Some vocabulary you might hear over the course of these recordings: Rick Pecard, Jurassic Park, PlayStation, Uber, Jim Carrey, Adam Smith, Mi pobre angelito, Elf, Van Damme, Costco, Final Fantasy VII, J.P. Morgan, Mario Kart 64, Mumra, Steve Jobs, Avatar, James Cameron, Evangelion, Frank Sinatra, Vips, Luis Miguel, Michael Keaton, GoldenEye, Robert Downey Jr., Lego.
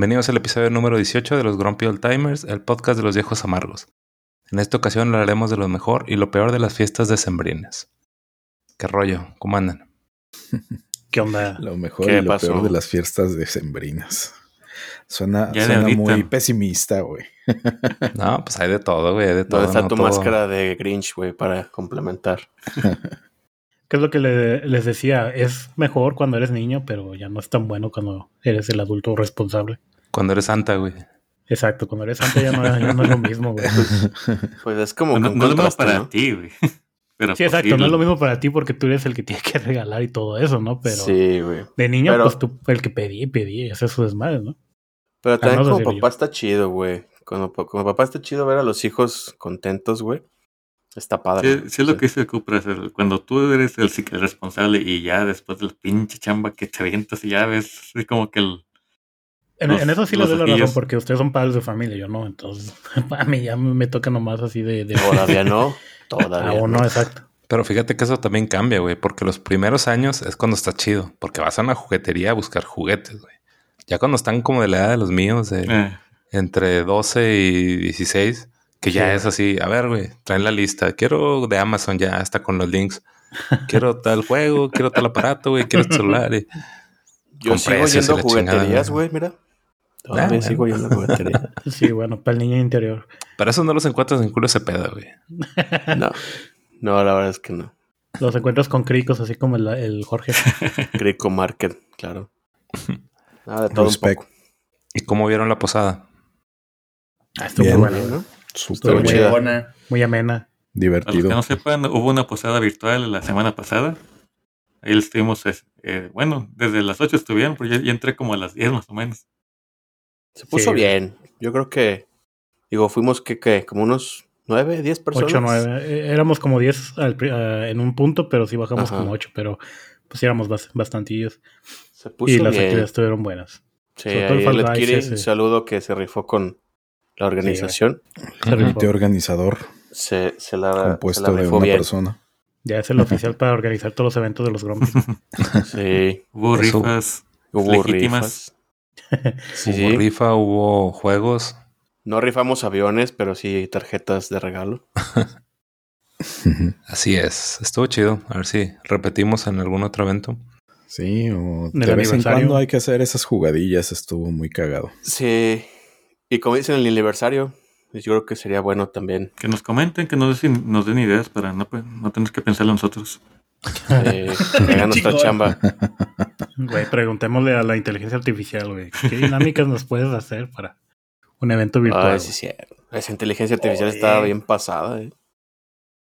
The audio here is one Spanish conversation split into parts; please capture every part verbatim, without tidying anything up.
Bienvenidos al episodio número dieciocho de los Grumpy Old Timers, el podcast de los viejos amargos. En esta ocasión hablaremos de lo mejor y lo peor de las fiestas decembrinas. ¿Qué rollo? ¿Cómo andan? ¿Qué onda? Lo mejor y lo pasó? peor de las fiestas decembrinas. Suena, suena muy pesimista, güey. No, pues hay de todo, güey, hay de todo. ¿Dónde está no tu todo? máscara de Grinch, güey, para complementar? ¿Qué es lo que le, les decía? Es mejor cuando eres niño, pero ya no es tan bueno cuando eres el adulto responsable. Cuando eres santa, güey. Exacto, cuando eres santa ya no, ya no es lo mismo, güey. Pues es como... No, no es lo mismo para ¿no? ti, güey. Pero sí, exacto, posible. No es lo mismo para ti porque tú eres el que tiene que regalar y todo eso, ¿no? Pero sí, güey. De niño, pero... pues tú el que pedí y pedí y hacer sus desmadres, ¿no? Pero también ah, no, como papá yo. está chido, güey. Como, como papá está chido ver a los hijos contentos, güey. Está padre. Sí, sí es lo que dice Cooper, cuando tú eres el, el responsable y ya después de la pinche chamba que te avientas y ya ves, es como que el... En, los, en eso sí les doy la razón porque ustedes son padres de familia, yo no, entonces a mí ya me toca nomás así de... de... Todavía no, todavía Aún no. no, exacto. Pero fíjate que eso también cambia, güey, porque los primeros años es cuando está chido, porque vas a una juguetería a buscar juguetes, güey. Ya cuando están como de la edad de los míos, de, eh. entre doce y dieciséis... Que ya sí. es así, a ver, güey, traen la lista. Quiero de Amazon ya, hasta con los links. Quiero tal juego, quiero tal aparato, güey, quiero celular. Y... Yo sigo yendo a jugueterías, güey, mira. Todavía nah, sigo yendo a jugueterías. Sí, bueno, para el niño interior. Pero esos no los encuentras en culo ese pedo, güey. No, no, la verdad es que no. Los encuentras con cricos, así como el, el Jorge. Crico Market, claro. Nada de todo un poco. ¿Y cómo vieron la posada? Ah, estuvo bueno, ¿no? Super muy chida. Buena, muy amena, divertido. Para que no sepan, hubo una posada virtual la semana pasada. Ahí estuvimos, eh, bueno, desde las ocho estuvieron, pero yo, yo entré como a las diez más o menos. Se puso sí. bien. Yo creo que, digo, fuimos que, que como unos nueve, diez personas. ocho, nueve. Éramos como diez al, uh, en un punto, pero sí bajamos Ajá. como ocho, pero pues éramos bast- bastantillos. Se puso y bien. Las actividades estuvieron buenas. Sí, ahí el Adquiri, un saludo que se rifó con... La organización. Sí, el comité organizador. Se, se la Compuesto se la de una bien. persona. Ya es el oficial para organizar todos los eventos de los Grumpy. Sí. Hubo Eso. rifas. Hubo legítimas. Rifas. Sí, hubo sí. rifa, hubo juegos. No rifamos aviones, pero sí tarjetas de regalo. Así es. Estuvo chido. A ver si repetimos en algún otro evento. Sí, o de vez en cuando hay que hacer esas jugadillas. Estuvo muy cagado. Sí. Y como dicen en el aniversario, pues yo creo que sería bueno también. Que nos comenten, que nos den, nos den ideas para no, pues, no tener que pensarlo nosotros. Eh, que hagan nuestra chamba. Güey, preguntémosle a la inteligencia artificial, güey. ¿Qué dinámicas nos puedes hacer para un evento virtual? Ay, sí, sí. Esa inteligencia artificial Oye. estaba bien pasada, eh.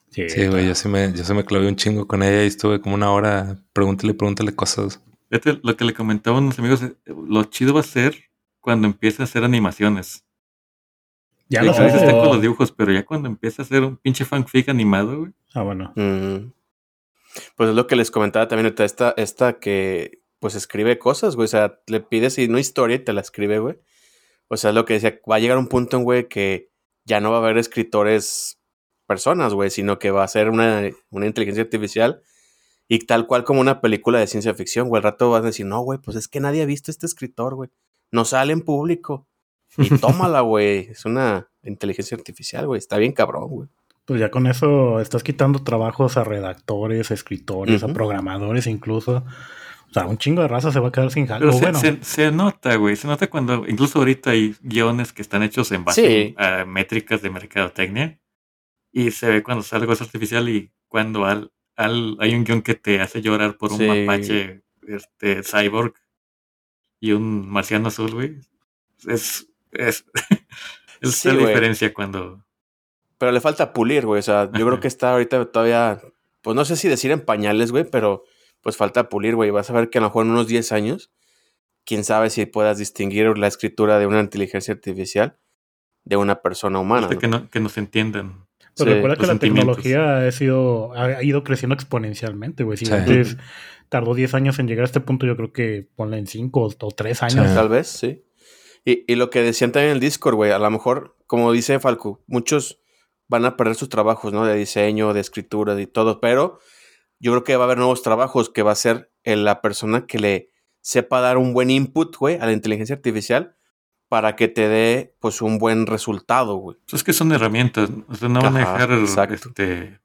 Sí, güey, sí, claro. yo sí me, yo sí me clavé un chingo con ella y estuve como una hora pregúntale, pregúntale cosas. Este, lo que le comentaban los amigos, lo chido va a ser cuando empieza a hacer animaciones. Ya sí, lo sabes. Está con los dibujos, pero ya cuando empieza a hacer un pinche fanfic animado, güey. Ah, bueno. Mm. Pues es lo que les comentaba también ahorita. Esta, esta que, pues, escribe cosas, güey. O sea, le pides y no historia y te la escribe, güey. O sea, es lo que decía. Va a llegar un punto, güey, que ya no va a haber escritores personas, güey, sino que va a ser una, una inteligencia artificial y tal cual como una película de ciencia ficción, güey. Al rato vas a decir, no, güey, pues es que nadie ha visto a este escritor, güey. No sale en público. Y tómala, güey. Es una inteligencia artificial, güey. Está bien cabrón, güey. Pues ya con eso estás quitando trabajos a redactores, a escritores, uh-huh. a programadores incluso. O sea, un chingo de raza se va a quedar sin jale. Pero se, bueno. se, se nota, güey. Se nota cuando... Incluso ahorita hay guiones que están hechos en base sí. a métricas de mercadotecnia. Y se ve cuando sale algo es artificial y cuando al, al, hay un guión que te hace llorar por un sí. mapache este, cyborg. Y un marciano azul, güey. Es, es, es sí, la güey. diferencia cuando... Pero le falta pulir, güey. O sea, yo creo que está ahorita todavía... Pues no sé si decir en pañales, güey, pero... Pues falta pulir, güey. Vas a ver que a lo mejor en unos diez años... Quién sabe si puedas distinguir la escritura de una inteligencia artificial... De una persona humana. ¿no? Que, no, que nos entiendan. Pero sí, recuerda que la tecnología ha, sido, ha ido creciendo exponencialmente, güey. Si sí. antes... Tardó diez años en llegar a este punto, yo creo que ponle en cinco o tres años. Sí, tal vez, sí. Y, y lo que decían también en el Discord, güey, a lo mejor, como dice Falco, muchos van a perder sus trabajos, ¿no? De diseño, de escritura y todo, pero yo creo que va a haber nuevos trabajos que va a ser la persona que le sepa dar un buen input, güey, a la inteligencia artificial para que te dé pues un buen resultado, güey. Es que son herramientas, o sea, no van Ajá, a dejar este,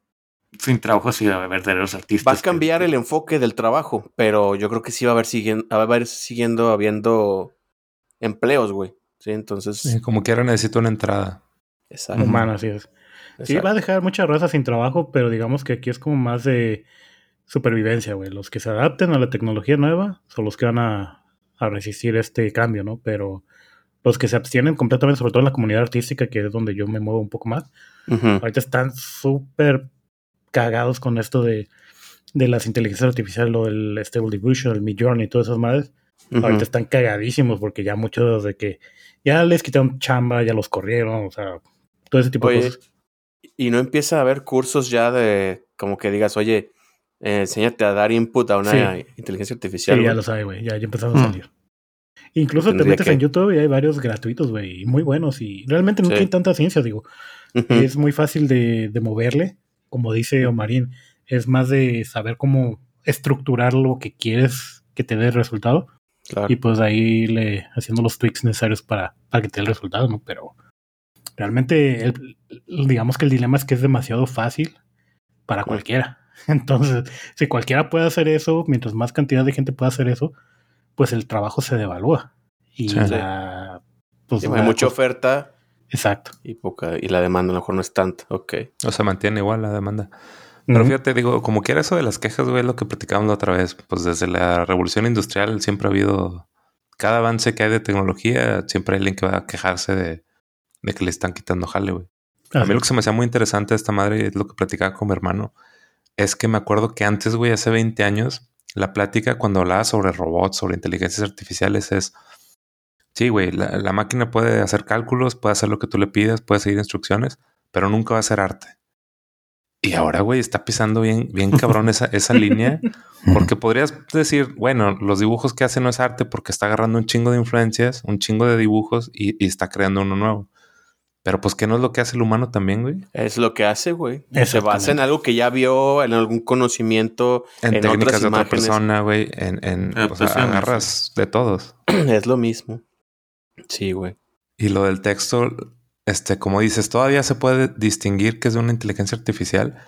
sin trabajo hacia verdaderos artistas. Vas a cambiar que, el enfoque del trabajo, pero yo creo que sí va a haber siguiendo, va a haber siguiendo habiendo empleos, güey. Sí, entonces. Sí, como quiera necesito una entrada. Exacto. Humana, así es. Exacto. Sí, va a dejar muchas razas sin trabajo, pero digamos que aquí es como más de supervivencia, güey. Los que se adapten a la tecnología nueva son los que van a, a resistir este cambio, ¿no? Pero los que se abstienen completamente, sobre todo en la comunidad artística, que es donde yo me muevo un poco más, uh-huh. ahorita están súper cagados con esto de, de las inteligencias artificiales, lo del Stable Diffusion, el MidJourney y todas esas madres. Uh-huh. Ahorita están cagadísimos porque ya muchos de que ya les quitaron chamba, ya los corrieron, o sea, todo ese tipo oye, de cosas. Y no empieza a haber cursos ya de, como que digas, oye, eh, enséñate a dar input a una sí. inteligencia artificial. Sí, wey. Ya lo sabe, güey, ya, ya empezaron uh-huh. a salir. Incluso Tendría te metes que... en YouTube y hay varios gratuitos, güey, y muy buenos, y realmente no sí. tienen tanta ciencia, digo. Uh-huh. Es muy fácil de, de moverle, como dice Omarín, es más de saber cómo estructurar lo que quieres que te dé el resultado. Claro. Y pues ahí le haciendo los tweaks necesarios para, para que te dé el resultado, ¿no? Pero realmente, el, digamos que el dilema es que es demasiado fácil para cualquiera. Entonces, si cualquiera puede hacer eso, mientras más cantidad de gente pueda hacer eso, pues el trabajo se devalúa. Y sí, la... Pues, sí, hay mucha cosa. Oferta. Exacto. Y poca y la demanda a lo mejor no es tanta. Ok. O sea, mantiene igual la demanda. Pero uh-huh. fíjate, digo, como que era eso de las quejas, güey, lo que platicamos la otra vez. Pues desde la revolución industrial siempre ha habido... Cada avance que hay de tecnología, siempre hay alguien que va a quejarse de, de que le están quitando jale, güey. Uh-huh. A mí lo que se me hacía muy interesante de esta madre, y es lo que platicaba con mi hermano, es que me acuerdo que antes, güey, hace veinte años, la plática cuando hablaba sobre robots, sobre inteligencias artificiales es... Sí, güey, la, la máquina puede hacer cálculos, puede hacer lo que tú le pidas, puede seguir instrucciones, pero nunca va a hacer arte. Y ahora, güey, está pisando bien, bien cabrón esa, esa línea. Porque podrías decir, bueno, los dibujos que hace no es arte porque está agarrando un chingo de influencias, un chingo de dibujos y, y está creando uno nuevo. Pero pues, ¿qué no es lo que hace el humano también, güey? Es lo que hace, güey. Se basa en algo que ya vio, en algún conocimiento, en, en técnicas otras de imágenes. Otra persona, güey. En, en o sea, agarras de todos. Es lo mismo. Sí, güey. Y lo del texto... Este, como dices, todavía se puede distinguir que es de una inteligencia artificial,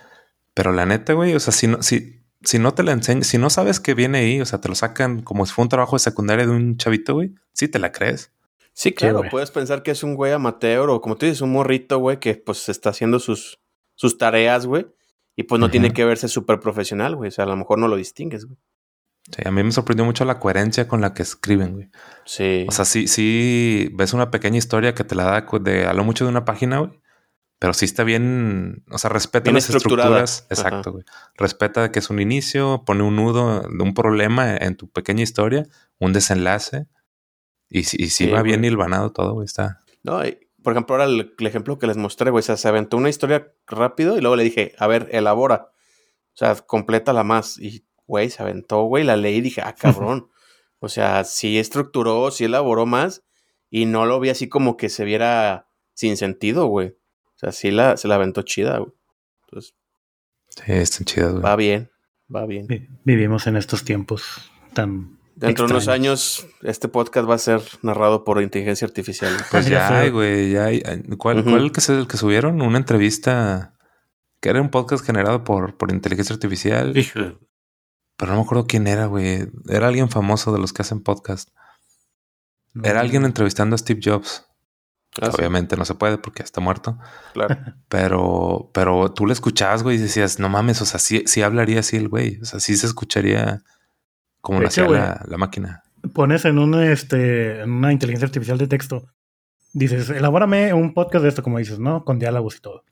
pero la neta, güey, o sea, si no, si, si no te la enseñas, si no sabes que viene ahí, o sea, te lo sacan como si fue un trabajo de secundaria de un chavito, güey, sí te la crees. Sí, claro, sí, puedes pensar que es un güey amateur o como tú dices, un morrito, güey, que pues está haciendo sus, sus tareas, güey, y pues no Ajá. tiene que verse súper profesional, güey, o sea, a lo mejor no lo distingues, güey. Sí, a mí me sorprendió mucho la coherencia con la que escriben, güey. Sí. O sea, sí, sí ves una pequeña historia que te la da de a lo mucho de una página, güey. Pero sí está bien, o sea, respeta las estructuras. Exacto, Ajá. güey. Respeta que es un inicio, pone un nudo, un problema en tu pequeña historia, un desenlace. Y, y sí, sí va güey. Bien hilvanado todo, güey. Está. No, y, por ejemplo, ahora el, el ejemplo que les mostré, güey, o sea, se aventó una historia rápido y luego le dije, a ver, elabora. O sea, complétala más y... Güey, se aventó, güey, la leí y dije, ah, cabrón. O sea, sí estructuró, sí elaboró más y no lo vi así como que se viera sin sentido, güey. O sea, sí la, se la aventó chida, güey. Entonces, sí, está chida, güey. Va bien, va bien. Vi- vivimos en estos tiempos tan Dentro extraños. De unos años, este podcast va a ser narrado por inteligencia artificial. Pues ya, güey, ya hay. ¿Cuál, uh-huh. ¿cuál el, que se, el que subieron? Una entrevista que era un podcast generado por, por inteligencia artificial. Hijo. Pero no me acuerdo quién era, güey. Era alguien famoso de los que hacen podcast. No, era alguien entrevistando a Steve Jobs. Claro. Obviamente no se puede porque está muerto. Claro. Pero, pero tú le escuchabas, güey, y decías, no mames, o sea, sí, sí hablaría así el güey. O sea, sí se escucharía como lo hacía la, la máquina. Pones en una, este, en una inteligencia artificial de texto. Dices, elabórame un podcast de esto, como dices, ¿no? Con diálogos y todo.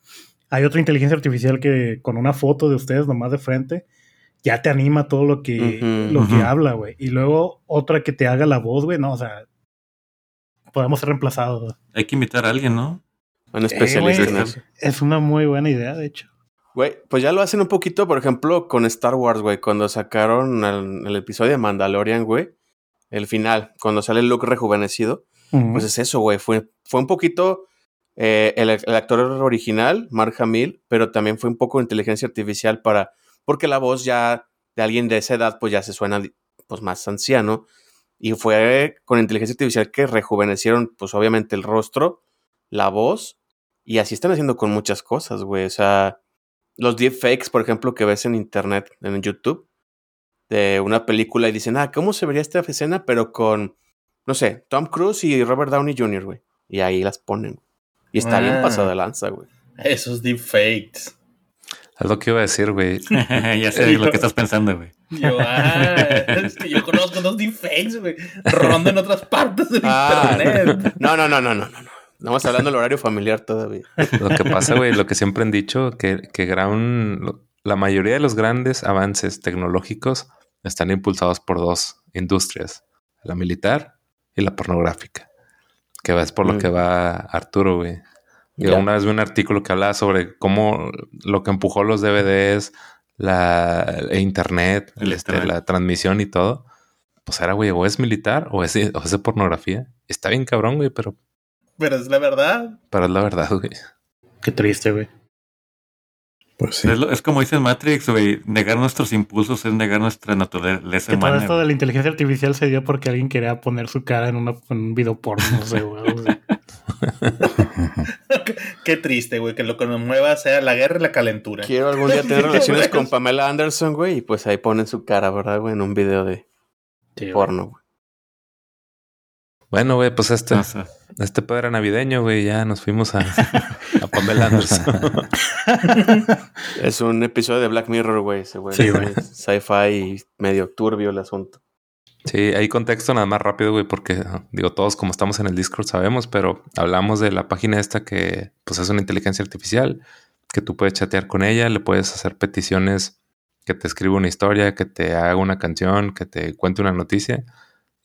Hay otra inteligencia artificial que con una foto de ustedes nomás de frente... Ya te anima todo lo que, uh-huh, lo uh-huh. que habla, güey. Y luego otra que te haga la voz, güey. No, o sea, podemos ser reemplazados. Wey. Hay que invitar a alguien, ¿no? Un especialista. Eh, wey, es una muy buena idea, de hecho. Güey, pues ya lo hacen un poquito, por ejemplo, con Star Wars, güey. Cuando sacaron el, el episodio de Mandalorian, güey. El final, cuando sale Luke rejuvenecido. Uh-huh. Pues es eso, güey. Fue, fue un poquito... Eh, el, el actor original, Mark Hamill. Pero también fue un poco de inteligencia artificial para... Porque la voz ya de alguien de esa edad, pues ya se suena pues más anciano. y fue con inteligencia artificial que rejuvenecieron, pues obviamente el rostro, la voz, y así están haciendo con muchas cosas, güey. O sea, los deepfakes, por ejemplo, que ves en internet, en YouTube, de una película y dicen, ah, ¿cómo se vería esta escena? Pero con, no sé, Tom Cruise y Robert Downey junior, güey. Y ahí las ponen. Y está ah, bien pasada de lanza, güey. Esos deepfakes. Es lo que iba a decir, güey. Ya sé eh, lo que estás pensando, güey. Yo, ah, es que yo conozco dos deepfakes, güey. Ronda en otras partes del ah, internet. No, no, no, no, no, no. Estamos hablando del horario familiar todavía. Lo que pasa, güey, lo que siempre han dicho, que, que gran, lo, la mayoría de los grandes avances tecnológicos están impulsados por dos industrias, la militar y la pornográfica, que es por mm. lo que va Arturo, güey. Yo una vez vi un artículo que hablaba sobre cómo lo que empujó los D V Ds, la e internet, el este, internet, la transmisión y todo. Pues era, güey, o es militar o es, o es de pornografía. Está bien cabrón, güey, pero... Pero es la verdad. Pero es la verdad, güey. Qué triste, güey. Pues sí. Es, lo, es como dice Matrix, güey. Negar nuestros impulsos es negar nuestra naturaleza humana. Todo esto güey. de la inteligencia artificial se dio porque alguien quería poner su cara en, una, en un video porno, no sé, güey. O sea. Qué triste, güey, que lo que nos mueva sea la guerra y la calentura. Quiero algún día tener relaciones con Pamela Anderson, güey, y pues ahí ponen su cara, ¿verdad, güey? En un video de sí, porno, güey. Bueno, güey, pues este, este padre navideño, güey, ya nos fuimos a, a Pamela Anderson. Es un episodio de Black Mirror, güey, ese güey. Sí, güey. Sci-fi medio turbio el asunto. Sí, hay contexto nada más rápido, güey, porque digo, todos como estamos en el Discord sabemos, pero hablamos de la página esta que pues es una inteligencia artificial, que tú puedes chatear con ella, le puedes hacer peticiones, que te escriba una historia, que te haga una canción, que te cuente una noticia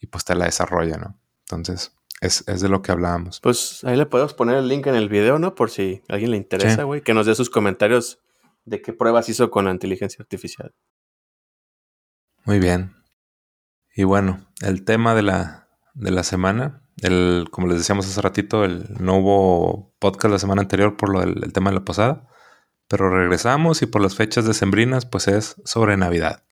y pues te la desarrolla, ¿no? Entonces, es, es de lo que hablábamos. Pues ahí le podemos poner el link en el video, ¿no? Por si a alguien le interesa, güey, sí. Que nos dé sus comentarios de qué pruebas hizo con la inteligencia artificial. Muy bien. Y bueno, el tema de la, de la semana, el, como les decíamos hace ratito, el, no hubo podcast la semana anterior por lo del el tema de la posada, pero regresamos y por las fechas decembrinas pues es sobre Navidad.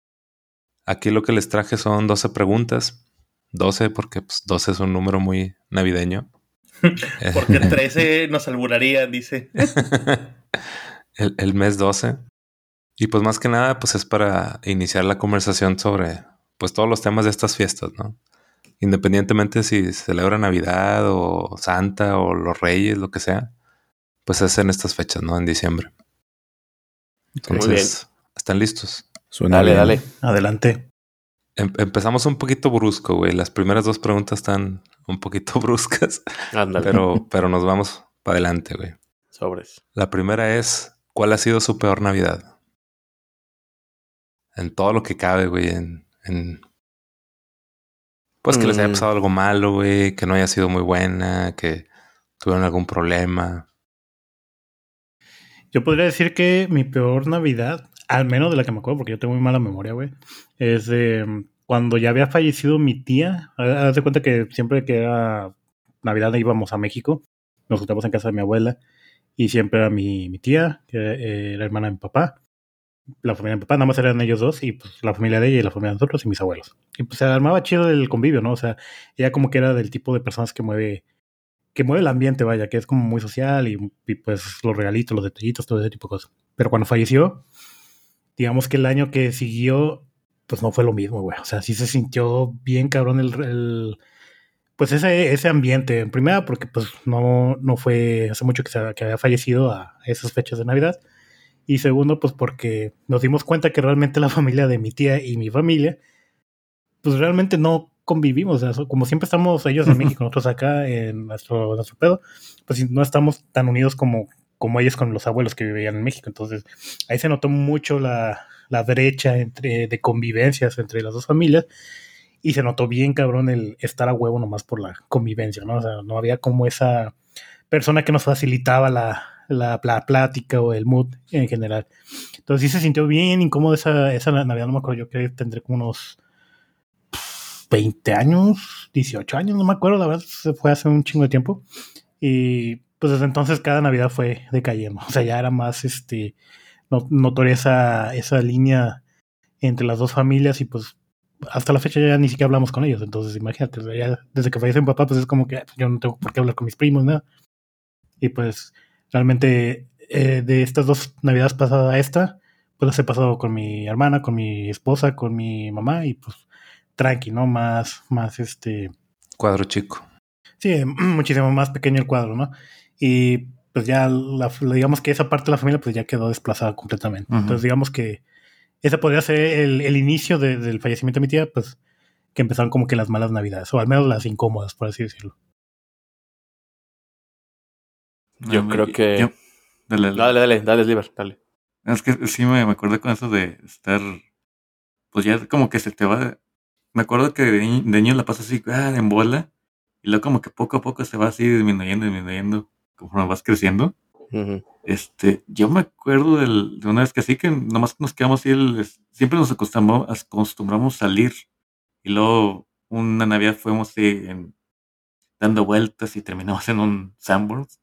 Aquí lo que les traje son doce preguntas, doce porque pues, doce es un número muy navideño. Porque trece nos alburaría, dice. el, el mes doce. Y pues más que nada pues es para iniciar la conversación sobre... pues todos los temas de estas fiestas, ¿no? Independientemente si celebra Navidad o Santa o los Reyes, lo que sea, pues es en estas fechas, ¿no? En diciembre. Entonces, muy bien. ¿Están listos? Suena dale, bien. dale. Adelante. Em- empezamos un poquito brusco, güey. Las primeras dos preguntas están un poquito bruscas. Ándale. Pero, pero nos vamos para adelante, güey. Sobres. La primera es, ¿cuál ha sido su peor Navidad? En todo lo que cabe, güey, en... En... pues que mm. les haya pasado algo malo, güey, que no haya sido muy buena, que tuvieron algún problema. Yo podría decir que mi peor Navidad, al menos de la que me acuerdo, porque yo tengo muy mala memoria, güey, es eh, cuando ya había fallecido mi tía. Haz de cuenta que siempre que era Navidad íbamos a México, nos juntamos en casa de mi abuela y siempre era mi, mi tía, que era, eh, era hermana de mi papá. La familia de mi papá, nada más eran ellos dos, y pues la familia de ella y la familia de nosotros y mis abuelos. Y pues se armaba chido el convivio, ¿no? O sea, ella como que era del tipo de personas que mueve, que mueve el ambiente, vaya, que es como muy social y, y pues los regalitos, los detallitos, todo ese tipo de cosas. Pero cuando falleció, digamos que el año que siguió, pues no fue lo mismo, güey. O sea, sí se sintió bien cabrón el, el pues ese, ese ambiente. En primera, porque pues no, no fue hace mucho que, se, que había fallecido a esas fechas de Navidad. Y segundo, pues porque nos dimos cuenta que realmente la familia de mi tía y mi familia, pues realmente no convivimos. O sea, como siempre estamos ellos en México, nosotros acá en nuestro, nuestro pedo, pues no estamos tan unidos como, como ellos con los abuelos que vivían en México. Entonces ahí se notó mucho la, la brecha entre, de convivencias entre las dos familias y se notó bien cabrón el estar a huevo nomás por la convivencia, ¿no? O sea, no había como esa persona que nos facilitaba la... La, la plática o el mood en general. Entonces sí se sintió bien incómodo esa, esa Navidad, no me acuerdo, yo creo que tendré como unos veinte años, dieciocho años, no me acuerdo, la verdad se fue hace un chingo de tiempo y pues desde entonces cada Navidad fue decayendo, o sea ya era más este, notoria esa, esa línea entre las dos familias y pues hasta la fecha ya ni siquiera hablamos con ellos, entonces imagínate, ya desde que falleció mi papá, pues es como que yo no tengo por qué hablar con mis primos, nada. Y pues realmente eh, de estas dos navidades pasadas a esta, pues las he pasado con mi hermana, con mi esposa, con mi mamá y pues tranqui, ¿no? Más, más este... cuadro chico. Sí, muchísimo más pequeño el cuadro, ¿no? Y pues ya, la, digamos que esa parte de la familia pues ya quedó desplazada completamente. Uh-huh. Entonces digamos que ese podría ser el, el inicio de, del fallecimiento de mi tía, pues que empezaron como que las malas navidades, o al menos las incómodas, por así decirlo. No, yo me, creo que... Yo, dale, dale, dale, dale, Sliver, dale. Es que sí me, me acuerdo con eso de estar... Pues ya como que se te va... Me acuerdo que de, de niño la paso así, ah, en bola, y luego como que poco a poco se va así disminuyendo, disminuyendo, conforme vas creciendo. Uh-huh. Este, yo me acuerdo del, de una vez que así, que nomás nos quedamos así, el, siempre nos acostumbramos, acostumbramos a salir, y luego una Navidad fuimos así, en, dando vueltas y terminamos en un Sanborns.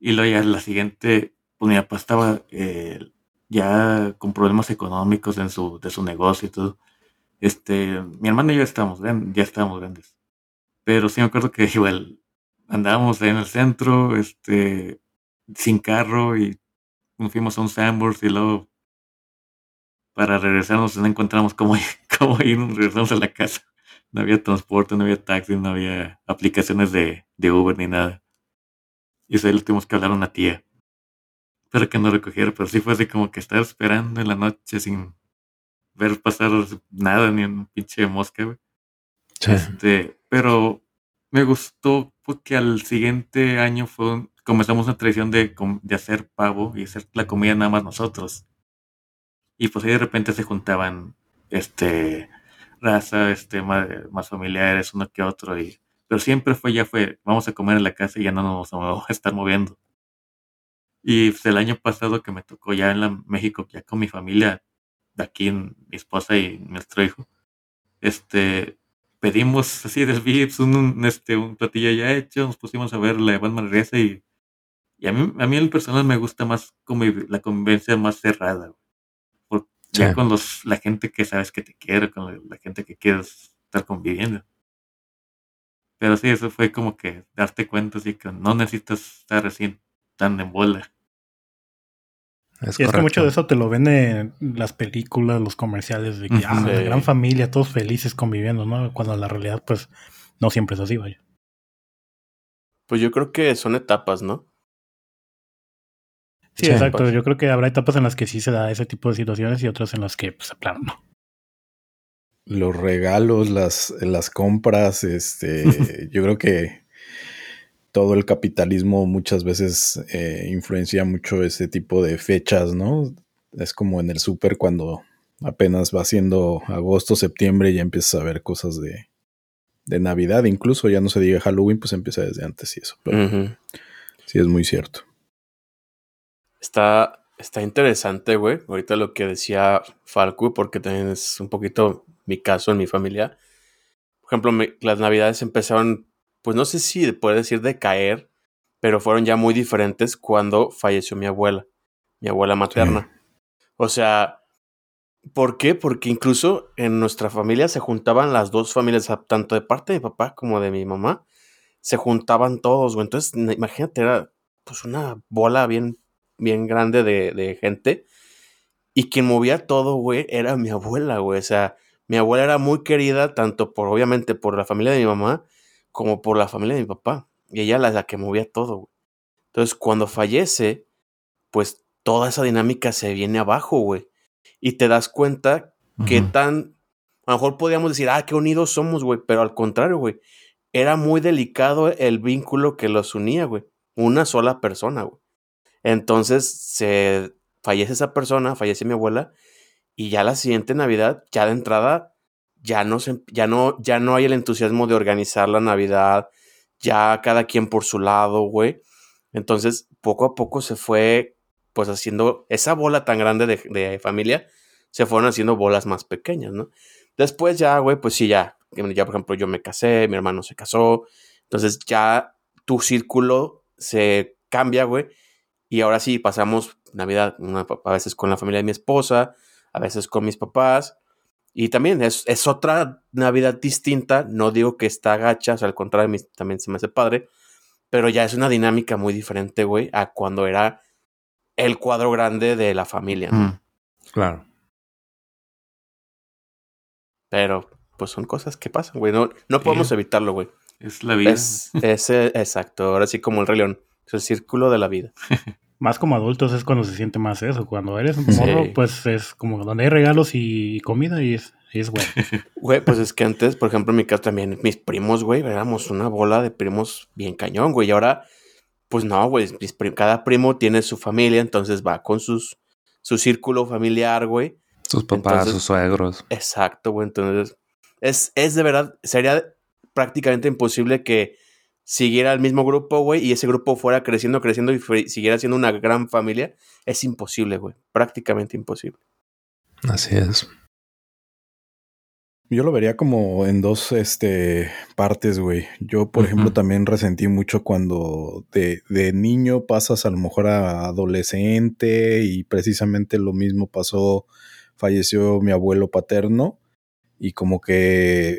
Y luego ya la siguiente, pues mi papá estaba eh, ya con problemas económicos en su, de su negocio y todo. Este, mi hermano y yo estamos, ya estábamos grandes. Pero sí me acuerdo que igual andábamos ahí en el centro, este, sin carro, y fuimos a un Sanborns y luego para regresarnos no encontramos cómo, cómo irnos, regresamos a la casa. No había transporte, no había taxi, no había aplicaciones de, de Uber ni nada. Y eso ahí le tuvimos que hablar a una tía para que nos recogiera, pero sí fue así como que estar esperando en la noche sin ver pasar nada, ni un pinche mosca, güey. Sí. Este, pero me gustó porque al siguiente año fue un, comenzamos una tradición de, de hacer pavo y hacer la comida nada más nosotros. Y pues ahí de repente se juntaban este raza, este más, más familiares, uno que otro, y pero siempre fue, ya fue, vamos a comer en la casa y ya no nos vamos a estar moviendo. Y pues, el año pasado que me tocó ya en la México, ya con mi familia, de aquí mi esposa y nuestro hijo, este, pedimos así del Vips un, un, este, un platillo ya hecho, nos pusimos a ver la de Batman Regresa, y, y a mí a mí en personal me gusta más conviv- la convivencia más cerrada, porque sí. Ya con los la gente que sabes que te quiere, con la, la gente que quieres estar conviviendo. Pero sí, eso fue como que darte cuenta así que no necesitas estar recién tan en bola. Es, y es que mucho de eso te lo venden las películas, los comerciales, de que ah, sí. La gran familia, todos felices conviviendo, ¿no? Cuando la realidad, pues, no siempre es así, vaya. Pues yo creo que son etapas, ¿no? Sí, sí, exacto. Pues. Yo creo que habrá etapas en las que sí se da ese tipo de situaciones y otras en las que, pues, claro, no. Los regalos, las, las compras, este, yo creo que todo el capitalismo muchas veces eh, influencia mucho ese tipo de fechas, ¿no? Es como en el súper cuando apenas va siendo agosto, septiembre, y ya empiezas a ver cosas de, de Navidad, incluso ya no se diga Halloween, pues empieza desde antes y eso. Pero uh-huh. Sí, es muy cierto. Está, está interesante, güey, ahorita lo que decía Falco, porque también es un poquito mi caso en mi familia. Por ejemplo, me, las navidades empezaron, pues no sé si puedo decir de caer, pero fueron ya muy diferentes cuando falleció mi abuela, mi abuela materna. Sí. O sea, ¿por qué? Porque incluso en nuestra familia se juntaban las dos familias, tanto de parte de mi papá como de mi mamá, se juntaban todos, güey. Entonces, imagínate, era pues una bola bien, bien grande de, de gente, y quien movía todo, güey, era mi abuela, güey. O sea, mi abuela era muy querida, tanto por, obviamente, por la familia de mi mamá, como por la familia de mi papá. Y ella era la que movía todo, güey. Entonces, cuando fallece, pues toda esa dinámica se viene abajo, güey. Y te das cuenta uh-huh. que tan... A lo mejor podríamos decir, ah, qué unidos somos, güey. Pero al contrario, güey. Era muy delicado el vínculo que los unía, güey. Una sola persona, güey. Entonces, se fallece esa persona, fallece mi abuela... Y ya la siguiente Navidad, ya de entrada, ya no, se, ya, no, ya no hay el entusiasmo de organizar la Navidad, ya cada quien por su lado, güey. Entonces, poco a poco se fue, pues, haciendo esa bola tan grande de, de familia, se fueron haciendo bolas más pequeñas, ¿no? Después ya, güey, pues sí, ya, ya, por ejemplo, yo me casé, mi hermano se casó, entonces ya tu círculo se cambia, güey, y ahora sí pasamos Navidad, una, a veces con la familia de mi esposa, a veces con mis papás, Y también es, es otra Navidad distinta. No digo que está gacha, o sea, al contrario, mí también se me hace padre. Pero ya es una dinámica muy diferente, güey, a cuando era el cuadro grande de la familia, ¿no? Mm, claro. Pero, pues son cosas que pasan, güey. No, no podemos sí. evitarlo, güey. Es la vida. Es, es, exacto. Ahora sí, como el Rey León. Es el círculo de la vida. Más como adultos es cuando se siente más eso. Cuando eres morro, sí. pues es como donde hay regalos y comida y es, y es bueno. Güey, pues es que antes, por ejemplo, en mi casa también, mis primos, güey, éramos una bola de primos bien cañón, güey. Y ahora, pues no, güey, prim- cada primo tiene su familia, entonces va con sus su círculo familiar, güey. Sus papás, entonces, sus suegros. Exacto, güey. Entonces, es, es de verdad, sería prácticamente imposible que siguiera el mismo grupo, güey, y ese grupo fuera creciendo, creciendo y f- siguiera siendo una gran familia. Es imposible, güey. Prácticamente imposible. Así es. Yo lo vería como en dos este, partes, güey. Yo, por uh-huh. ejemplo, también resentí mucho cuando de, de niño pasas a lo mejor a adolescente y precisamente lo mismo pasó. Falleció mi abuelo paterno y como que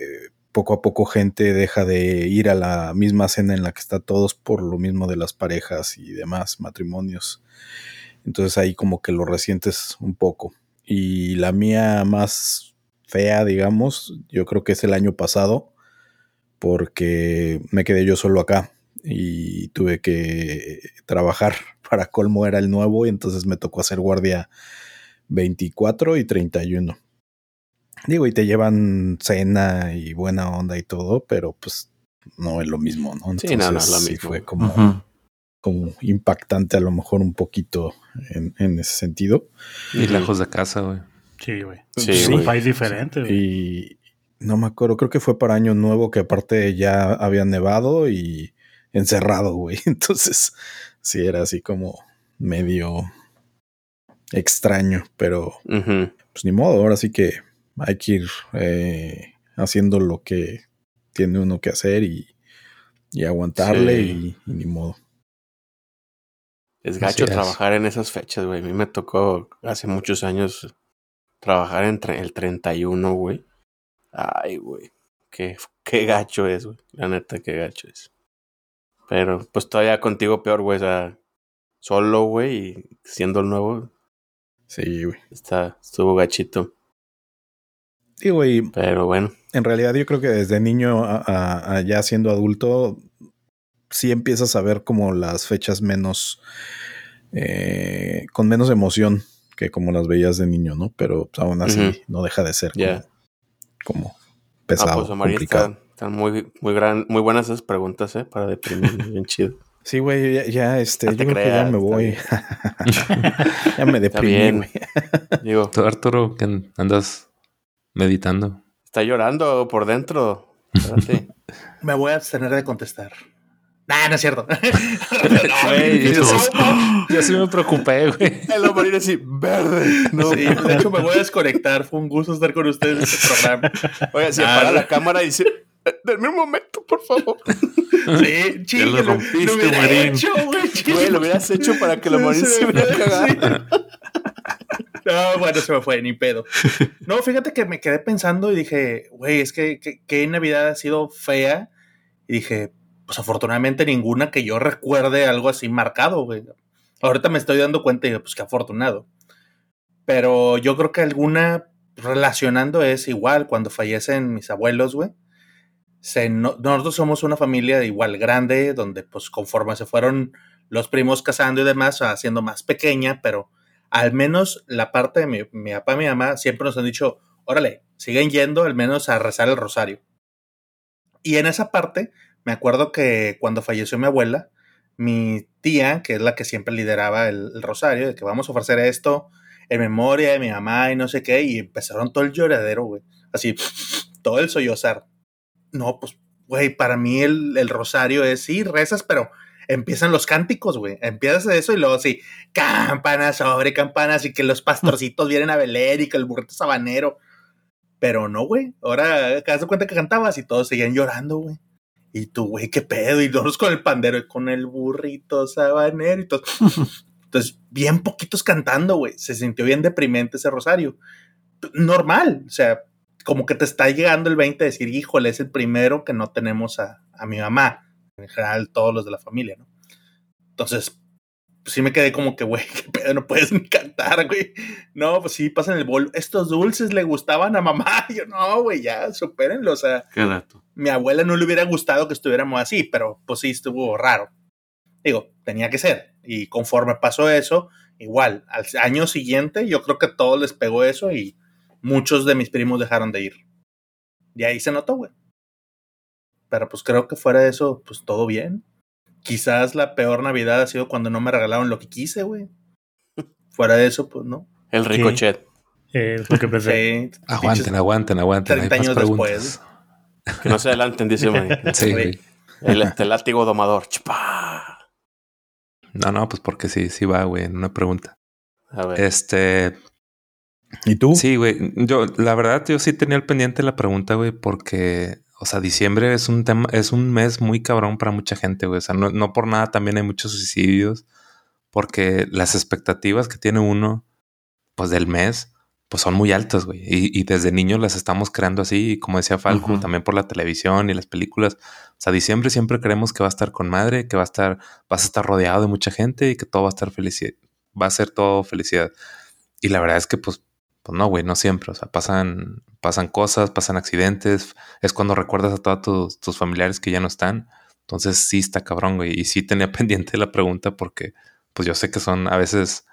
poco a poco gente deja de ir a la misma cena en la que está todos por lo mismo de las parejas y demás matrimonios. Entonces ahí como que lo resientes un poco. Y la mía más fea, digamos, yo creo que es el año pasado porque me quedé yo solo acá y tuve que trabajar. Para colmo era el nuevo y entonces me tocó hacer guardia veinticuatro y treinta y uno. Digo, y te llevan cena y buena onda y todo, pero pues no es lo mismo, ¿no? Entonces, sí, no, no es lo mismo. Sí fue como, uh-huh. como impactante a lo mejor un poquito en, en ese sentido. Y lejos de casa, güey. Sí, güey. Sí, sí, un país diferente, güey. Y no me acuerdo, creo que fue para Año Nuevo que aparte ya había nevado y encerrado, güey. Entonces sí era así como medio extraño, pero uh-huh. pues ni modo, ahora sí que hay que ir eh, haciendo lo que tiene uno que hacer y, y aguantarle sí. y, y ni modo. Es gacho trabajar en esas fechas, güey. A mí me tocó hace muchos años trabajar en tre- el treinta y uno, güey. Ay, güey. Qué, qué gacho es, güey. La neta, qué gacho es. Pero pues todavía contigo peor, güey. O sea, solo, güey, y siendo el nuevo. Sí, güey. Está, estuvo gachito. Sí, güey. Pero bueno. En realidad yo creo que desde niño a, a, a ya siendo adulto sí empiezas a ver como las fechas menos eh, con menos emoción que como las veías de niño, ¿no? Pero pues, aún así uh-huh. no deja de ser como, yeah. como pesado, ah, pues, María, complicado. Están, están muy muy gran, muy buenas esas preguntas, ¿eh? Para deprimirme, bien chido. Sí, güey, ya, ya este, no yo creo creas, que ya me voy. Ya me deprimí, güey. Digo, tú, Arturo, que andas meditando. Está llorando por dentro. Me voy a abstener de contestar. Nah, no es cierto. No, wey, yo, yo sí me preocupé, güey. El hombre era así, verde. No, sí, de hecho me voy a desconectar. Fue un gusto estar con ustedes en este programa. Oiga, si apaga la cámara y dice, denme un momento, por favor. Sí, chico, lo rompiste, lo, lo hubiera Marín. Hecho, güey. Lo hubieras hecho para que lo Marín se, se hubiera cagado. No, bueno, se me fue, ni pedo. No, fíjate que me quedé pensando y dije, güey, es que, que, que Navidad ha sido fea. Y dije, pues afortunadamente ninguna que yo recuerde algo así marcado, güey. Ahorita me estoy dando cuenta y digo, pues qué afortunado. Pero yo creo que alguna relacionando es igual cuando fallecen mis abuelos, güey. Se, no, nosotros somos una familia igual grande, donde pues conforme se fueron los primos casando y demás, haciendo más pequeña, pero al menos la parte de mi, mi papá y mi mamá siempre nos han dicho, órale, siguen yendo al menos a rezar el rosario. Y en esa parte, me acuerdo que cuando falleció mi abuela, mi tía, que es la que siempre lideraba el, el rosario, de que vamos a ofrecer esto en memoria de mi mamá y no sé qué, y empezaron todo el lloradero, güey. Así, todo el sollozar. No, pues, güey, para mí el, el rosario es, sí, rezas, pero empiezan los cánticos, güey. Empiezas eso y luego así, campanas sobre campanas y que los pastorcitos vienen a velar y que el burrito sabanero. Pero no, güey. Ahora te das cuenta que cantabas y todos seguían llorando, güey. Y tú, güey, qué pedo. Y todos con el pandero y con el burrito sabanero y todo. Entonces, bien poquitos cantando, güey. Se sintió bien deprimente ese rosario. Normal. O sea, como que te está llegando el veinte de decir, híjole, es el primero que no tenemos a, a mi mamá, en general todos los de la familia, ¿no? Entonces, pues sí me quedé como que, güey, qué pedo, no puedes ni cantar, güey. No, pues sí, pasan el bol. Estos dulces le gustaban a mamá. Yo, no, güey, ya, supérenlo, o sea. Qué dato. Mi abuela no le hubiera gustado que estuviéramos así, pero pues sí, estuvo raro. Digo, tenía que ser. Y conforme pasó eso, igual, al año siguiente yo creo que a todos les pegó eso y muchos de mis primos dejaron de ir. Y ahí se notó, güey. Pero pues creo que fuera de eso, pues todo bien. Quizás la peor Navidad ha sido cuando no me regalaron lo que quise, güey. Fuera de eso, pues no. El ricochet. Sí. Es lo que pensé. Sí. Aguanten, aguanten, aguanten. treinta años preguntas. Después. Que no se adelanten, dice Mike. Sí, güey. El, el látigo domador. ¡Chipá! No, no, pues porque sí, sí va, güey, en una pregunta. A ver. Este... ¿Y tú? Sí, güey. Yo, la verdad, yo sí tenía el pendiente la pregunta, güey, porque... O sea, diciembre es un tema, es un mes muy cabrón para mucha gente, güey. O sea, no, no por nada también hay muchos suicidios. Porque las expectativas que tiene uno, pues, del mes, pues son muy altas, güey. Y, y desde niños las estamos creando así. Y como decía Falco, uh-huh. también por la televisión y las películas. O sea, diciembre siempre creemos que va a estar con madre, que va a estar, vas a estar rodeado de mucha gente y que todo va a estar felicidad. Va a ser todo felicidad. Y la verdad es que, pues, pues no, güey, no siempre. O sea, pasan, pasan cosas, pasan accidentes. Es cuando recuerdas a todos tus, tus familiares que ya no están. Entonces sí está cabrón, güey. Y sí tenía pendiente la pregunta porque, pues, yo sé que son a veces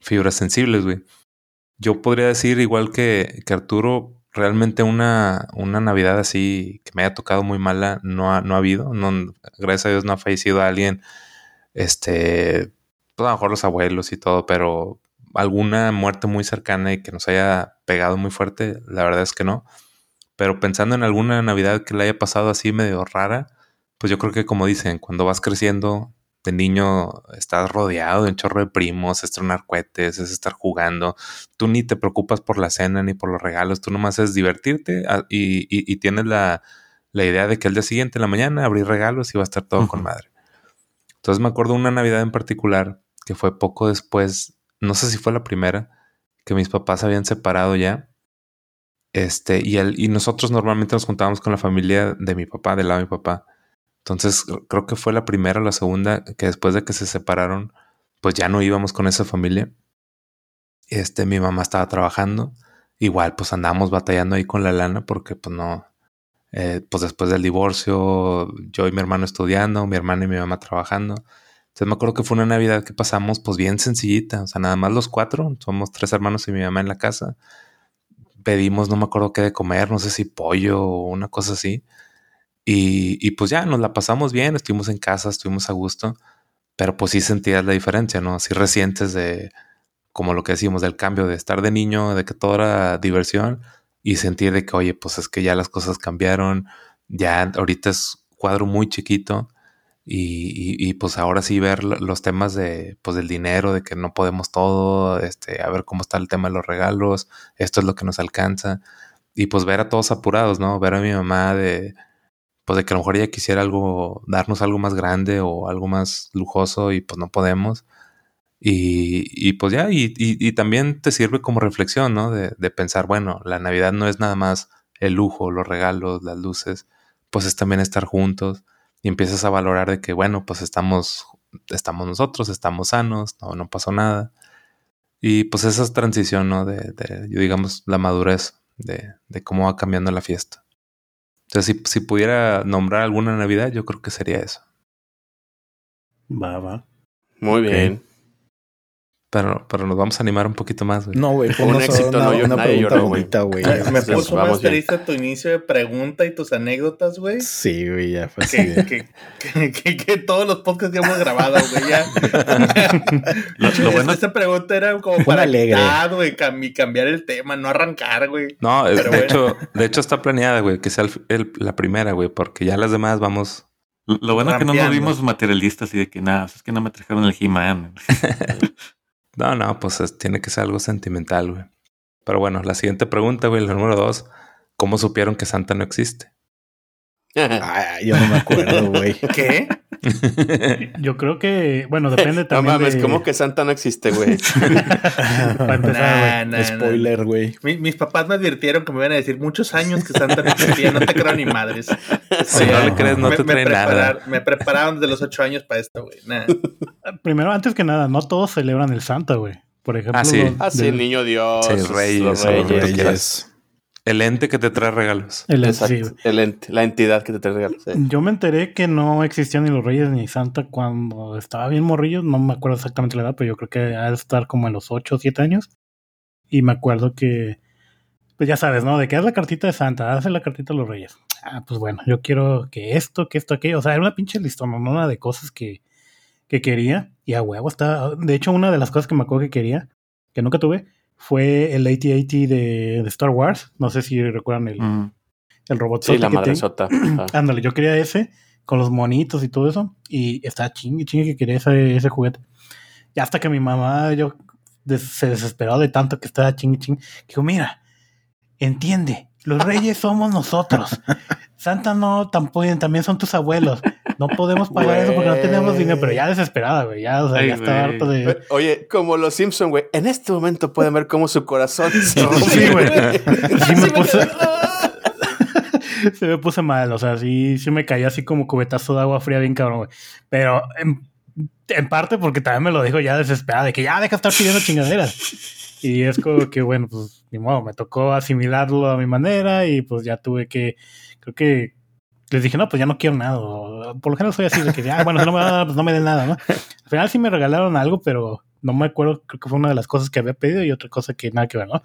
fibras sensibles, güey. Yo podría decir, igual que, que Arturo, realmente una, una Navidad así que me haya tocado muy mala no ha, no ha habido. No, gracias a Dios no ha fallecido alguien. Este, pues a lo mejor los abuelos y todo, pero alguna muerte muy cercana y que nos haya pegado muy fuerte, la verdad es que no. Pero pensando en alguna Navidad que le haya pasado así medio rara, pues yo creo que, como dicen, cuando vas creciendo... De niño estás rodeado de un chorro de primos, es tronar cohetes, es estar jugando. Tú ni te preocupas por la cena ni por los regalos. Tú nomás es divertirte y, y, y tienes la, la idea de que el día siguiente, en la mañana, abrir regalos y va a estar todo uh-huh. con madre. Entonces me acuerdo una Navidad en particular que fue poco después, no sé si fue la primera, que mis papás habían separado ya. Este, y, el, y nosotros normalmente nos juntábamos con la familia de mi papá, del lado de mi papá. Entonces, creo que fue la primera o la segunda que después de que se separaron, pues ya no íbamos con esa familia. Este, mi mamá estaba trabajando. Igual, pues andábamos batallando ahí con la lana porque, pues no... Eh, pues después del divorcio, yo y mi hermano estudiando, mi hermana y mi mamá trabajando. Entonces, me acuerdo que fue una Navidad que pasamos, pues bien sencillita. O sea, nada más los cuatro. Somos tres hermanos y mi mamá en la casa. Pedimos, no me acuerdo qué de comer, no sé si pollo o una cosa así. Y, y pues ya, nos la pasamos bien, estuvimos en casa, estuvimos a gusto, pero pues sí sentías la diferencia, ¿no? Así recientes de, como lo que decimos, del cambio de estar de niño, de que todo era diversión y sentir de que, oye, pues es que ya las cosas cambiaron, ya ahorita es cuadro muy chiquito y, y, y pues ahora sí ver los temas de, pues del dinero, de que no podemos todo, este, a ver cómo está el tema de los regalos, esto es lo que nos alcanza y pues ver a todos apurados, ¿no? Ver a mi mamá de... pues de que a lo mejor ella quisiera algo, darnos algo más grande o algo más lujoso y pues no podemos. Y, y pues ya, y, y, y también te sirve como reflexión, ¿no? De, de pensar, bueno, la Navidad no es nada más el lujo, los regalos, las luces, pues es también estar juntos y empiezas a valorar de que, bueno, pues estamos, estamos nosotros, estamos sanos, no, no pasó nada. Y pues esa es transición, ¿no? De, de digamos, la madurez de, de cómo va cambiando la fiesta. Entonces, si, si pudiera nombrar alguna Navidad, yo creo que sería eso. Va, va. Muy okay. bien. Pero, pero nos vamos a animar un poquito más, güey. No, güey. Fue un éxito. Una, no, yo una nadie pregunta lloró, bonita, güey. Me puso más feliz a tu inicio de pregunta y tus anécdotas, güey. Sí, güey, ya fue así. Que, que, que, que, que todos los podcasts que hemos grabado, güey, ya. lo, lo bueno... Esa pregunta era como para quitar, güey, cambiar el tema, no arrancar, güey. No, pero de, bueno. hecho, de hecho está planeada, güey, que sea el, el, la primera, güey, porque ya las demás vamos... Lo bueno es que no nos vimos materialistas y de que nada, es que no me trajeron el He-Man. No, no, pues es, tiene que ser algo sentimental, güey. Pero bueno, la siguiente pregunta, güey, la número dos. ¿Cómo supieron que Santa no existe? Ay, yo no me acuerdo, güey. ¿Qué? Yo creo que, bueno, depende también. No mames, de... ¿cómo que Santa no existe, güey? Para empezar, nah, nah, spoiler, güey. Nah. Mi, mis papás me advirtieron que me iban a decir muchos años que Santa no existía. No te creo ni madres. Si no le crees, no te creen nada. Me prepararon desde los ocho años para esto, güey. Nah. Primero, antes que nada, no todos celebran el Santa, güey. Por ejemplo, ah, sí, los, ah, sí de... el niño Dios, sí, reyes, los reyes, los reyes. El ente que te trae regalos. El ente, sí. el ente, la entidad que te trae regalos. Sí. Yo me enteré que no existían ni los Reyes ni Santa cuando estaba bien morrillo. No me acuerdo exactamente la edad, pero yo creo que ha de estar como en los ocho o siete años. Y me acuerdo que, pues ya sabes, ¿no? De que haz la cartita de Santa, haz la cartita a los Reyes. Ah, pues bueno, yo quiero que esto, que esto, aquello. O sea, era una pinche listononona de cosas que, que quería. Y a huevo estaba. De hecho, una de las cosas que me acuerdo que quería, que nunca tuve, fue el A T A T de, de Star Wars. No sé si recuerdan el, mm. el robot. Sí, la madresota. Ándale, yo quería ese, con los monitos y todo eso. Y estaba chingue, chingue que quería ese, ese juguete. Y hasta que mi mamá yo des, se desesperó de tanto que estaba chingue, chingue. Dijo, mira, entiende, los reyes somos nosotros. Santa no, tampoco, también son tus abuelos. No podemos pagar wey. Eso porque no tenemos dinero, pero ya desesperada, güey. Ya, o sea, Ay, ya está harto de... Oye, como los Simpson, güey. En este momento pueden ver cómo su corazón se rompe. Sí, güey. Sí me puse... Se me puse mal, o sea, sí, sí me caí así como cubetazo de agua fría bien cabrón, güey. Pero en, en parte porque también me lo dijo ya desesperada, de que ya deja de estar pidiendo chingaderas. Y es como que, bueno, pues, ni modo, me tocó asimilarlo a mi manera y pues ya tuve que... Creo que... Les dije, no, pues ya no quiero nada. Por lo general soy así, de que ya, ah, bueno, si no me dan, pues no me den nada, ¿no? Al final sí me regalaron algo, pero no me acuerdo, creo que fue una de las cosas que había pedido y otra cosa que nada que ver, ¿no?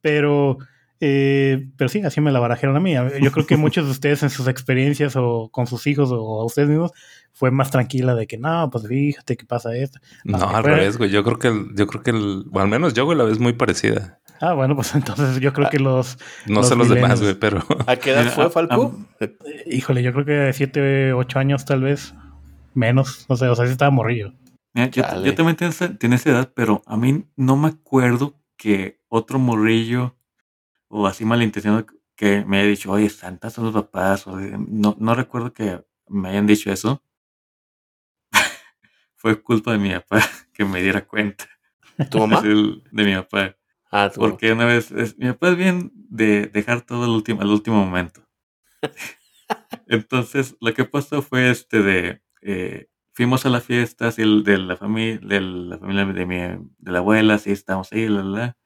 Pero, eh, pero sí, así me la barajaron a mí. Yo creo que muchos de ustedes en sus experiencias o con sus hijos o a ustedes mismos fue más tranquila de que, no, pues fíjate qué pasa esto. No, al fuera. Revés, güey. Yo creo que, el, yo creo que el, bueno, al menos yo, güey, la vez muy parecida. Ah, bueno, pues entonces yo creo que los... No sé los demás, güey, pero... ¿A qué edad fue, Falco? A, a, híjole, yo creo que siete, ocho años tal vez. Menos, no sé, o sea, sí estaba morrillo. Mira, yo, yo también tenía esa edad, pero a mí no me acuerdo que otro morrillo o así malintencionado que me haya dicho, oye, Santa son los papás. O, no, no recuerdo que me hayan dicho eso. Fue culpa de mi papá que me diera cuenta. ¿Tu mamá? El, de mi papá. Ah, porque una vez, es, mi papá es bien de dejar todo al último, al último momento. Entonces, lo que pasó fue este de, eh, fuimos a la fiesta así, de la familia, de la familia de mi, de la abuela, así estábamos ahí, la, la.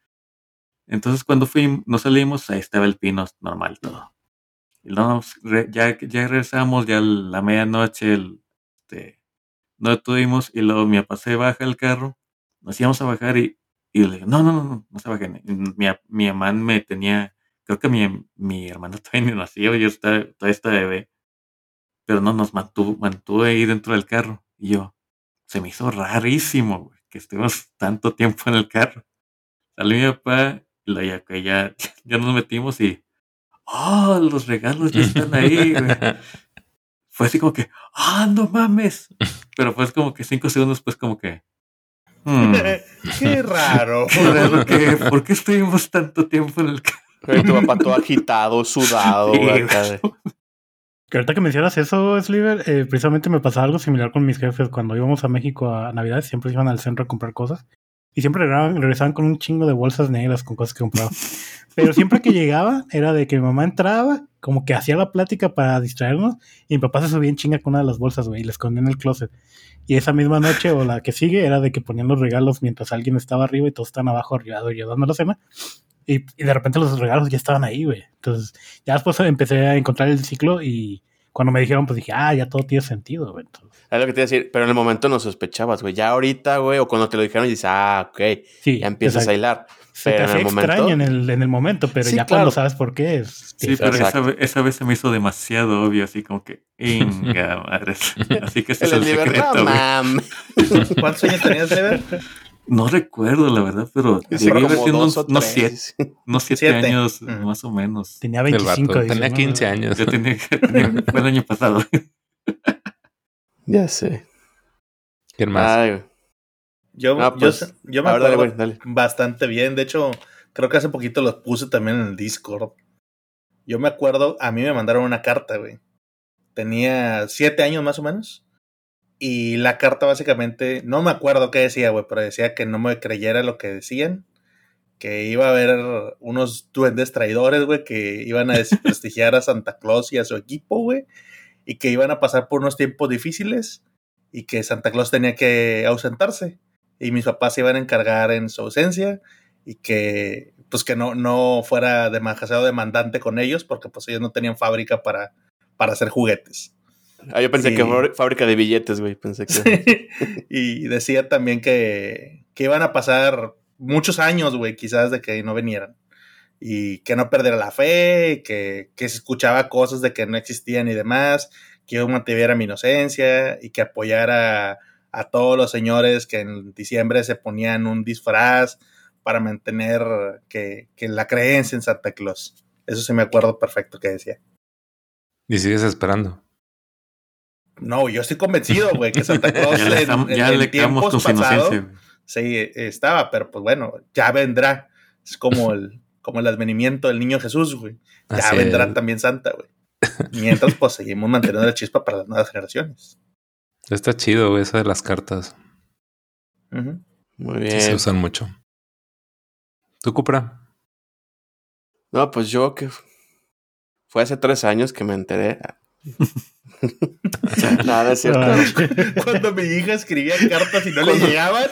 Entonces, cuando fuimos, nos salimos, ahí estaba el pino normal todo. Y nos, ya, ya regresamos, ya a la medianoche, el, este, no detuvimos, y luego mi papá se baja el carro, nos íbamos a bajar y Y le digo, no, no, no, no, no se bajen. Mi, mi mamá me tenía, creo que mi, mi hermana todavía ni nacía, yo estaba, todavía estaba bebé. Pero no, nos mantuvo, mantuvo ahí dentro del carro. Y yo, se me hizo rarísimo, güey, que estuvimos tanto tiempo en el carro. Salió mi papá, y lo, ya, ya, ya nos metimos y, oh, los regalos ya están ahí, güey. Fue así como que, ah, oh, no mames. Pero fue como que cinco segundos después como que, Hmm. Qué raro. Qué raro que, ¿por qué estuvimos tanto tiempo en el carro? Tu papá todo agitado, sudado. Sí, de... Que ahorita que mencionas eso, Sliver, eh, precisamente me pasaba algo similar con mis jefes. Cuando íbamos a México a Navidad, siempre iban al centro a comprar cosas. Y siempre regresaban, regresaban con un chingo de bolsas negras con cosas que compraban. Pero siempre que llegaba, era de que mi mamá entraba, como que hacía la plática para distraernos, y mi papá se subía en chinga con una de las bolsas, güey, y la escondía en el closet. Y esa misma noche, o la que sigue, era de que ponían los regalos mientras alguien estaba arriba y todos estaban abajo, arriba, ayudando a la cena. Y, y de repente los regalos ya estaban ahí, güey. Entonces, ya después empecé a encontrar el ciclo y... Cuando me dijeron, pues dije, ah, ya todo tiene sentido, güey. Es lo que te iba a decir, pero en el momento no sospechabas, güey. Ya ahorita, güey, o cuando te lo dijeron, dices, ah, ok, sí, ya empiezas exacto. a hilar. Se pero te hace en el extraño momento... en, el, en el momento, pero sí, ya claro. Cuando sabes por qué. Es, sí, es, pero esa, esa vez se me hizo demasiado obvio, así como que, inga, madre. Así que ese es el secreto, güey. ¿Cuántos años tenías de ver? No recuerdo, la verdad, pero debía haber sido unos, unos siete, unos siete, siete. años, mm. más o menos. Tenía veinticinco. Vato, tenía quince años. Yo tenía, tenía fue el año pasado. Ya sé. ¿Qué más? Ay, yo, ah, pues, yo, yo me acuerdo dale, dale. bastante bien. De hecho, creo que hace poquito los puse también en el Discord. Yo me acuerdo, a mí me mandaron una carta, güey. Tenía siete años más o menos. Y la carta básicamente, no me acuerdo qué decía, güey, pero decía que no me creyera lo que decían, que iba a haber unos duendes traidores, güey, que iban a desprestigiar a Santa Claus y a su equipo, güey, y que iban a pasar por unos tiempos difíciles y que Santa Claus tenía que ausentarse y mis papás se iban a encargar en su ausencia y que, pues, que no, no fuera demasiado demandante con ellos porque, pues, ellos no tenían fábrica para, para hacer juguetes. Ah, yo pensé sí. que fábrica de billetes, güey, pensé que... Sí. Y decía también que, que iban a pasar muchos años, güey, quizás de que no vinieran. Y que no perdiera la fe, que, que se escuchaba cosas de que no existían y demás, que yo mantuviera mi inocencia y que apoyara a, a todos los señores que en diciembre se ponían un disfraz para mantener que, que la creencia en Santa Claus. Eso sí me acuerdo perfecto que decía. ¿Y sigues esperando? No, yo estoy convencido, güey, que Santa Claus ya en, en, ya en le tiempos pasados sí, estaba, pero pues bueno, ya vendrá. Es como el, como el advenimiento del niño Jesús, güey. Ya Así vendrá el... también Santa, güey. Mientras, pues, seguimos manteniendo la chispa para las nuevas generaciones. Está chido, güey, eso de las cartas. Uh-huh. Muy bien. Sí, se usan mucho. ¿Tú, Cupra? No, pues yo que... Fue hace tres años que me enteré... Nada, es cierto. No. Cuando mi hija escribía cartas y no ¿Cuándo? le llegaban,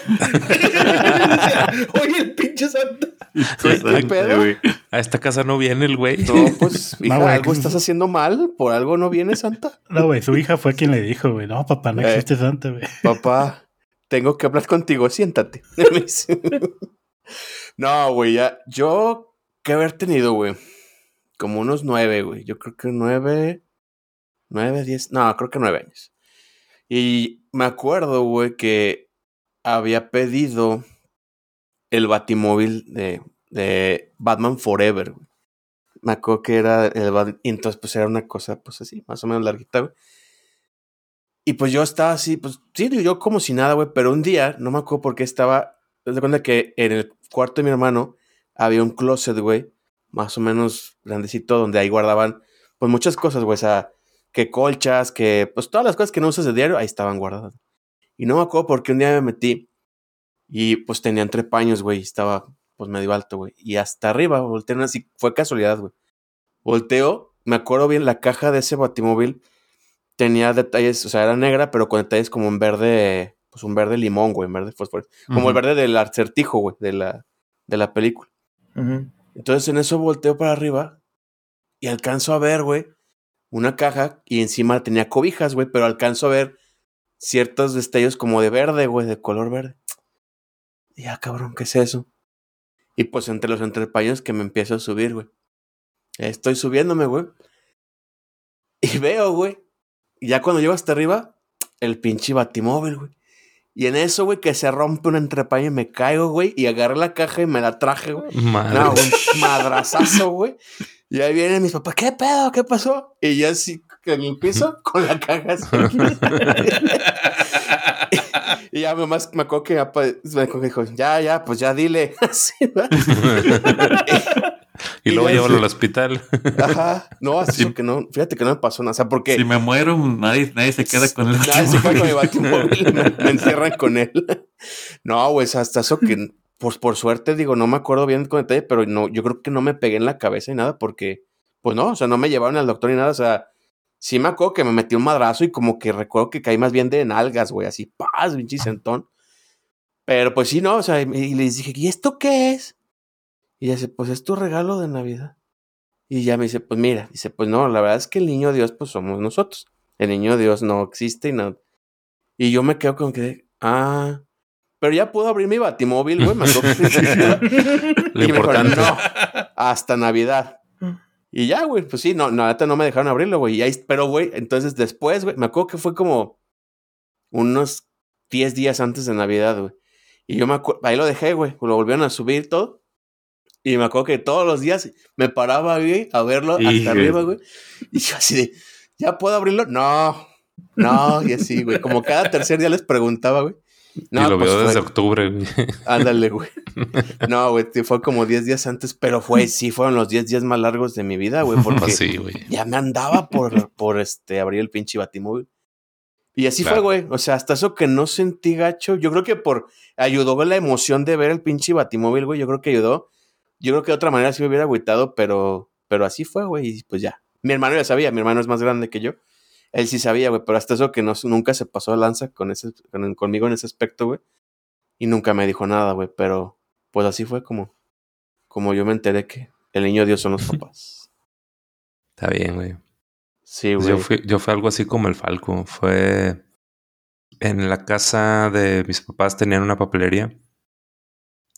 decía, oye, el pinche santo. ¿Qué pedo? A esta casa no viene el güey. No, pues, hija, no, algo estás haciendo mal. Por algo no viene Santa. No, güey, su hija fue quien le dijo, güey, no, papá, no eh, existe Santa, güey. Papá, tengo que hablar contigo, siéntate. No, güey, ya. Yo, ¿qué haber tenido, güey? Como unos nueve, güey. Yo creo que nueve. Nueve, diez, no, creo que nueve años. Y me acuerdo, güey, que había pedido el batimóvil de, de Batman Forever, güey. Me acuerdo que era el Batman, y entonces pues era una cosa, pues así, más o menos larguita, güey. Y pues yo estaba así, pues sí, yo como si nada, güey, pero un día, no me acuerdo por qué estaba, me doy cuenta que en el cuarto de mi hermano había un closet, güey, más o menos grandecito, donde ahí guardaban, pues muchas cosas, güey, o sea, que colchas, que pues todas las cosas que no usas de diario, ahí estaban guardadas. Y no me acuerdo porque un día me metí y pues tenían tres paños, güey, estaba pues medio alto, güey. Y hasta arriba voltearon así, fue casualidad, güey. Volteo, me acuerdo bien, la caja de ese batimóvil tenía detalles, o sea, era negra, pero con detalles como un verde, pues un verde limón, güey, un verde fósforo. Como uh-huh. el verde del acertijo, güey, de la, de la película. Uh-huh. Entonces en eso volteo para arriba y alcanzo a ver, güey, una caja y encima tenía cobijas, güey, pero alcanzo a ver ciertos destellos como de verde, güey, de color verde. Y ya, cabrón, ¿qué es eso? Y pues entre los entrepaños que me empiezo a subir, güey. Estoy subiéndome, güey. Y veo, güey, ya cuando llego hasta arriba, el pinche batimóvil, güey. Y en eso, güey, que se rompe un entrepaño y me caigo, güey, y agarré la caja y me la traje, güey. Madre. No, güey, madrazazo, güey. Y ahí vienen mis papás, ¿qué pedo? ¿Qué pasó? Y yo así en el piso con la caja así. Y ya mamás me acuerdo que me dijo, ya, ya, pues ya dile. Y, y luego llévalo al hospital. Ajá. No, así sí. que no, fíjate que no me pasó nada. O sea, porque si me muero, nadie, nadie se queda con el batimóvil. Nadie se queda con el batimóvil. Me, me encierran con él. No, güey, hasta eso que... Pues por suerte, digo, no me acuerdo bien con detalle, pero no, yo creo que no me pegué en la cabeza ni nada porque, pues no, o sea, no me llevaron al doctor ni nada, o sea, sí me acuerdo que me metí un madrazo y como que recuerdo que caí más bien de nalgas, güey, así, paz, pinche sentón. Pero pues sí, no, o sea, y, y les dije, ¿y esto qué es? Y ella dice, pues es tu regalo de Navidad. Y ya me dice, pues mira, dice, pues no, la verdad es que el niño Dios, pues somos nosotros. El niño Dios no existe y no. Y yo me quedo con que, ah... Pero ya pudo abrir mi batimóvil, güey. Me Lo y importante. Me dijo, no, hasta Navidad. Y ya, güey, pues sí, no, nada, no me dejaron abrirlo, güey. Y ahí, pero, güey, entonces después, güey, me acuerdo que fue como unos diez días antes de Navidad, güey. Y yo me acuerdo, ahí lo dejé, güey. Lo volvieron a subir todo. Y me acuerdo que todos los días me paraba, güey, a verlo y... hasta arriba, güey. Y yo así de, ¿ya puedo abrirlo? No, no, y así, güey. Como cada tercer día les preguntaba, güey. No, y lo pues veo desde fue... octubre, güey. Ándale, güey. No, güey, fue como diez días antes, pero fue, sí, fueron los diez días más largos de mi vida, güey, porque sí, güey. Ya me andaba por, por este, abrir el pinche batimóvil. Y así claro. fue, güey. O sea, hasta eso que no sentí gacho. Yo creo que por ayudó con la emoción de ver el pinche Batimóvil, güey. Yo creo que ayudó. Yo creo que de otra manera sí me hubiera agüitado, pero, pero así fue, güey. Y pues ya. Mi hermano ya sabía. Mi hermano es más grande que yo. Él sí sabía, güey. Pero hasta eso que no, nunca se pasó de lanza con ese, con, conmigo en ese aspecto, güey. Y nunca me dijo nada, güey. Pero pues así fue como, como yo me enteré que el niño Dios son los papás. Está bien, güey. Sí, güey. Yo fui, yo fui algo así como el Falco. Fue en la casa de mis papás, tenían una papelería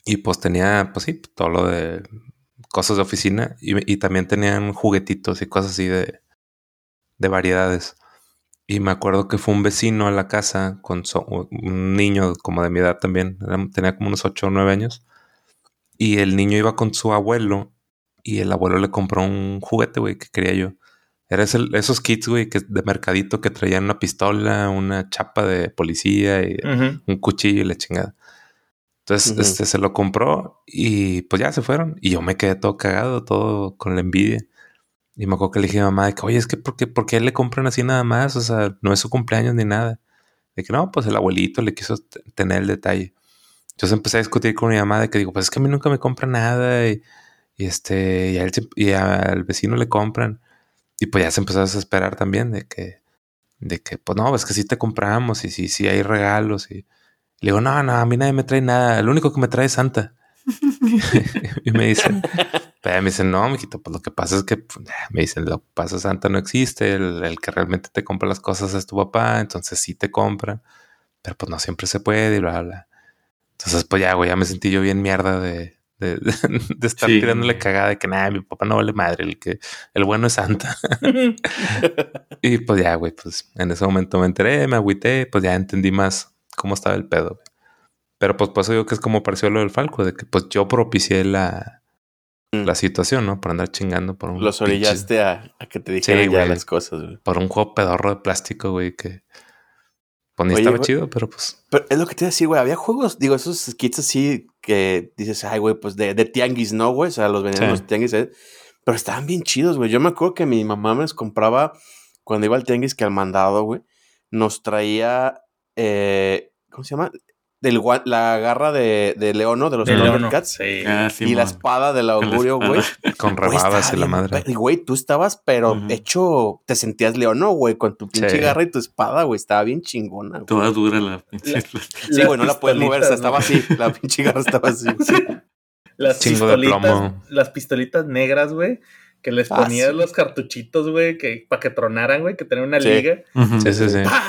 y pues tenía, pues sí, todo lo de cosas de oficina y, y también tenían juguetitos y cosas así de, de variedades. Y me acuerdo que fue un vecino a la casa con so, un niño como de mi edad también, era, tenía como unos ocho o nueve años y el niño iba con su abuelo y el abuelo le compró un juguete, güey, que quería yo. Era el, esos kits, güey, que de mercadito que traían una pistola, una chapa de policía y uh-huh. un cuchillo y la chingada. Entonces, uh-huh. este, se lo compró y pues ya se fueron. Y yo me quedé todo cagado, todo con la envidia. Y me acuerdo que le dije a mamá de que, oye, es que ¿por qué, por qué le compran así nada más? O sea, no es su cumpleaños ni nada. De que no, pues el abuelito le quiso t- tener el detalle. Entonces empecé a discutir con mi mamá de que digo, pues es que a mí nunca me compran nada. Y, y este, y, a él, y al vecino le compran. Y pues ya se empezó a desesperar también de que, de que, pues no, es que sí te compramos y sí, sí hay regalos. Y le digo, no, no, a mí nadie me trae nada. El único que me trae es Santa. Y me dicen, pues, me dicen, no, mijito, pues lo que pasa es que, pues, me dicen, lo que pasa, Santa no existe. El, el que realmente te compra las cosas es tu papá. Entonces sí te compra, pero pues no siempre se puede y bla, bla. Entonces, pues ya, güey, ya me sentí yo bien mierda de... De, de, de estar sí. tirándole cagada de que nada, mi papá no vale madre, el que el bueno es Santa. Y pues ya, güey, pues en ese momento me enteré, me agüité, pues ya entendí más cómo estaba el pedo, güey. Pero pues por eso digo que es como pareció lo del Falco, de que pues yo propicié la, mm. la situación, ¿no? Por andar chingando por un... Los orillaste a, a que te dijeran sí, ya güey, las cosas, güey. Por un juego pedorro de plástico, güey, que... Pues ni Oye, estaba güey, chido, pero pues... Pero es lo que te iba a decir, güey. Había juegos, digo, esos kits así que dices, ay, güey, pues de, de tianguis, ¿no, güey? O sea, los venían sí. los tianguis. ¿eh? Pero estaban bien chidos, güey. Yo me acuerdo que mi mamá me los compraba cuando iba al tianguis, que al mandado, güey. Nos traía, eh, ¿cómo se llama? Del, la garra de, de Leono, de los ThunderCats. Sí. Ah, sí, y man. La espada del augurio, güey. Con rebadas y la madre. Y, güey, tú estabas, pero uh-huh. hecho, te sentías Leono, güey, con tu pinche sí. garra y tu espada, güey. Estaba bien chingona, güey. Toda dura la pinche. La, sí, güey, no la puedes mover, ¿no? Estaba así. La pinche garra estaba así. Sí. Las Chingo pistolitas, de plomo. Las pistolitas negras, güey, que les ah, ponías sí. los cartuchitos, güey, que para que tronaran, güey, que tenían una sí. liga. Uh-huh. Sí, sí, sí. ¡Pah!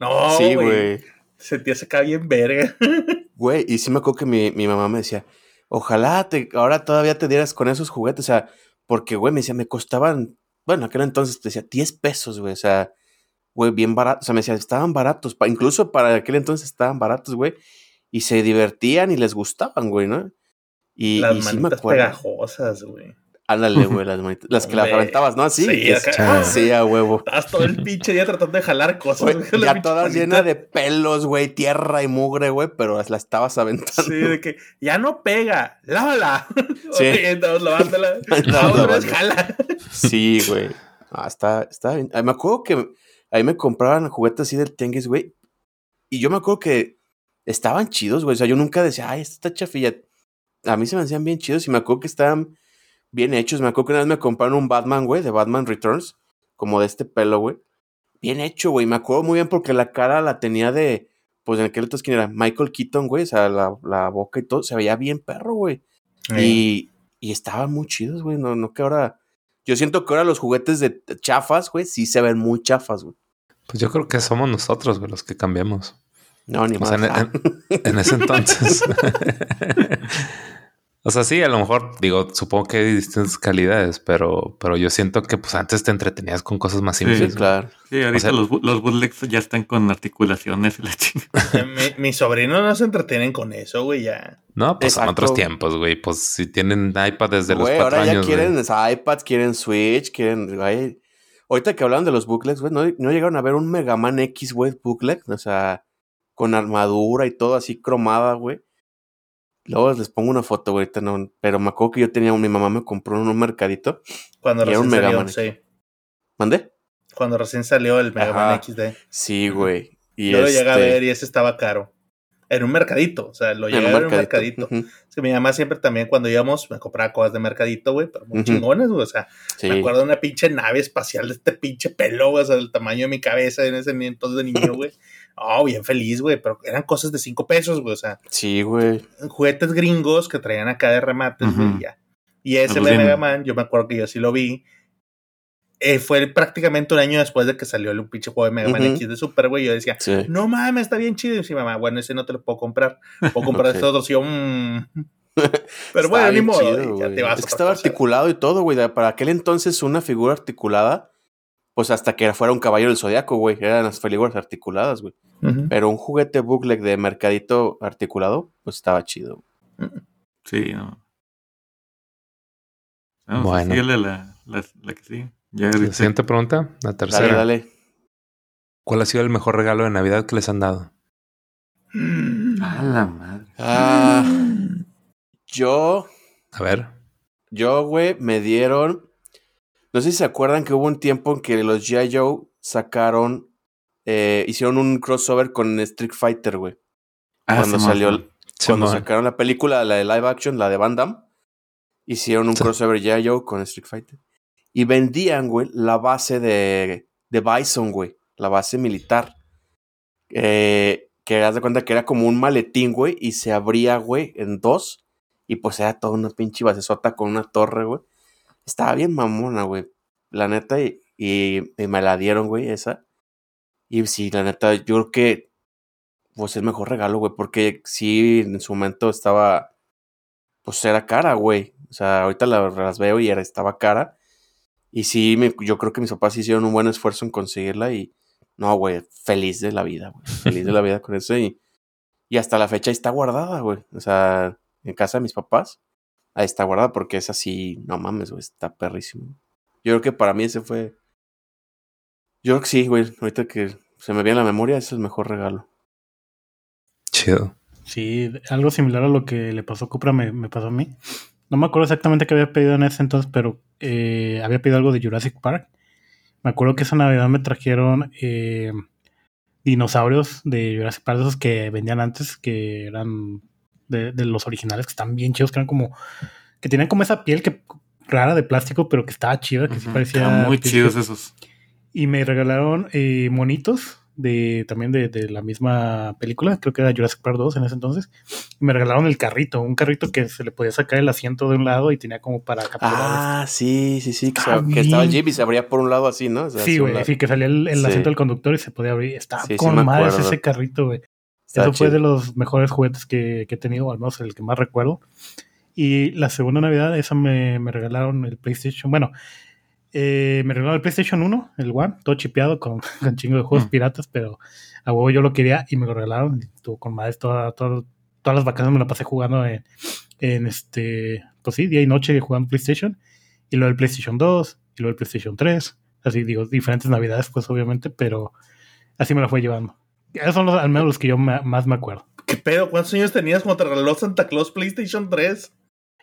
No, sí, güey. Sentía acá bien verga. Güey, y sí me acuerdo que mi, mi mamá me decía, ojalá te, ahora todavía te dieras con esos juguetes. O sea, porque, güey, me decía, me costaban, bueno, aquel entonces, te decía, diez pesos, güey. O sea, güey, bien barato. O sea, me decía, estaban baratos. Pa, incluso para aquel entonces estaban baratos, güey. Y se divertían y les gustaban, güey, ¿no? Y, las y manitas sí me acuerdo. Pegajosas, güey. Ándale, güey, las manitas. Las que las aventabas, ¿no? Así. Sí, acá. Sí, a huevo. Estás todo el pinche día tratando de jalar cosas. Wey, wey, ya todas llenas de pelos, güey, tierra y mugre, güey, pero las, las estabas aventando. Sí, de que ya no pega, lávala. Sí. Ok, entonces lavándola. Otra jala. Sí, güey. Ah, está, está bien. Ay, me acuerdo que ahí me compraban juguetes así del tianguis, güey. Y yo me acuerdo que estaban chidos, güey. O sea, yo nunca decía, ay, esta está chafilla. A mí se me hacían bien chidos y me acuerdo que estaban... bien hechos. Me acuerdo que una vez me compraron un Batman, güey, de Batman Returns, como de este pelo, güey. Bien hecho, güey. Me acuerdo muy bien porque la cara la tenía de, pues en aquel entonces, ¿quién era? Michael Keaton, güey. O sea, la, la boca y todo. Se veía bien perro, güey. Sí. Y, y estaban muy chidos, güey. No, no que ahora... Yo siento que ahora los juguetes de chafas, güey, sí se ven muy chafas, güey. Pues yo creo que somos nosotros, güey, los que cambiamos. No, ni más. O sea, en, en, en ese entonces... O sea, sí, a lo mejor, digo, supongo que hay distintas calidades, pero, pero yo siento que pues antes te entretenías con cosas más simples. Sí, claro. Sí, ahorita o sea, los, los bootlegs ya están con articulaciones y la chingada. Mis mi sobrinos no se entretienen con eso, güey, ya. No, pues exacto. En otros tiempos, güey, pues si tienen iPad desde güey, los cuatro años. Güey, ahora ya quieren güey. iPads, quieren Switch, quieren... Güey. Ahorita que hablaban de los bootlegs, güey, no, no llegaron a ver un Megaman X, güey, bootleg, o sea, con armadura y todo así cromada, güey. Luego les pongo una foto, güey, ahorita no, pero me acuerdo que yo tenía, un, mi mamá me compró en un mercadito. Cuando era un Mega Man. Sí. ¿Mandé? Cuando recién salió el Megaman X de... Sí, güey. Y yo este... lo llegué a ver y ese estaba caro. En un mercadito, o sea, lo llegué a ver en un mercadito. Uh-huh. Es que mi mamá siempre también cuando íbamos me compraba cosas de mercadito, güey, pero muy uh-huh. chingones, güey. O sea, sí. me acuerdo de una pinche nave espacial de este pinche pelo, güey, o sea, del tamaño de mi cabeza en ese entonces de niño, güey. Oh, bien feliz, güey, pero eran cosas de cinco pesos, güey, o sea. Sí, güey. Juguetes gringos que traían acá de remates, güey, uh-huh. ya. Y ese de Megaman, yo me acuerdo que yo sí lo vi. Eh, fue prácticamente un año después de que salió el pinche juego de Megaman uh-huh. X de Super, güey. Yo decía, sí. no mames, está bien chido. Y decía, mamá, bueno, ese no te lo puedo comprar. Puedo comprar okay. este otro. Y yo, mmm. Pero bueno, ni modo. Chido, ya te vas es que estaba cosa, articulado ¿verdad? Y todo, güey. Para aquel entonces, una figura articulada, pues hasta que fuera un caballero del zodiaco, güey. Eran las figuras articuladas, güey. Uh-huh. Pero un juguete bootleg de mercadito articulado, pues estaba chido. Uh-huh. Sí, no. Vamos bueno. a seguirle la, la, la que sigue. Ya la siguiente pregunta, la tercera. Dale, dale. ¿Cuál ha sido el mejor regalo de Navidad que les han dado? Mm, a la madre. Ah, yo. A ver. Yo, güey, me dieron. No sé si se acuerdan que hubo un tiempo en que los G I. Joe sacaron. Eh, hicieron un crossover con Street Fighter, güey. Ah, cuando sí, salió. Man. Cuando sí, sacaron man. la película, la de live action, la de Van Damme. Hicieron un sí. crossover G I. Joe con Street Fighter. Y vendían, güey, la base de, de Bison, güey. La base militar. Eh, que haz de cuenta que era como un maletín, güey. Y se abría, güey, en dos. Y pues era toda una pinche basesota con una torre, güey. Estaba bien mamona, güey. La neta. Y, y, y me la dieron, güey, esa. Y sí, la neta, yo creo que... Pues el mejor regalo, güey. Porque sí, en su momento estaba... Pues era cara, güey. O sea, ahorita la, las veo y era, estaba cara. Y sí, me, yo creo que mis papás hicieron un buen esfuerzo en conseguirla y... No, güey, feliz de la vida, güey. Feliz de la vida con eso y... Y hasta la fecha está guardada, güey. O sea, en casa de mis papás, ahí está guardada porque es así... No mames, güey, está perrísimo. Yo creo que para mí ese fue... Yo creo que sí, güey. Ahorita que se me viene a la memoria, ese es el mejor regalo. Chido. Sí, algo similar a lo que le pasó a Cupra me, me pasó a mí. No me acuerdo exactamente qué había pedido en ese entonces, pero eh, había pedido algo de Jurassic Park. Me acuerdo que esa Navidad me trajeron eh, dinosaurios de Jurassic Park, esos que vendían antes, que eran de, de los originales, que están bien chidos, que eran como... Que tenían como esa piel que rara de plástico, pero que estaba chida, que uh-huh. sí parecía... Estaban muy chidos esos. Y me regalaron eh, monitos... De, también de, de la misma película, creo que era Jurassic Park dos en ese entonces. Me regalaron el carrito, un carrito que se le podía sacar el asiento de un lado y tenía como para capturar. Ah, este. sí, sí, sí, que, se, que estaba el jeep y se abría por un lado así, ¿no? O sea, sí, güey, sí, que salía el, el sí. asiento del conductor y se podía abrir. Estaba sí, con sí madres ese carrito, güey. Eso chido. Fue de los mejores juguetes que, que he tenido, al menos el que más recuerdo. Y la segunda Navidad, esa me, me regalaron el PlayStation, bueno... Eh, me regalaron el PlayStation uno, el One, todo chipeado con, con chingo de juegos mm. piratas, pero a huevo yo lo quería y me lo regalaron. Estuvo con madres, toda, toda, todas las vacaciones me la pasé jugando en, en este, pues sí, día y noche jugando PlayStation, y luego el PlayStation dos, y luego el PlayStation tres, así digo, diferentes navidades pues obviamente, pero así me la fue llevando. Esos son los, al menos los que yo me, más me acuerdo. ¿Qué pedo? ¿Cuántos años tenías cuando te regaló Santa Claus PlayStation tres?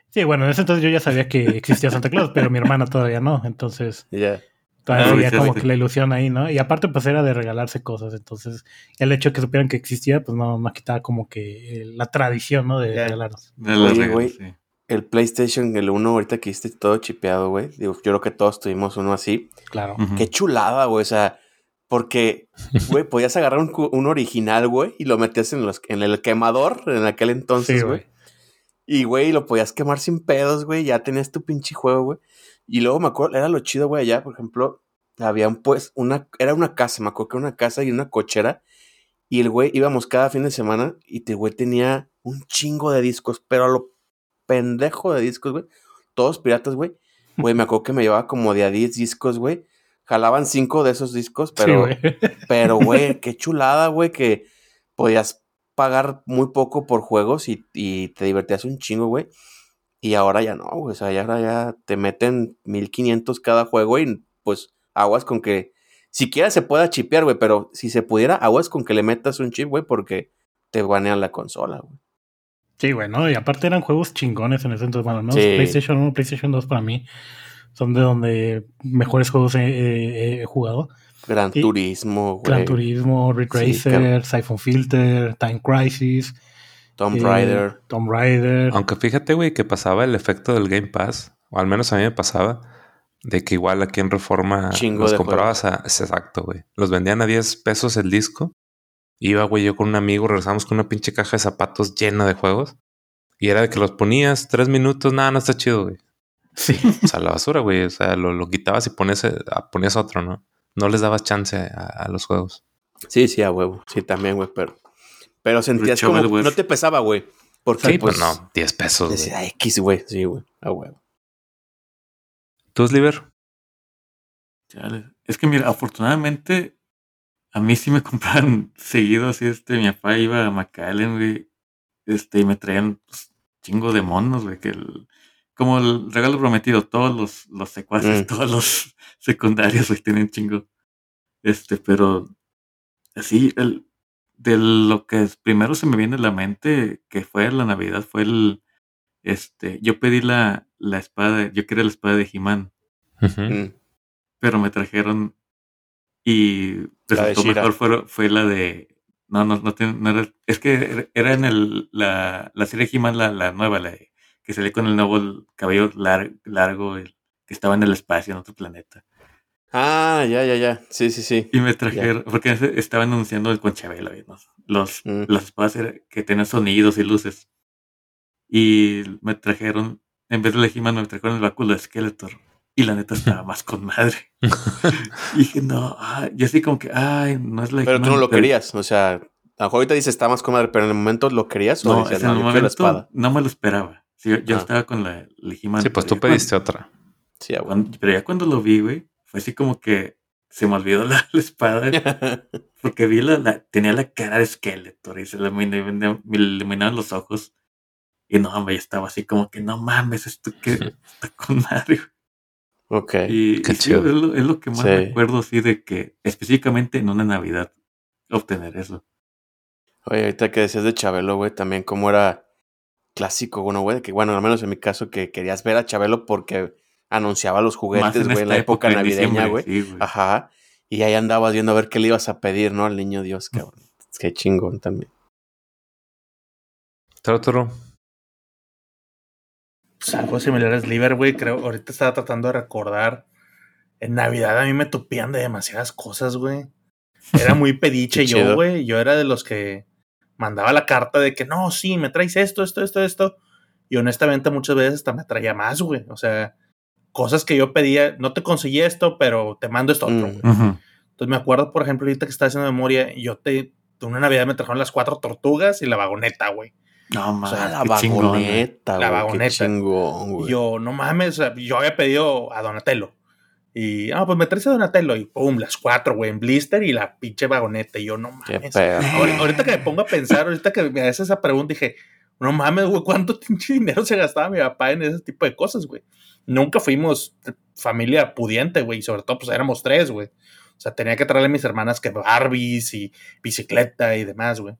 Sí, bueno, en ese entonces yo ya sabía que existía Santa Claus, pero mi hermana todavía no, entonces yeah. todavía no, había como que la ilusión ahí, ¿no? Y aparte pues era de regalarse cosas, entonces el hecho de que supieran que existía, pues no, más quitaba como que eh, la tradición, ¿no? De yeah. regalarnos. Oye, güey, sí. el PlayStation, el uno ahorita que hiciste todo chipeado, güey, digo, yo creo que todos tuvimos uno así. Claro. Uh-huh. Qué chulada, güey, o sea, porque, güey, podías agarrar un, un original, güey, y lo metías en, los, en el quemador en aquel entonces, güey. Sí, y, güey, lo podías quemar sin pedos, güey. Ya tenías tu pinche juego, güey. Y luego me acuerdo, era lo chido, güey, allá, por ejemplo, había un, pues, una, era una casa, me acuerdo que era una casa y una cochera. Y el güey, íbamos cada fin de semana y el güey tenía un chingo de discos, pero a lo pendejo de discos, güey. Todos piratas, güey. Güey, me acuerdo que me llevaba como de a diez discos, güey. Jalaban cinco de esos discos, pero, sí, güey. Pero, güey, qué chulada, güey, que podías pagar muy poco por juegos y, y te divertías un chingo, güey. Y ahora ya no, güey. O sea, ya ahora ya te meten mil quinientos cada juego y pues aguas con que... Siquiera se pueda chipear, güey, pero si se pudiera, aguas con que le metas un chip, güey, porque te banean la consola, güey. Sí, güey, ¿no? Y aparte eran juegos chingones en ese entonces. Bueno, no, sí. PlayStation uno, PlayStation dos para mí son de donde mejores juegos he, he, he jugado. Gran y, Turismo, güey. Gran Turismo, Ridge Racer, sí, Siphon Filter, Time Crisis, Tomb eh, Raider. Tomb Raider. Aunque fíjate, güey, que pasaba el efecto del Game Pass, o al menos a mí me pasaba, de que igual aquí en Reforma Chingo los comprabas juego. a... Exacto, güey. Los vendían a diez pesos el disco. Iba, güey, yo con un amigo, regresamos con una pinche caja de zapatos llena de juegos. Y era de que los ponías tres minutos, nada, no está chido, güey. Sí. O sea, la basura, güey. O sea, lo, lo quitabas y ponías, ponías otro, ¿no? No les dabas chance a, a los juegos. Sí, sí, a huevo. Sí, también, güey, pero... Pero sentías Luchó como... No te pesaba, güey. Porque, sí, pues, pues no. diez pesos, güey. Decía X, güey. Sí, güey. A huevo. ¿Tú, Sliver? Es que, mira, afortunadamente... A mí sí me compraron seguido, así, este... Mi papá iba a McAllen, güey. Este, y me traían, pues, chingo de monos, güey, que el... Como el regalo prometido, todos los, los secuaces, mm. todos los secundarios, güey, tienen chingo. Este, pero... Así, el... De lo que primero se me viene a la mente, que fue la Navidad, fue el... este Yo pedí la, la espada, yo quería la espada de He-Man. Uh-huh. Pero me trajeron... Y resultó mejor fue, fue la de... No, no, no, ten, no era... Es que era en el la, la serie He-Man, la, la nueva, la que salió con el nuevo cabello lar, largo, el, que estaba en el espacio, en otro planeta. Ah, ya, ya, ya. Sí, sí, sí. Y me trajeron, ya. Porque estaban anunciando el con Chabelo, ¿no? Los, mm. Las espadas que tenían sonidos y luces. Y me trajeron, en vez de la He-Man, me trajeron el báculo de Skeletor. Y la neta estaba más con madre. Y dije, no, ah, yo así como que, ay, no es la Pero He-Man, tú no lo pero... querías, o sea, a lo mejor ahorita dices, está más con madre, pero en el momento lo querías o no, decías, en no, el momento la espada. No me lo esperaba. Sí, yo ah. estaba con la, la He-Man. Sí, pues tú pediste cuando, otra. Sí, ah, bueno. Cuando, pero ya cuando lo vi, güey, fue así como que se me olvidó la, la espada. Porque vi la, la... Tenía la cara de Skeletor y se le iluminaban, iluminaban los ojos. Y no, hombre, yo estaba así como que, no mames, esto que está con madre. Ok. Y, Qué y chido. Sí, es, lo, es lo que más sí. recuerdo, sí, de que específicamente en una Navidad obtener eso. Oye, ahorita que decías de Chabelo, güey, también cómo era... Clásico, bueno, güey, que bueno, al menos en mi caso, que querías ver a Chabelo porque anunciaba los juguetes, güey, en, en la época, época navideña, güey. Sí, Ajá. Y ahí andabas viendo a ver qué le ibas a pedir, ¿no? Al niño Dios, cabrón. Es que chingón también. Toro, toro. Pues algo similar es Liver, güey. Creo, ahorita estaba tratando de recordar. En Navidad a mí me tupían de demasiadas cosas, güey. Era muy pediche yo, güey. Yo era de los que mandaba la carta de que no, sí, me traes esto, esto, esto, esto. Y honestamente muchas veces hasta me traía más, güey. O sea, cosas que yo pedía, no te conseguí esto, pero te mando esto otro, güey. Uh-huh. Entonces me acuerdo, por ejemplo, ahorita que estaba haciendo memoria, yo te, una Navidad me trajeron las cuatro tortugas y la vagoneta, güey. No mames, o sea, la vagoneta, la vagoneta. Chingón, güey. Yo, no mames, yo había pedido a Donatello. Y, ah, pues me traes a Donatello y pum, las cuatro, güey, en blister y la pinche vagoneta. Y yo, no mames. Ahora, ahorita que me pongo a pensar, ahorita que me haces esa pregunta, dije, no mames, güey, ¿cuánto pinche dinero se gastaba mi papá en ese tipo de cosas, güey? Nunca fuimos familia pudiente, güey, y sobre todo, pues éramos tres, güey. O sea, tenía que traerle a mis hermanas que Barbies y bicicleta y demás, güey.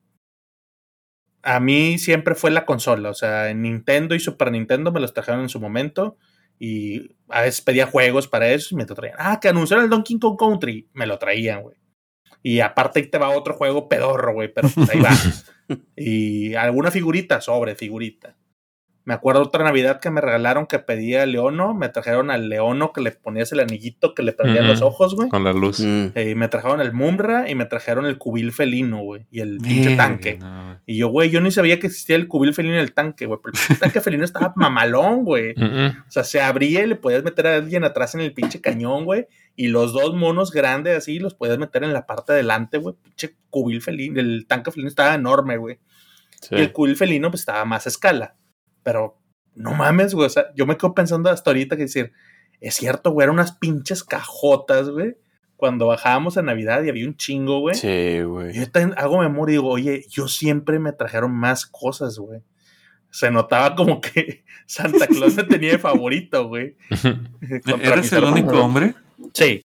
A mí siempre fue la consola, o sea, Nintendo y Super Nintendo me los trajeron en su momento. Y a veces pedía juegos para eso y me lo traían. Ah, que anunciaron el Donkey Kong Country. Me lo traían, güey. Y aparte te va otro juego pedorro, güey. Pero pues ahí va. Y alguna figurita, sobre figurita. Me acuerdo otra Navidad que me regalaron que pedía a Leono. Me trajeron al Leono que le ponías el anillito que le prendían mm-hmm. los ojos, güey. Con la luz. Mm. Eh, me trajeron el Mumra y me trajeron el cubil felino, güey. Y el pinche tanque. No. Y yo, güey, yo ni sabía que existía el cubil felino y el tanque, güey. Pero el tanque felino estaba mamalón, güey. Mm-hmm. O sea, se abría y le podías meter a alguien atrás en el pinche cañón, güey. Y los dos monos grandes así los podías meter en la parte de delante, güey. Pinche cubil felino. El tanque felino estaba enorme, güey. Sí. Y el cubil felino pues estaba más a escala. Pero no mames, güey, o sea, yo me quedo pensando hasta ahorita que decir, es cierto, güey, eran unas pinches cajotas, güey, cuando bajábamos a Navidad y había un chingo, güey. Sí, güey. Yo hago memoria y digo, oye, yo siempre me trajeron más cosas, güey. Se notaba como que Santa Claus me tenía de favorito, güey. ¿Eres el único hombre? Sí.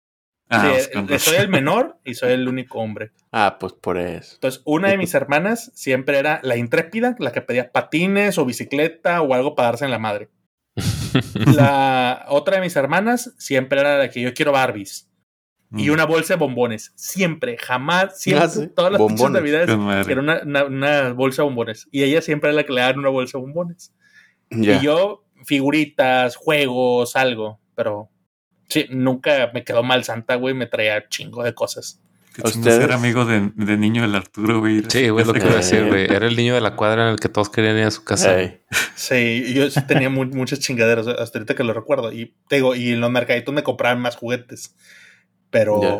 Ah, sí, soy el menor y soy el único hombre. Ah, pues por eso. Entonces, una de mis hermanas siempre era la intrépida, la que pedía patines o bicicleta o algo para darse en la madre. La otra de mis hermanas siempre era la que yo quiero Barbies. Mm. Y una bolsa de bombones. Siempre, jamás, siempre. ¿Sí? Todas las pinches navidades era una, una, una bolsa de bombones. Y ella siempre era la que le daban una bolsa de bombones. Yeah. Y yo, figuritas, juegos, algo. Pero sí, nunca me quedó mal Santa, güey. Me traía chingo de cosas. Que era amigo de, de niño del Arturo, güey. Sí, güey, lo que iba a decir, güey. Era el niño de la cuadra en el que todos querían ir a su casa. Hey. Sí, yo tenía muy, muchas chingaderas, hasta ahorita que lo recuerdo. Y te digo, y en los mercaditos me compraban más juguetes. Pero, yeah.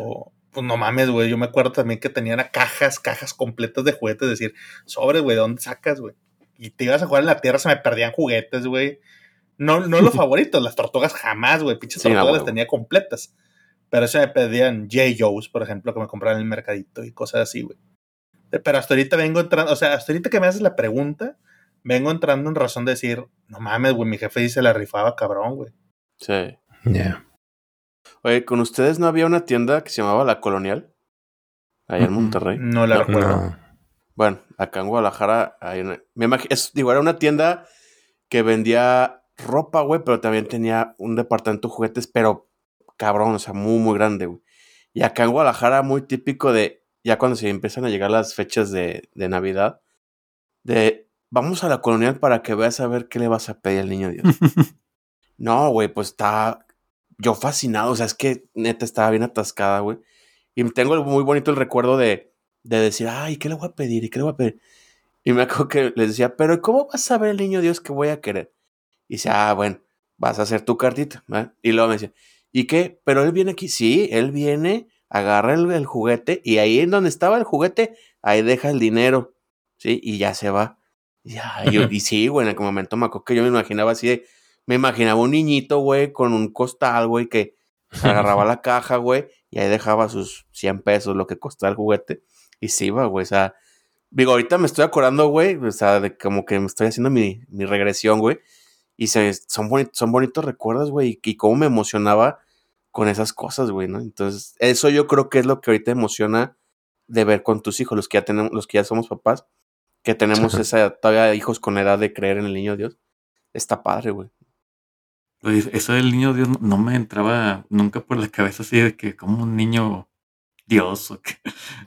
pues no mames, güey. Yo me acuerdo también que tenían cajas, cajas completas de juguetes. Es decir, sobres, güey, ¿de dónde sacas, güey? Y te ibas a jugar en la tierra, se me perdían juguetes, güey. No, no los favoritos, las tortugas jamás, güey. Pinches sí, tortugas no, las tenía completas. Pero eso me pedían G I. Joe's, por ejemplo, que me compraban en el mercadito y cosas así, güey. Pero hasta ahorita vengo entrando, o sea, hasta ahorita que me haces la pregunta, vengo entrando en razón de decir, no mames, güey, mi jefe dice la rifaba, cabrón, güey. Sí. Yeah. Oye, ¿con ustedes no había una tienda que se llamaba La Colonial? Ahí en Monterrey. No la no, recuerdo. No. Bueno, acá en Guadalajara, hay una, me imagino, es, digo, era una tienda que vendía ropa, güey, pero también tenía un departamento de juguetes, pero cabrón, o sea, muy, muy grande, güey. Y acá en Guadalajara, muy típico de, ya cuando se empiezan a llegar las fechas de, de Navidad, de, vamos a La Colonial para que veas a ver qué le vas a pedir al niño Dios. No, güey, pues está, yo fascinado, o sea, es que neta estaba bien atascada, güey. Y tengo muy bonito el recuerdo de, de decir, ay, ¿qué le voy a pedir? ¿Y qué le voy a pedir? Y me acuerdo que les decía, pero ¿cómo vas a ver el niño Dios que voy a querer? Y dice, ah, bueno, vas a hacer tu cartita, ¿eh? Y luego me decía, ¿y qué? Pero él viene aquí. Sí, él viene, agarra el, el juguete y ahí en donde estaba el juguete, ahí deja el dinero, ¿sí? Y ya se va. Y, ya, yo, y sí, güey, en aquel momento me acuerdo que yo me imaginaba así de, me imaginaba un niñito, güey, con un costal, güey, que agarraba la caja, güey, y ahí dejaba sus cien pesos, lo que costaba el juguete, y se iba, güey, o sea, digo, ahorita me estoy acordando, güey, o sea, de como que me estoy haciendo mi, mi regresión, güey. Y se, son, boni- son bonitos recuerdos, güey. Y, y cómo me emocionaba con esas cosas, güey, ¿no? Entonces, eso yo creo que es lo que ahorita emociona de ver con tus hijos, los que ya tenemos, los que ya somos papás, que tenemos esa, todavía hijos con la edad de creer en el niño Dios. Está padre, güey. Eso del niño Dios no me entraba nunca por la cabeza así de que como un niño Dios o que...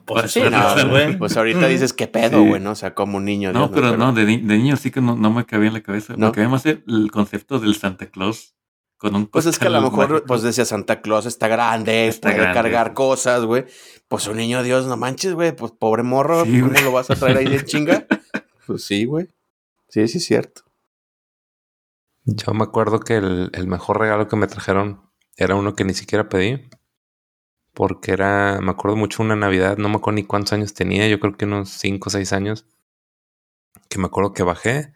Pues, sí, no, güey. Pues ahorita dices, ¿qué pedo, güey? Sí. ¿No? O sea, como un niño. No, Dios, pero, no, pero no, de, de niño sí que no, no me cabía en la cabeza. ¿No? Me cabía más el, el concepto del Santa Claus con un... Pues es que a lo mejor, mágico. Pues decía, Santa Claus está grande, está puede grande, cargar sí. cosas, güey. Pues un niño Dios, no manches, güey. Pues pobre morro, sí, ¿cómo güey? Lo vas a traer ahí de chinga? Pues sí, güey. Sí, sí es cierto. Yo me acuerdo que el, el mejor regalo que me trajeron era uno que ni siquiera pedí. Porque era, me acuerdo mucho una Navidad, no me acuerdo ni cuántos años tenía, yo creo que unos cinco o seis años, que me acuerdo que bajé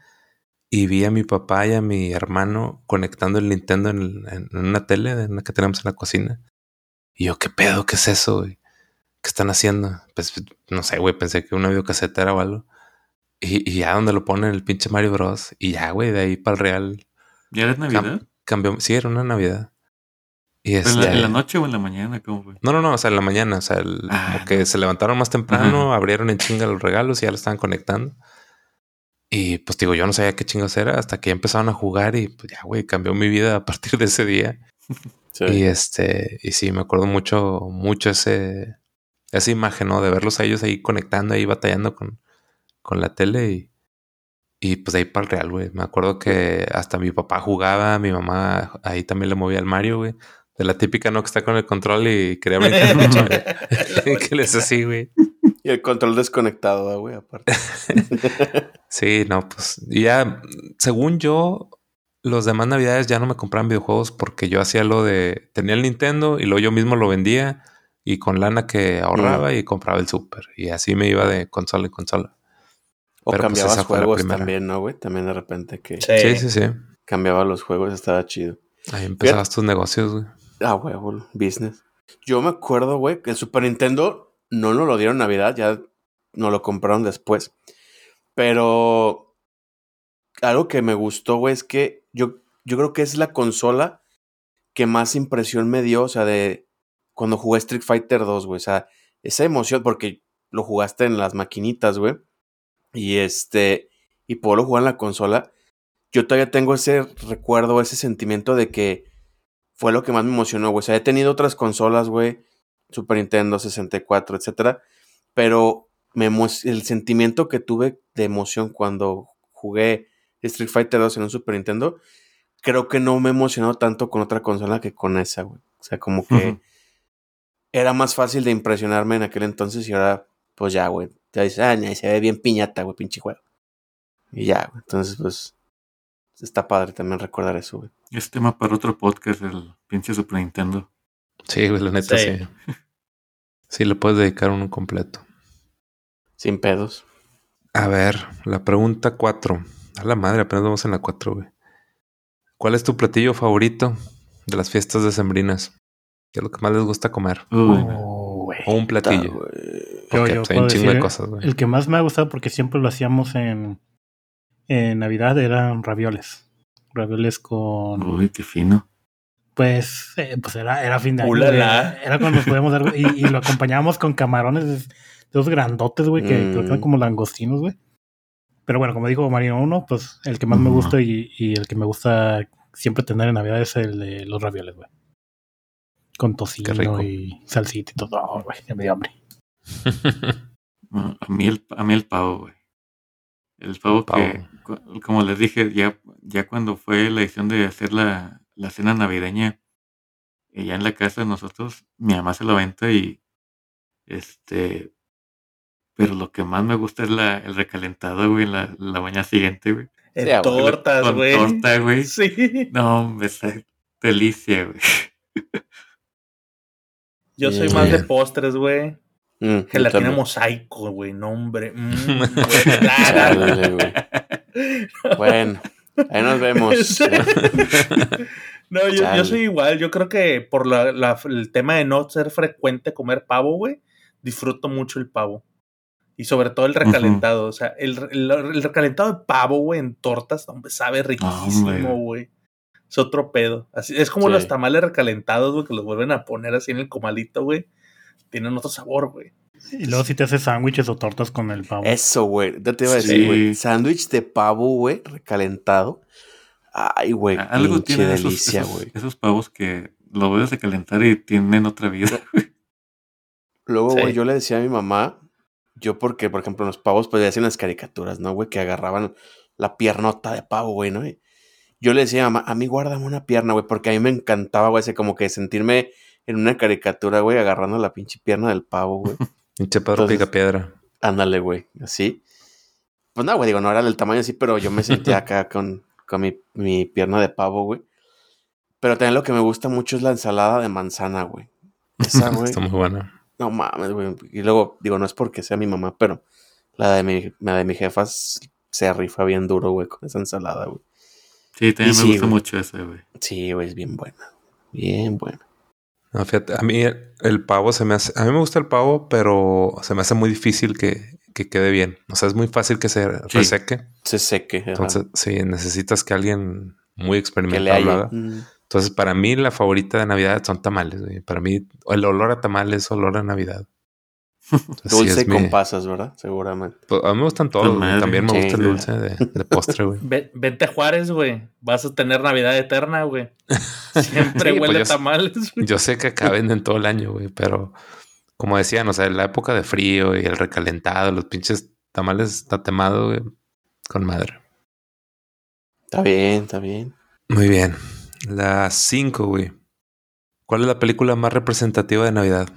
y vi a mi papá y a mi hermano conectando el Nintendo en, el, en una tele en la que tenemos en la cocina. Y yo, ¿qué pedo? ¿Qué es eso, güey? ¿Qué están haciendo? Pues, no sé, güey, pensé que una videocasetera era o algo. Y, y ya donde lo ponen el pinche Mario Bros. Y ya, güey, de ahí para el real. ¿Ya era Navidad? Cam- cambió, sí, era una Navidad. Y este, ¿En, la, ¿En la noche o en la mañana? ¿Cómo fue? No, no, no, o sea, en la mañana, o sea, el, ah, como que no. Se levantaron más temprano, ajá. Abrieron en chinga los regalos y ya lo estaban conectando. Y pues digo, yo no sabía qué chingos era hasta que ya empezaron a jugar y pues ya, güey, cambió mi vida a partir de ese día. Sí. Y este, y sí, me acuerdo mucho, mucho ese, esa imagen, ¿no? De verlos a ellos ahí conectando, ahí batallando con, con la tele y, y pues de ahí para el real, güey. Me acuerdo que hasta mi papá jugaba, mi mamá ahí también le movía al Mario, güey. De la típica, ¿no? Que está con el control y quería brincar mucho, güey. ¿Qué les así, güey? Y el control desconectado, güey, aparte. Sí, no, pues ya, según yo, los demás navidades ya no me compraban videojuegos porque yo hacía lo de... Tenía el Nintendo y luego yo mismo lo vendía y con lana que ahorraba mm. y compraba el Super. Y así me iba de consola en consola. O Pero cambiabas pues juegos también, ¿no, güey? También de repente que... Sí, sí, sí. sí. Cambiaba los juegos, estaba chido. Ahí empezabas ¿Qué? Tus negocios, güey. Ah, güey, business. Yo me acuerdo, güey, que el Super Nintendo no nos lo dieron en Navidad, ya nos lo compraron después. Pero algo que me gustó, güey, es que yo, yo creo que es la consola que más impresión me dio, o sea, de cuando jugué Street Fighter dos, güey. O sea, esa emoción, porque lo jugaste en las maquinitas, güey. Y este, y poderlo jugar en la consola. yo todavía tengo ese recuerdo, ese sentimiento de que fue lo que más me emocionó, güey. O sea, he tenido otras consolas, güey, Super Nintendo, sesenta y cuatro, etcétera, pero me emo- el sentimiento que tuve de emoción cuando jugué Street Fighter dos en un Super Nintendo, creo que no me he emocionado tanto con otra consola que con esa, güey. O sea, como que uh-huh. era más fácil de impresionarme en aquel entonces y ahora, pues ya, güey. Ya dices, ah, ya, se ve bien piñata, güey, pinche juego. Y ya, güey. Entonces, pues, está padre también recordar eso, güey. Es tema para otro podcast, el pinche Super Nintendo. Sí, güey, la neta, sí. Sí, sí le puedes dedicar uno completo. Sin pedos. A ver, la pregunta cuatro. A la madre, apenas vamos en la cuatro, güey. ¿Cuál es tu platillo favorito de las fiestas decembrinas? ¿Qué es lo que más les gusta comer? Uy, oh, güey. O un platillo. Yo, okay, yo pues hay un chingo de cosas, güey. El que más me ha gustado porque siempre lo hacíamos en, en Navidad eran ravioles. Ravioles con... Uy, qué fino. Pues, eh, pues era, era fin de año. Era, era cuando nos podíamos dar... Y, y lo acompañábamos con camarones de esos grandotes, güey, que mm. creo que eran como langostinos, güey. Pero bueno, como dijo Marino uno, pues el que más mm. me gusta y, y el que me gusta siempre tener en Navidad es el de los ravioles, güey. Con tocino y salsita y todo. Oh, güey, ya me dio hambre. a, mí el, a mí el pavo, güey. El pavo, el pavo. Que, como les dije, ya, ya cuando fue la edición de hacer la, la cena navideña, ya en la casa de nosotros, mi mamá se lo venta y este... Pero lo que más me gusta es la, el recalentado, güey, la, la mañana siguiente, güey. El sí, tortas, con güey. Torta, güey. Sí. No, hombre, esa delicia, güey. Yo soy yeah. más de postres, güey. Mm, Gelatina mosaico, güey. No, hombre. Mm, Chale, güey. Bueno, ahí nos vemos. No, yo, yo soy igual. Yo creo que por la, la, el tema de no ser frecuente comer pavo, güey, disfruto mucho el pavo. Y sobre todo el recalentado. Uh-huh. O sea, el, el, el recalentado de pavo, güey, en tortas, hombre, sabe riquísimo, güey. Oh, es otro pedo. Así, es como sí. los tamales recalentados, güey, que los vuelven a poner así en el comalito, güey. Tienen otro sabor, güey. Y luego si te haces sándwiches o tortas con el pavo. Eso, güey. Te iba a decir, güey. Sí. Sándwich de pavo, güey, recalentado. Ay, güey, algo tiene delicia, güey. Esos, esos pavos que lo ves a calentar y tienen otra vida, güey. Luego, güey, sí. yo le decía a mi mamá, yo porque, por ejemplo, los pavos, pues le hacían las caricaturas, ¿no, güey? Que agarraban la piernota de pavo, güey, ¿no? Y yo le decía a mamá, a mí guárdame una pierna, güey, porque a mí me encantaba, güey, ese como que sentirme... En una caricatura, güey, agarrando la pinche pierna del pavo, güey. Pinche Pedro pica piedra. Ándale, güey, así. Pues no, güey, digo, no era del tamaño así, pero yo me sentía acá con, con mi, mi pierna de pavo, güey. Pero también lo que me gusta mucho es la ensalada de manzana, güey. Esa, güey. Está muy buena. No mames, güey. Y luego, digo, no es porque sea mi mamá, pero la de mi, la de mi jefa se rifa bien duro, güey, con esa ensalada, güey. Sí, también y me sí, gusta güey. mucho esa, güey. Sí, güey, es bien buena. Bien buena. No, fíjate, a mí el, el pavo se me hace... A mí me gusta el pavo, pero se me hace muy difícil que, que quede bien. O sea, es muy fácil que se sí, reseque. Se seque. Entonces, ajá. sí, necesitas que alguien muy experimentado lo haga. Mm. Entonces, para mí, la favorita de Navidad son tamales. Güey. Para mí, el olor a tamales es olor a Navidad. Entonces, dulce sí con mi... pasas, ¿verdad? Seguramente. Pues, a mí me gustan todos. Güey. También me sí, gusta güey. el dulce de, de postre, güey. Ve, vente a Juárez, güey. Vas a tener Navidad eterna, güey. Siempre sí, huele pues yo, tamales, güey. Yo sé que acá venden todo el año, güey. Pero como decían, o sea, en la época de frío y el recalentado, los pinches tamales tatemados, güey. Con madre. Está bien, está bien. Muy bien. La cinco, güey. ¿Cuál es la película más representativa de Navidad?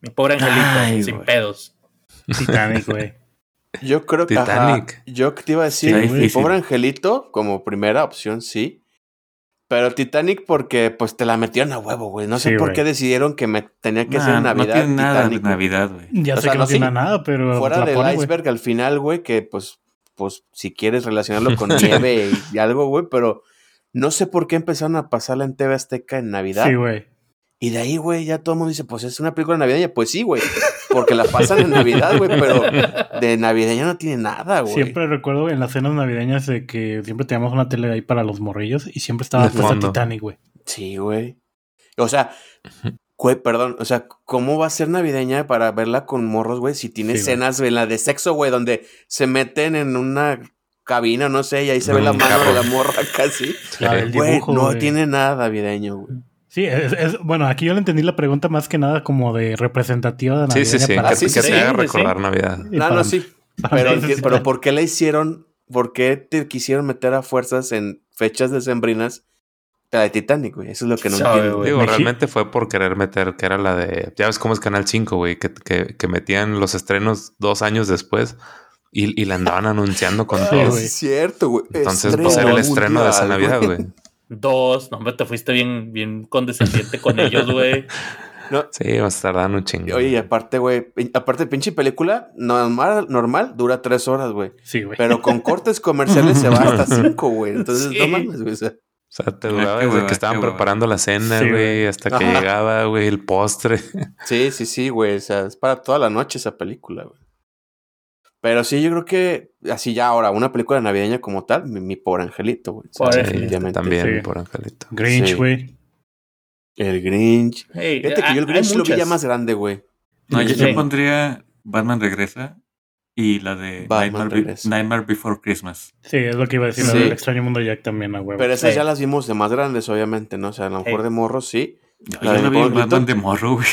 Mi pobre angelito, Ay, sin wey. pedos. Titanic, güey. Yo creo que... Titanic. Ajá, yo te iba a decir, sí, mi pobre angelito, como primera opción, sí. Pero Titanic porque pues te la metieron a huevo, güey. No sé sí, por wey. qué decidieron que me tenía que nah, ser Navidad. No tiene nada Titanic, de Navidad, güey. Ya o sé sea, que no tiene sí, nada, pero... Fuera del pone, iceberg wey. al final, güey, que pues, pues si quieres relacionarlo con nieve y, y algo, güey. Pero no sé por qué empezaron a pasarla en T V Azteca en Navidad. Sí, güey. Y de ahí, güey, ya todo el mundo dice, pues es una película navideña. Pues sí, güey, porque la pasan en Navidad, güey, pero de navideña no tiene nada, güey. Siempre recuerdo en las cenas navideñas de que siempre teníamos una tele ahí para los morrillos y siempre estaba puesta Titanic, güey. Sí, güey. O sea, güey, perdón, o sea, ¿cómo va a ser navideña para verla con morros, güey? Si tiene sí, escenas, güey, en la de sexo, güey, donde se meten en una cabina, no sé, y ahí se ve mm, la mano cabrón. de la morra casi. Ah, el güey, dibujo, no güey. tiene nada navideño, güey. Sí, es, es, bueno, aquí yo le entendí la pregunta más que nada como de representativa de Navidad. Sí, sí, sí, para que, sí, que sí, te sí, haga recordar sí. Navidad. No, para, no, sí. Pero, pero, pero ¿por qué le hicieron, por qué te quisieron meter a fuerzas en fechas decembrinas la de Titanic, güey? Eso es lo que no entiendo. Digo, ¿Mexi? realmente fue por querer meter, que era la de... Ya ves cómo es Canal cinco, güey, que, que, que metían los estrenos dos años después... Y, y la andaban anunciando con todo. Es cierto, güey. Entonces, estreno, pues era el estreno mundial, de esa Navidad, güey. Dos. No, hombre, te fuiste bien, bien condescendiente con ellos, güey. No. Sí, vas a tardar un chingo. Oye, y aparte, güey, aparte pinche película normal, normal dura tres horas, güey. Sí, güey. Pero con cortes comerciales se va hasta cinco, güey. Entonces, sí. no mames, güey. O sea, o sea, te duraba desde que, que estaban preparando la cena, güey, sí, hasta que Ajá. llegaba, güey, el postre. Sí, sí, sí, güey. O sea, es para toda la noche esa película, güey. Pero sí, yo creo que así ya ahora, una película navideña como tal, Mi, mi pobre angelito, güey. Pobre angelito. También, sí. Mi pobre angelito. Grinch, güey. Sí. El Grinch. Hey, Fíjate que a, yo el Grinch lo vi ya más grande, güey. No, yo, yo pondría Batman Regresa y la de Batman Nightmare, Be- Nightmare Before Christmas. Sí, es lo que iba a decir, sí. la del Extraño Mundo de Jack también, a huevo. Pero esas sí. ya las vimos de más grandes, obviamente, ¿no? O sea, a lo mejor hey. de morro, sí. Yo, yo no vi Batman de morro, güey.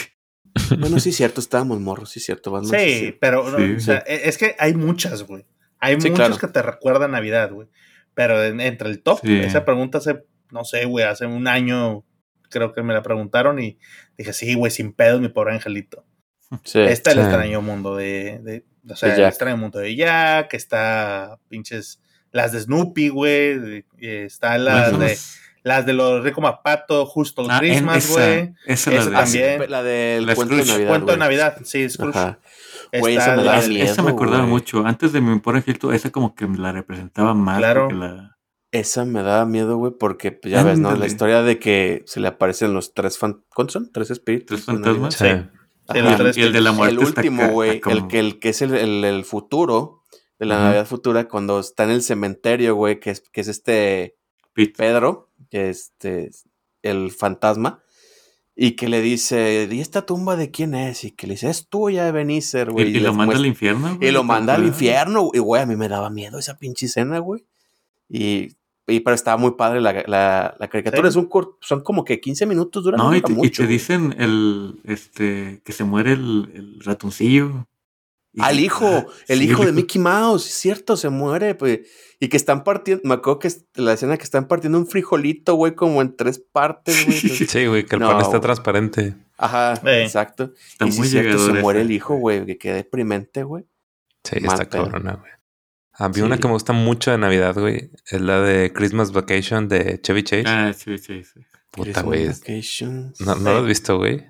Bueno, sí, cierto, estábamos morros, sí, cierto. Batman, sí, sí, pero no, sí, o sea, sí. es que hay muchas, güey. Hay sí, muchas claro. que te recuerdan Navidad, güey. Pero en, entre el top, sí. esa pregunta hace, no sé, güey, hace un año creo que me la preguntaron y dije, sí, güey, sin pedos, Mi pobre angelito. Sí, está sí. El Extraño Mundo de, de o sea, de El Extraño Mundo de Jack, está pinches, las de Snoopy, güey, está las de... Las de los Rico Mapato, Justo el ah, Christmas, güey. Esa, esa, esa la de, también. La del de cuento de Navidad. Cuento wey. de Navidad, sí, Scrooge. Güey, esa me, la, miedo, esa me acordaba wey. mucho. Antes de Mi pobre angelito, esa como que la representaba más. Claro. La... Esa me daba miedo, güey, porque ya Ándale. ves, ¿no? La historia de que se le aparecen los tres fan... ¿Cuántos son? ¿Tres espíritus? ¿Tres fantasmas? Sí. sí. El, tres y el de la muerte. El último, güey, como... el, que, el que es el, el, el futuro, de la uh-huh. Navidad futura, cuando está en el cementerio, güey, que es, que es este... Pete. Pedro, este, el fantasma, y que le dice, ¿y esta tumba de quién es? Y que le dice, es tuya, Ebenezer, güey. Y, y, y lo manda al infierno, güey. Y lo manda al infierno, y güey, a mí me daba miedo esa pinche escena, güey. Y, y, pero estaba muy padre la, la, la caricatura, sí. es un cort, son como que quince minutos, duran no, y te, mucho. Y te dicen el, este, que se muere el, el ratoncillo. Y al hijo, el sí, hijo de Mickey Mouse, es cierto, se muere, pues, y que están partiendo, me acuerdo que es la escena que están partiendo un frijolito, güey, como en tres partes, güey. Sí, güey, que el no, pan está wey. transparente. Ajá, eh. exacto. Está y muy sí, cierto, se muere el hijo, güey, que queda deprimente, güey. Sí, Mata. está cabrona, güey. A mí sí. una que me gusta mucho de Navidad, güey, es la de Christmas Vacation de Chevy Chase. Ah, Chevy Chase. Puta, güey. No, no sí. lo has visto, güey.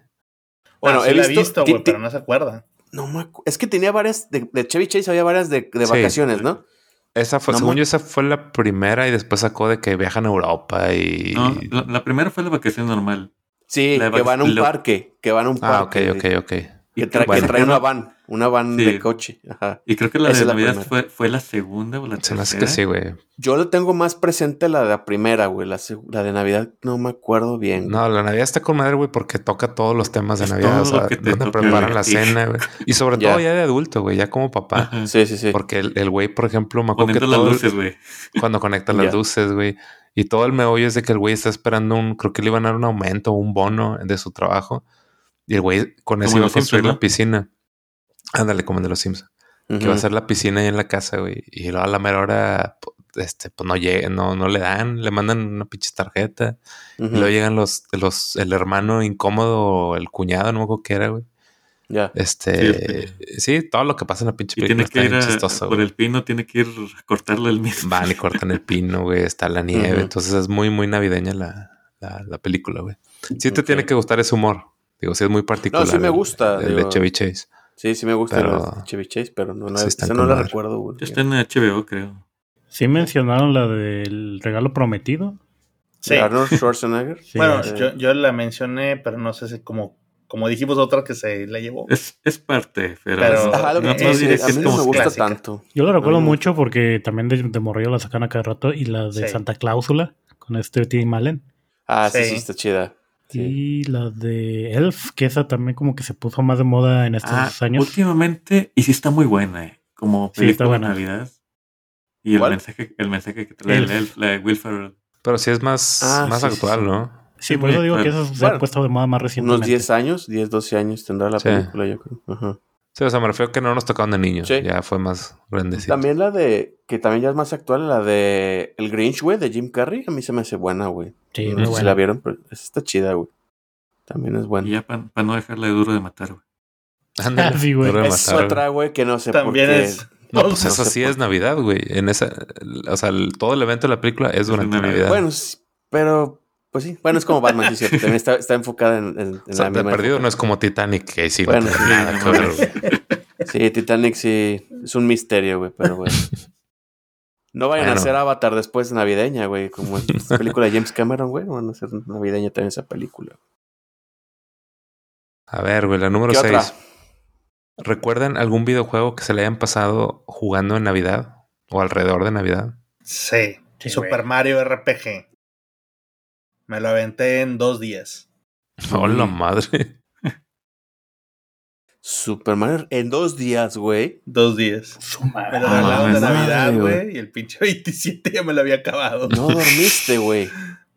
Bueno, él la ha visto, güey, pero no se acuerda. No me acuerdo. Es que tenía varias. De, de Chevy Chase había varias de, de sí. vacaciones, ¿no? Esa fue, no según me... yo, esa fue la primera y después sacó de que viajan a Europa y. No, la, la primera fue la vacación normal. Sí, la que vac... van a un Lo... parque. Que van a un parque. Ah, ok, ok, ok. Que, tra- bueno. que traen una van. Una van sí. de coche. Ajá. Y creo que la esa de la Navidad fue, fue la segunda o la tercera. Se me hace que sí, güey. Yo lo tengo más presente la de la primera, güey. La, seg- la de Navidad no me acuerdo bien. No, la Navidad está con madre, güey, porque toca todos los temas de es Navidad. O sea, donde toque, preparan wey. la cena, güey. Y sobre todo ya de adulto, güey. Ya como papá. Ajá. Sí, sí, sí. Porque el güey, por ejemplo, me acuerdo que todo... Las luces, güey. Cuando conecta las luces, güey. Y todo el meollo es de que el güey está esperando un... Creo que le iban a dar un aumento o un bono de su trabajo. Y el güey con eso iba a construir la piscina. Ándale, como el de los Simpsons. Uh-huh. Que va a ser la piscina ahí en la casa, güey. Y luego a la mera hora, este, pues no llega, no, no le dan, le mandan una pinche tarjeta. Uh-huh. Y luego llegan los, los, el hermano incómodo, el cuñado, no me acuerdo qué era, güey. Ya. Este, sí, sí. sí, todo lo que pasa en la pinche película está bien chistoso, güey. Por el pino tiene que ir a cortarlo el mismo. Van y cortan el pino, güey, está la nieve. Uh-huh. Entonces es muy, muy navideña la, la, la película, güey. Sí te okay. tiene que gustar ese humor. Digo, sí es muy particular. No, sí me gusta. El, el digo... de Chevy Chase. Sí, sí me gusta la Chevy Chase, pero no la, sí esa no la recuerdo, güey. Está en H B O, creo. Sí mencionaron la del regalo prometido. Sí. Arnold Schwarzenegger. Sí. Bueno, eh. yo, yo la mencioné, pero no sé si como, como dijimos otra que se la llevó. Es, es parte, pero, pero ajá, no, es, no diré es, que es como me gusta clásica. tanto. Yo la recuerdo no, mucho porque también de, de morrillo la sacan a cada rato y la de sí. Santa Cláusula con este Tim Allen. Ah, sí, sí, sí está chida. Sí. Y la de Elf, que esa también como que se puso más de moda en estos ah, años. Últimamente, y sí está muy buena, eh. Como película sí, de Navidad. Y el mensaje, el mensaje que trae el Elf, la de Will Ferrell. Pero sí es más, ah, más sí, actual, sí, ¿no? Sí, sí, por eso digo que eso se ha puesto de moda más recientemente. Unos diez años, diez, doce años tendrá la sí. película, yo creo. Ajá. Sí, o sea, me refiero que no nos tocaban de niños. Sí. Ya fue más grandecito. También la de... Que también ya es más actual, la de... El Grinch, güey, de Jim Carrey. A mí se me hace buena, güey. Sí, no sé buena. Si la vieron, pero está chida, güey. También es buena. Y ya para pa no dejarla de Duro de Matar, güey. Ándale, sí, güey. Duro de Matar, es otra, güey, que no sé también por qué... Es... No, pues no, eso no sí por... es Navidad, güey. En esa... O sea, el, todo el evento de la película es durante Navidad. Navidad. Bueno, pero... Pues sí, bueno, es como Batman, sí, cierto. También está, está enfocada en, en, en o sea, la misma. Perdido época. No es como Titanic, que sí, bueno, no nada, claro. Sí, Titanic sí es un misterio, güey, pero güey. No vayan bueno. a hacer Avatar después navideña, güey, como esta película de James Cameron, güey, van a hacer navideña también esa película. A ver, güey, la número seis. ¿Recuerdan algún videojuego que se le hayan pasado jugando en Navidad o alrededor de Navidad? Sí, sí, Super wey. Mario R P G. Me lo aventé en dos días. ¡Hola madre! Super Mario en dos días, güey. Dos días. Me lo regalaron de Navidad, güey. Y el pinche veintisiete ya me lo había acabado. No dormiste, güey.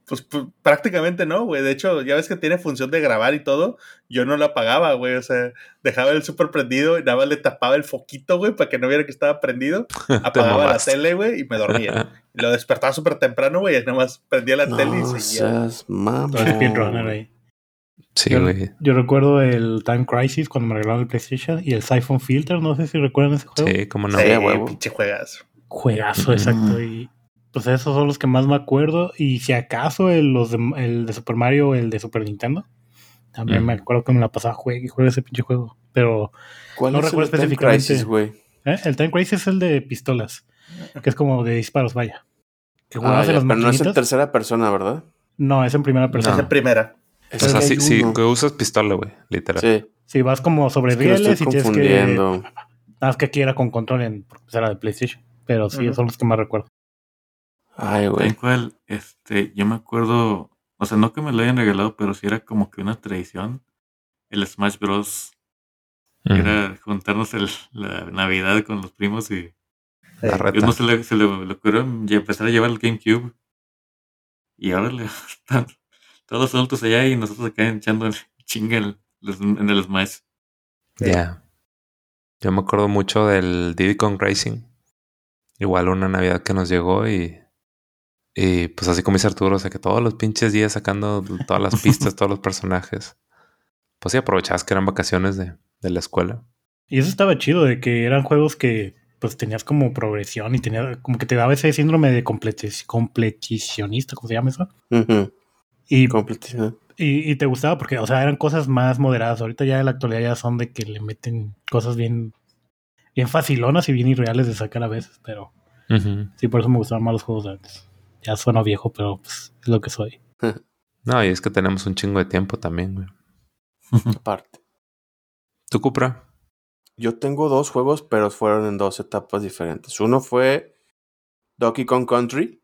Pues, pues prácticamente no, güey. De hecho, ya ves que tiene función de grabar y todo. Yo no lo apagaba, güey. O sea, dejaba el súper prendido y nada más le tapaba el foquito, güey, para que no viera que estaba prendido. Apagaba la tele, güey, y me dormía. Lo despertaba súper temprano, güey, y nada más prendía la no tele y seguía. Mamá. Sí, güey. Yo, yo recuerdo el Time Crisis cuando me regalaron el PlayStation y el Siphon Filter. No sé si recuerdan ese juego. Sí, como no. Sí, güey, pinche juegazo. Juegazo, exacto. Mm. Y... pues esos son los que más me acuerdo. Y si acaso el, los de, el de Super Mario, el de Super Nintendo. También mm. me acuerdo que me la pasaba juegue y juegue ese pinche juego. Pero no es recuerdo el específicamente. Time Crisis, güey? ¿Eh? El Time Crisis es el de pistolas. Que es como de disparos, vaya. Que ah, ya, las pero no es en tercera persona, ¿verdad? No, es en primera persona. No. Es en primera. Es o sea, sí, sí, que usas pistola, güey, literal. Sí. Sí, vas como sobre rieles y tienes que... Nada más que aquí era con control, en, porque era de PlayStation. Pero sí, uh-huh. son los que más recuerdo. Ay, güey. Tal cual, este, yo me acuerdo, o sea, no que me lo hayan regalado, pero sí era como que una tradición, el Smash Bros. Uh-huh. Era juntarnos el, la Navidad con los primos y la reta. Yo no se le, se le, le ocurrió empezar a llevar el GameCube. Y ahora le están todos los adultos allá y nosotros acá echando chinga en, en el Smash. Ya. Yeah. Yo me acuerdo mucho del Diddy Kong Racing. Igual una Navidad que nos llegó y... Y pues así como dice Arturo, o sea que todos los pinches días sacando todas las pistas, todos los personajes. Pues sí, aprovechabas que eran vacaciones de, de la escuela. Y eso estaba chido, de que eran juegos que pues tenías como progresión y tenías como que te daba ese síndrome de completis, completicionista, ¿cómo se llama eso? Uh-huh. Y, y, y te gustaba porque, o sea, eran cosas más moderadas. Ahorita ya en la actualidad ya son de que le meten cosas bien, bien facilonas y bien irreales de sacar a veces, pero uh-huh. sí, por eso me gustaban más los juegos de antes. Ya suena viejo, pero pues, es lo que soy. No, y es que tenemos un chingo de tiempo también, güey. Aparte. ¿Tú, Cupra? Yo tengo dos juegos, pero fueron en dos etapas diferentes. Uno fue Donkey Kong Country.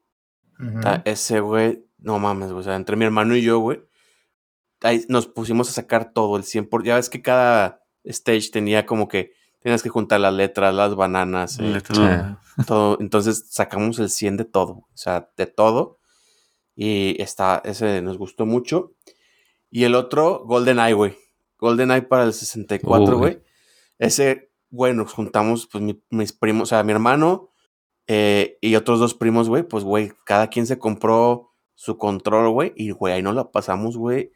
Uh-huh. Ah, ese, güey, no mames, güey. O sea, entre mi hermano y yo, güey, ahí nos pusimos a sacar todo, el cien por ciento. Ya ves que cada stage tenía como que... Tenías que juntar las letras, las bananas, eh, letra. eh, todo. Entonces sacamos el cien de todo, o sea, de todo. Y está, ese nos gustó mucho. Y el otro, GoldenEye, güey. GoldenEye para el sesenta y cuatro, güey. Uh, ese, güey, nos juntamos, pues, mi, mis primos, o sea, mi hermano eh, y otros dos primos, güey. Pues, güey, cada quien se compró su control, güey. Y, güey, ahí nos la pasamos, güey.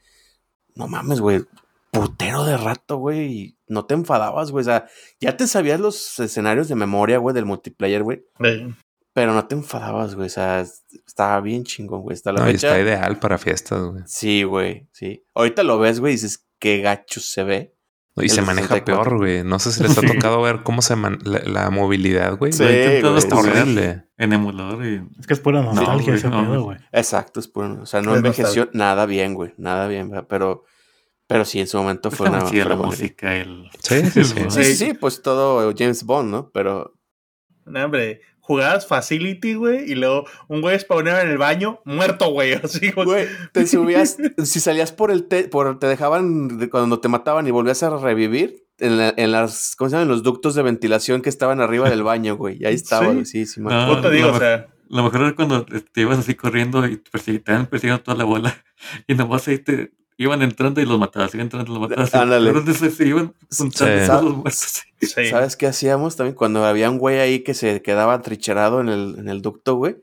No mames, güey. Putero de rato, güey, y no te enfadabas, güey, o sea, ya te sabías los escenarios de memoria, güey, del multiplayer, güey, sí. Pero no te enfadabas, güey, o sea, estaba bien chingón, güey, está la no, fecha. Está ideal para fiestas, güey. Sí, güey, sí, ahorita lo ves, güey, y dices, qué gacho se ve. Y se maneja sesenta y cuatro. Peor, güey, no sé si les ha tocado ver cómo se man- la, la movilidad, güey. Sí, todo está horrible. En emulador y... Es que es pura nostalgia ese pedo, güey. Exacto, es pura, o sea, no envejeció nada bien, güey, nada bien, ¿verdad? Pero... Pero sí, en su momento fue una... Sí, la música, el... Sí, sí, sí. Sí, sí, pues todo James Bond, ¿no? Pero... No, hombre, jugabas Facility, güey, y luego un güey spawnaba en el baño, muerto, güey, así, güey. Güey, te subías... si salías por el... Te, por, te dejaban cuando te mataban y volvías a revivir, en, la, en las, ¿cómo se llaman? Los ductos de ventilación que estaban arriba del baño, güey. Y ahí estaba, sí, güey. Sí, sí, man. No, no, te digo, no, o sea... Lo mejor era cuando te ibas así corriendo y te estaban persiguiendo toda la bola. Y nomás ahí te iban entrando y los matabas, iban entrando y los matabas. Ándale. Pero se, se iban juntando sí. todos los muertos. Sí. Sí. ¿Sabes qué hacíamos también? Cuando había un güey ahí que se quedaba trincherado en el, en el ducto, güey,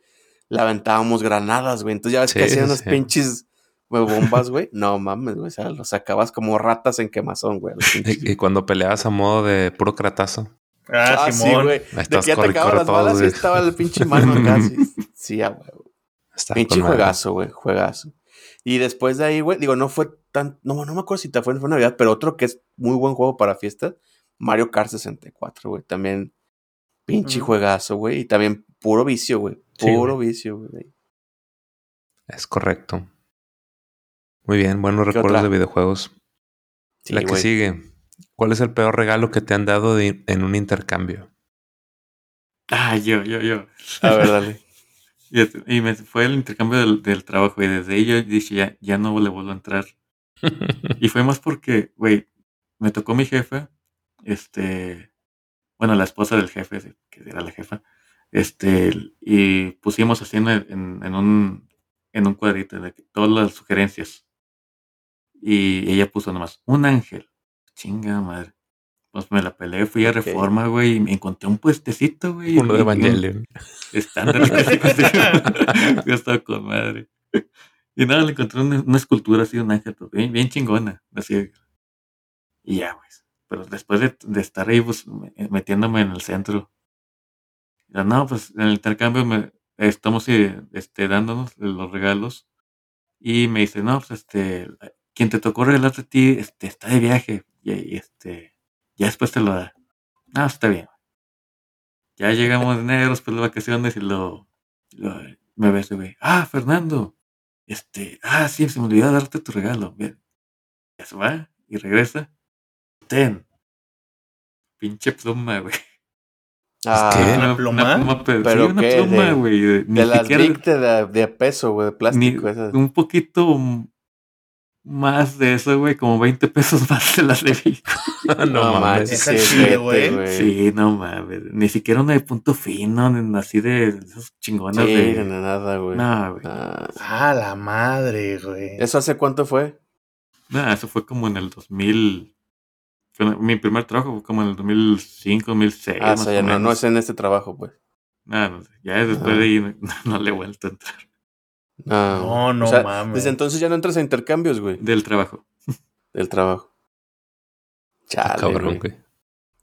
le aventábamos granadas, güey. Entonces ya ves sí, que hacían unos sí. pinches... Güey, bombas, güey. No mames, güey. O sea, los sacabas como ratas en quemazón, güey. Y, y cuando peleabas a modo de puro cratazo. Ah, ah Simón. Sí, güey. De que ya atacabas las balas y estaba el pinche mano casi. Sí, ya, güey. Pinche juegazo, güey. Juegazo. Y después de ahí, güey, digo, no fue tan... No, no me acuerdo si te fue en Navidad, pero otro que es muy buen juego para fiestas, Mario Kart sesenta y cuatro, güey. También pinche mm. juegazo, güey. Y también puro vicio, güey. Puro sí, vicio, güey. Es correcto. Muy bien, buenos recuerdos otra? de videojuegos. Sí, la que wey. sigue. ¿Cuál es el peor regalo que te han dado de, en un intercambio? Ah, yo, yo, yo. A ver, dale. y, y me fue el intercambio del, del trabajo y desde ahí yo dije, ya, ya no le vuelvo a entrar. Y fue más porque, güey, me tocó mi jefa, este, bueno, la esposa del jefe, que era la jefa, este, y pusimos así en, en, en un en un cuadrito de todas las sugerencias. Y ella puso nomás, un ángel. Chinga madre. Pues me la peleé, fui a Reforma, güey, okay. y me encontré un puestecito, güey. Uno de Evangelion. Estándar. Yo estaba con madre. Y nada, le encontré una, una escultura así, un ángel, bien, bien chingona. Así. Y ya, güey. Pero después de, de estar ahí, pues, metiéndome en el centro. Ya, no, pues, en el intercambio me... Estamos este, dándonos los regalos. Y me dice, no, pues este, quien te tocó regalarte a ti, este, está de viaje. Y, y este, ya después te lo da. No, está bien. Ya llegamos de enero, después de vacaciones, y lo, lo me ves, güey. Ah, Fernando. Este, ah, sí, se me olvidó darte tu regalo. Bien. Ya se va y regresa. Ten. Pinche pluma, güey. Ah, ¿qué? ¿Una pluma? Una pluma, pero, ¿pero sí, una qué? Pluma, güey. De, de las Big de, de peso, güey, de plástico. Esas. Un poquito más de eso, güey, como veinte pesos más de las de Big. No, no mames. Esa chile, güey. Sí, no mames. Ni siquiera una de punto fino, ni así de esas chingonas. Sí, de nada, güey. No, güey. Ah, ah, la madre, güey. ¿Eso hace cuánto fue? No, nah, eso fue como en el dos mil. Mi primer trabajo fue como en el dos mil cinco, dos mil seis. Ah, más o sea, no, no es en este trabajo, pues. No, no sé. Ya después ah. de ahí no, no le he vuelto a entrar. No, no, no o sea, mames. Desde entonces ya no entras a intercambios, güey. Del trabajo. Del trabajo. Chale, cabrón, güey.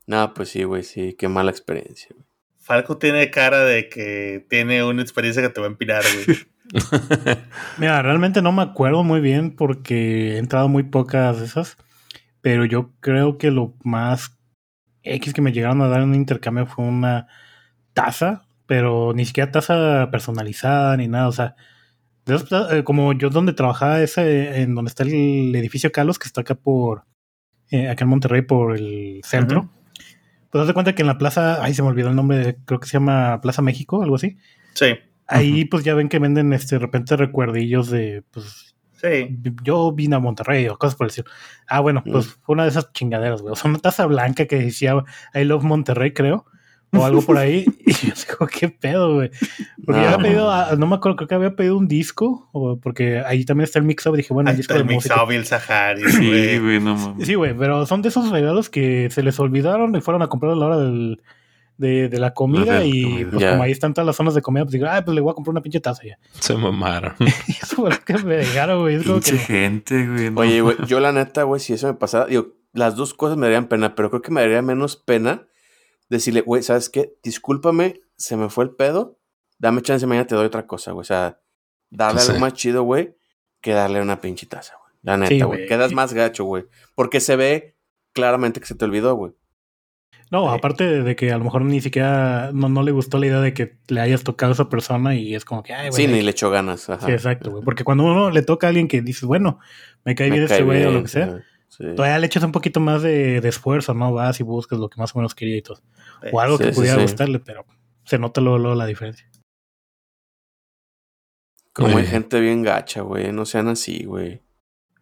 No, pues sí, güey, sí. Qué mala experiencia, güey. Falco tiene cara de que tiene una experiencia que te va a empinar, güey. Mira, realmente no me acuerdo muy bien porque he entrado muy pocas de esas. Pero yo creo que lo más X que me llegaron a dar en un intercambio fue una taza, pero ni siquiera taza personalizada ni nada, o sea, como yo donde trabajaba es en donde está el edificio Carlos, que está acá por, eh, acá en Monterrey por el centro, uh-huh. Pues haz de cuenta que en la plaza, ay se me olvidó el nombre, creo que se llama Plaza México, algo así. Sí. Ahí uh-huh. Pues ya ven que venden este, de repente recuerdillos de, pues, sí. Yo vine a Monterrey o cosas por el estilo. Ah, bueno, pues sí. Fue una de esas chingaderas, güey. O sea, una taza blanca que decía I love Monterrey, creo. O algo por ahí. Y yo digo, ¿qué pedo, güey? Porque no. yo había pedido, a, no me acuerdo, creo que había pedido un disco. O porque ahí también está el mix-up. Dije, bueno, el ahí disco está el de música. El mix-up y el Sahari, sí, güey, no mames. Sí, güey, pero son de esos regalos que se les olvidaron y fueron a comprar a la hora del... De, de la comida, de, y pues, yeah. Como ahí están todas las zonas de comida, pues digo, ah, pues le voy a comprar una pinche taza ya. Se mamaron. Y eso fue lo que me dejaron, güey. Pinche que... gente, güey. No. Oye, güey, yo la neta, güey, si eso me pasara, digo, las dos cosas me darían pena, pero creo que me daría menos pena decirle, güey, ¿sabes qué? Discúlpame, se me fue el pedo, dame chance, mañana te doy otra cosa, güey. O sea, darle sí. algo más chido, güey, que darle una pinche taza, güey. La neta, sí, güey. Quedas más gacho, güey. Porque se ve claramente que se te olvidó, güey. No, aparte de que a lo mejor ni siquiera no, no le gustó la idea de que le hayas tocado a esa persona y es como que... Ay, bueno, sí, ni le echó ganas. Ajá. Sí, exacto, güey. Porque cuando uno le toca a alguien que dices, bueno, me cae me bien este güey o lo que sea, sí. Todavía le echas un poquito más de, de esfuerzo, ¿no? Vas y buscas lo que más o menos quería y todo. O algo sí, que sí, pudiera sí. gustarle, pero se nota luego, luego la diferencia. Como hay gente bien gacha, güey. No sean así, güey.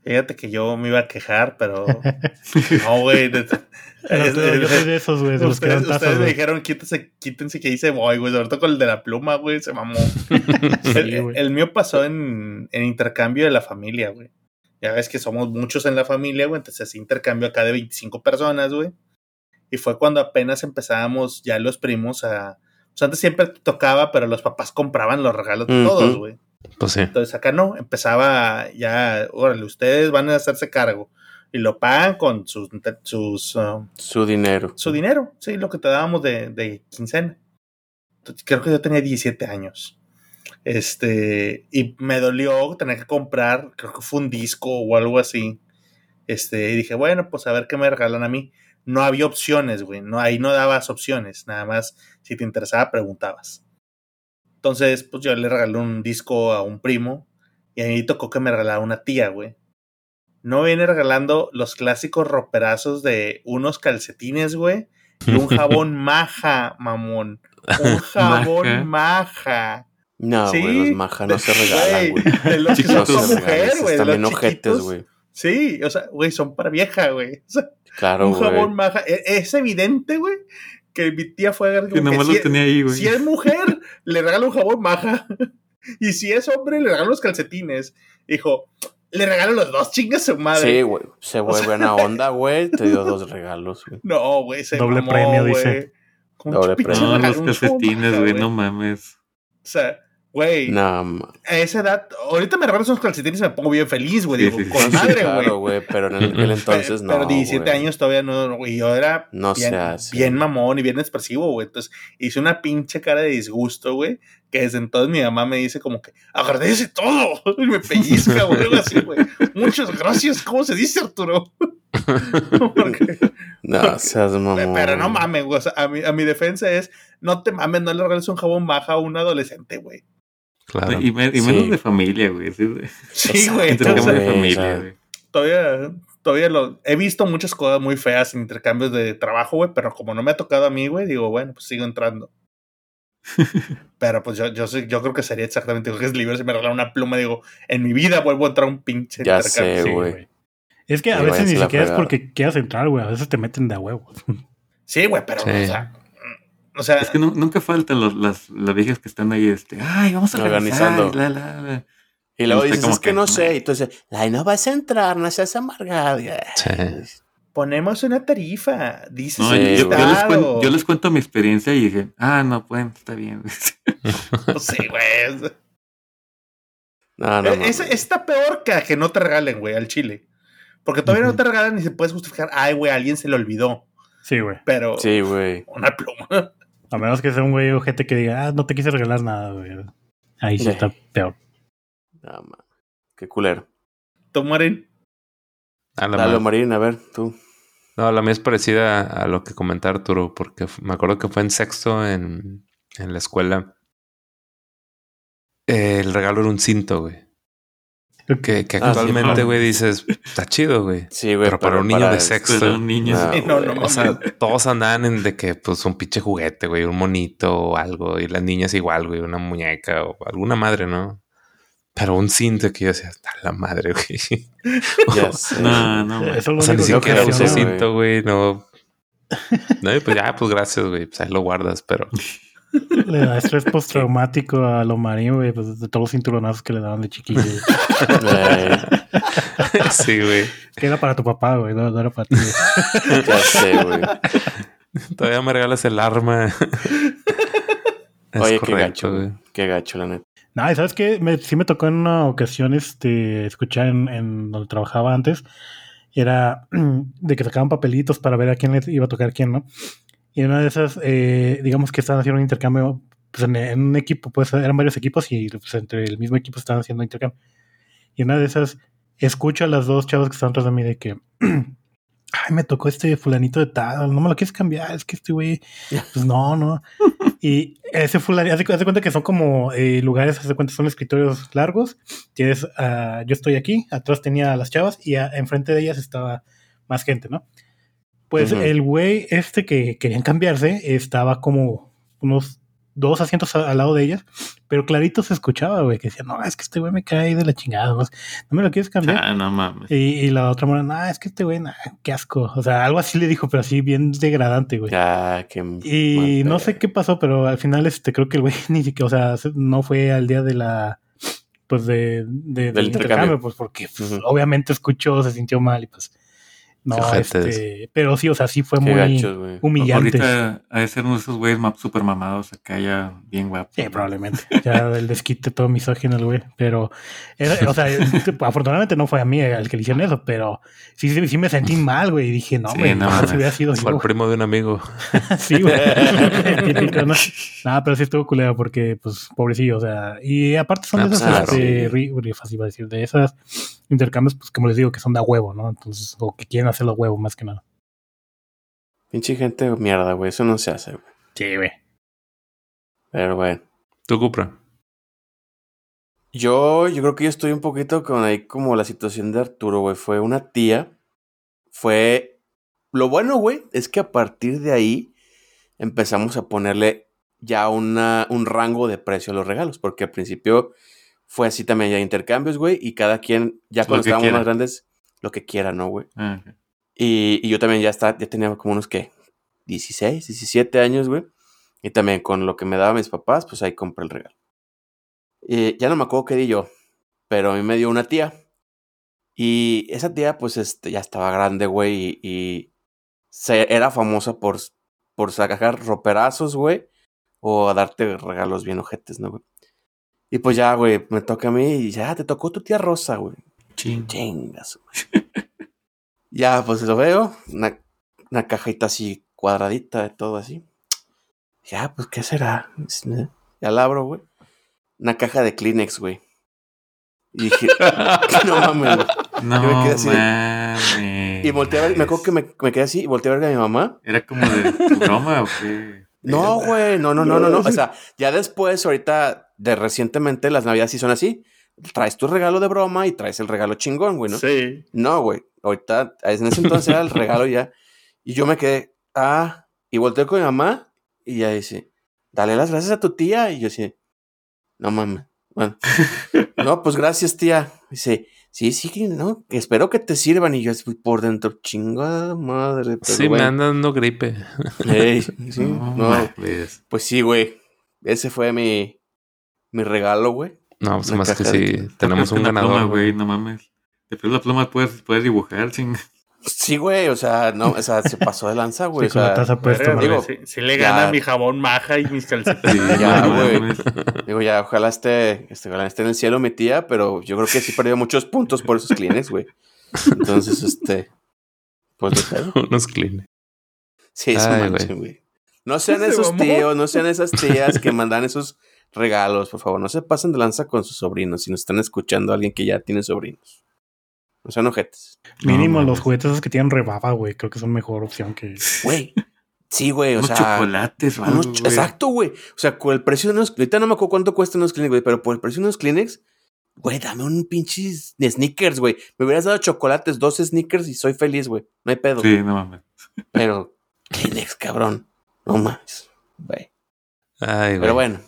Fíjate que yo me iba a quejar, pero no, güey. Yo soy de esos, güey. Ustedes, ustedes, ustedes me wey. dijeron, quítense, quítense que hice voy, güey. Ahorita con el de la pluma, güey, se mamó. Sí, el, el mío pasó en, en intercambio de la familia, güey. Ya ves que somos muchos en la familia, güey. Entonces, ese intercambio acá de veinticinco personas, güey. Y fue cuando apenas empezábamos ya los primos a... Pues antes siempre tocaba, pero los papás compraban los regalos de uh-huh. todos, güey. Pues sí. Entonces acá no, empezaba ya, órale, ustedes van a hacerse cargo y lo pagan con sus, sus uh, su dinero. Su dinero, sí, lo que te dábamos de, de quincena. Entonces, creo que yo tenía diecisiete años. Este, y me dolió tener que comprar, creo que fue un disco o algo así. Este, y dije, bueno, pues a ver qué me regalan a mí. No había opciones, güey, no, ahí no dabas opciones, nada más si te interesaba preguntabas. Entonces, pues yo le regalé un disco a un primo y a mí tocó que me regalara una tía, güey. No viene regalando los clásicos roperazos de unos calcetines, güey, y un jabón maja, mamón. Un jabón maja. No, güey, ¿sí? Los maja no se regalan, güey. De los que son como mujer, güey. También ojetes, güey. Sí, o sea, güey, son para vieja, güey. O sea, claro, güey. Un jabón maja. Es evidente, güey, que mi tía fue a que nomás lo si tenía ahí, güey. Si es mujer, le regalo un jabón maja. Y si es hombre, le regalo los calcetines. Dijo, le regalo los dos, chingas su madre. Sí, güey. Se vuelve una onda, güey. Te dio dos regalos, güey. No, güey. Doble mamó, premio, wey. Dice. Doble premio. No, los calcetines, güey. No mames. O sea, güey. No, ma... A esa edad, ahorita me regalas unos calcetines y me pongo bien feliz, güey. Digo, sí, sí, con sí, madre, güey. Claro, güey. Pero en aquel entonces no. Pero diecisiete wey. Años todavía no. Y yo era. No bien, se hace. Bien mamón y bien expresivo, güey. Entonces hice una pinche cara de disgusto, güey. Que desde entonces mi mamá me dice, como que agradece todo. Y me pellizca, güey. Algo así, güey. Muchas gracias. ¿Cómo se dice, Arturo? Porque, no, porque, seas mamón. Pero no mames, güey. O sea, a, mi, a mi defensa es: no te mames, no le regales un jabón maja a un adolescente, güey. Claro. Y, me, y menos sí. de familia, güey. Sí, güey. Intercambio de familia, güey. Todavía, todavía lo, he visto muchas cosas muy feas en intercambios de trabajo, güey, pero como no me ha tocado a mí, güey, digo, bueno, pues sigo entrando. Pero pues yo, yo, yo creo que sería exactamente lo que es libre si me regalan una pluma, digo, en mi vida vuelvo a entrar a un pinche ya intercambio. Sé, güey. Sí, es que a sí, veces ni siquiera es porque quieras entrar, güey. A veces te meten de a huevo. Sí, güey, pero sí. O sea... O sea, es que no, nunca faltan los, las, las viejas que están ahí, este, ay, vamos a organizar. Organizando. La, la, la. Y luego dices, es que, que no, no sé. Y tú dices, ay, no vas a entrar, no seas amargado. Sí. Ponemos una tarifa, dices. No, sí, yo, yo, les cuento, yo les cuento mi experiencia y dije, ah, no, pueden, está bien. No sé, güey. No, no, es, está peor que, que no te regalen, güey, al chile. Porque todavía uh-huh. no te regalan y se puedes justificar, ay, güey, a alguien se le olvidó. Sí, güey. Pero sí, güey. Una pluma. A menos que sea un güey o gente que diga, ah, no te quise regalar nada, güey. Ahí sí, sí está peor. Ah, man. Qué culero. ¿Tú, Marín? A la Dale, Marín, a ver, tú. No, la mía es parecida a lo que comentaba Arturo, porque me acuerdo que fue en sexto en, en la escuela. Eh, el regalo era un cinto, güey. Que, que actualmente, güey, ah, sí, dices, está chido, güey. Sí, güey. Pero, pero para un niño para de sexto. Un niño. No, sí, no, no, o sea, todos andaban en de que, pues, un pinche juguete, güey, un monito o algo. Y las niñas igual, güey, una muñeca o alguna madre, ¿no? Pero un cinto que yo decía, está la madre, güey. Ya sé. No, no, güey. O sea, ni siquiera usé cinto, güey, no. No, pues ya, pues gracias, güey. Pues ahí lo guardas, pero. Le da estrés postraumático a los marinos, güey, pues de todos los cinturonazos que le daban de chiquillo. Sí, güey. Que era para tu papá, güey, no, no era para ti. Wey. Ya sé, güey. Todavía me regalas el arma. Oye, correcto, qué gacho, güey. Qué gacho, la neta. No, y sabes qué, me, sí me tocó en una ocasión este, escuchar en, en donde trabajaba antes, era de que sacaban papelitos para ver a quién les iba a tocar quién, ¿no? Y una de esas, eh, digamos que estaban haciendo un intercambio, pues en, en un equipo, pues eran varios equipos y pues, entre el mismo equipo estaban haciendo intercambio. Y una de esas, escucho a las dos chavas que están atrás de mí de que, ay, me tocó este fulanito de tal, no me lo quieres cambiar, es que este güey, pues no, no. Y ese fulanito, haz de cuenta que son como eh, lugares, haz de cuenta son escritorios largos, tienes, uh, yo estoy aquí, atrás tenía a las chavas y a, enfrente de ellas estaba más gente, ¿no? Pues uh-huh. el güey este que querían cambiarse estaba como unos dos asientos al lado de ellas, pero clarito se escuchaba, güey, que decía, no, es que este güey me cae de la chingada, no, no me lo quieres cambiar. Ah, no mames. Y, y la otra morra, no, nah, es que este güey, nah, qué asco. O sea, algo así le dijo, pero así bien degradante, güey. Ah, qué... Y madre. No sé qué pasó, pero al final, este, creo que el güey ni siquiera, o sea, no fue al día de la... pues de... de del, del intercambio. intercambio. Pues porque, pues, uh-huh. obviamente escuchó, se sintió mal y pues... No, este, pero sí, o sea, sí fue muy gachos, humillante. Ahorita ha de ser uno de esos güeyes super mamados acá ya bien guapo. Sí, probablemente. Ya el desquite todo misógino el güey. Pero, era, o sea, afortunadamente no fue a mí al que le hicieron eso, pero sí, sí, sí me sentí mal, güey. Y dije, no, güey, sí, no, no, si hubiera sido fue yo. Fue el primo de un amigo. Sí, güey. Típico, ¿no? Nada, pero sí estuvo culera porque, pues, pobrecillo, o sea. Y aparte son de esas, claro, este, sí. rifas, iba a decir, de esas intercambios, pues, como les digo, que son de a huevo, ¿no? Entonces, o que quieren hacer los huevos más que nada. Pinche gente mierda, güey. Eso no se hace, güey. Sí, güey. Pero bueno. ¿Tú, Cupra? Yo, yo creo que yo estoy un poquito con ahí como la situación de Arturo, güey. Fue una tía. Fue... Lo bueno, güey, es que a partir de ahí empezamos a ponerle ya una, un rango de precio a los regalos. Porque al principio fue así también ya intercambios, güey. Y cada quien, ya cuando estábamos quiera. Más grandes, lo que quiera, ¿no, güey? Ah, okay. Y, y yo también ya está, ya tenía como unos, ¿qué? dieciséis, diecisiete años, güey. Y también con lo que me daban mis papás, pues ahí compré el regalo. Eh, ya no me acuerdo qué di yo, pero a mí me dio una tía. Y esa tía, pues, este, ya estaba grande, güey, y, y se, era famosa por, por sacar roperazos, güey, o a darte regalos bien ojetes, ¿no, güey? Y pues ya, güey, me toca a mí y ya, te tocó tu tía Rosa, güey. Ching. Chingas, güey. Ya, pues lo veo, una, una cajita así cuadradita, todo así. Ya, pues, ¿qué será? Ya la abro, güey. Una caja de Kleenex, güey. Y dije, no mames, güey. No, yo me quedé así. Mames. Y volteé a ver, me acuerdo que me, me quedé así y volteé a ver a mi mamá. ¿Era como de tu broma o qué? No, güey, no, no, no, no, no. O sea, ya después, ahorita, de recientemente, las navidades sí son así. Traes tu regalo de broma y traes el regalo chingón, güey, ¿no? Sí. No, güey. Ahorita, en ese entonces era el regalo ya. Y yo me quedé, ah, y volteé con mi mamá y ella dice, dale las gracias a tu tía. Y yo dije, no mames. Bueno, no, pues gracias, tía. Dice, sí, sí, no, espero que te sirvan. Y yo por dentro, chingada madre. Pero, sí, güey, me andan dando gripe. Hey, sí, no, no. Pues sí, güey. Ese fue mi, mi regalo, güey. No, pues más que si tenemos un ganador, güey, no mames. Te pido la pluma, puedes, puedes dibujar, ching. Sí, güey, o sea, no, o sea, se pasó de lanza, güey. Sí, con la taza puesta, digo, si, si le gana ya, mi jabón maja y mis calcetines. Sí, ya, güey. Digo, ya, ojalá esté, este, ojalá esté en el cielo mi tía, pero yo creo que sí perdió muchos puntos por esos clines, güey. Entonces, este, pues unos clines. Sí, eso manchen, güey. No sean esos tíos, no sean esas tías que mandan esos regalos, por favor, no se pasen de lanza con sus sobrinos. Si nos están escuchando alguien que ya tiene sobrinos, no sean ojetes. Mínimo no, los juguetes esos que tienen rebaba, güey, creo que son mejor opción que... Güey, sí, güey, o sea... Chocolates, unos chocolates, güey. Exacto, güey. O sea, con el precio de unos... Ahorita no me acuerdo cuánto cuestan unos Kleenex, güey, pero por el precio de unos Kleenex, güey, dame un pinche Snickers, güey. Me hubieras dado chocolates, dos Snickers y soy feliz, güey. No hay pedo. Sí, wey. No mames. Pero Kleenex, cabrón. No mames, güey. Ay, güey. Pero bueno.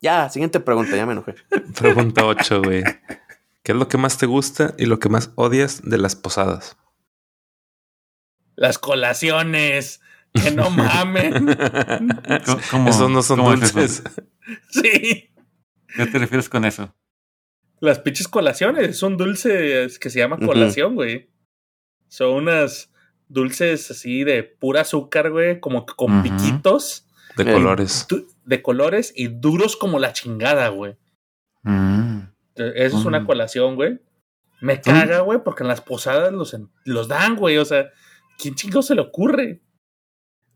Ya, siguiente pregunta, ya me enojé. Pregunta ocho, güey. ¿Qué es lo que más te gusta y lo que más odias de las posadas? Las colaciones. Que no mamen. ¿Cómo? Esos no son dulces. Es sí. ¿Qué te refieres con eso? Las pinches colaciones. Son dulces que se llama colación, güey. Uh-huh. Son unas dulces así de pura azúcar, güey. Como que con uh-huh. piquitos. De eh, colores. Du- de colores y duros como la chingada, güey. Mm. Eso mm. es una colación, güey. Me caga, güey, porque en las posadas los, en- los dan, güey. O sea, ¿quién chingo se le ocurre?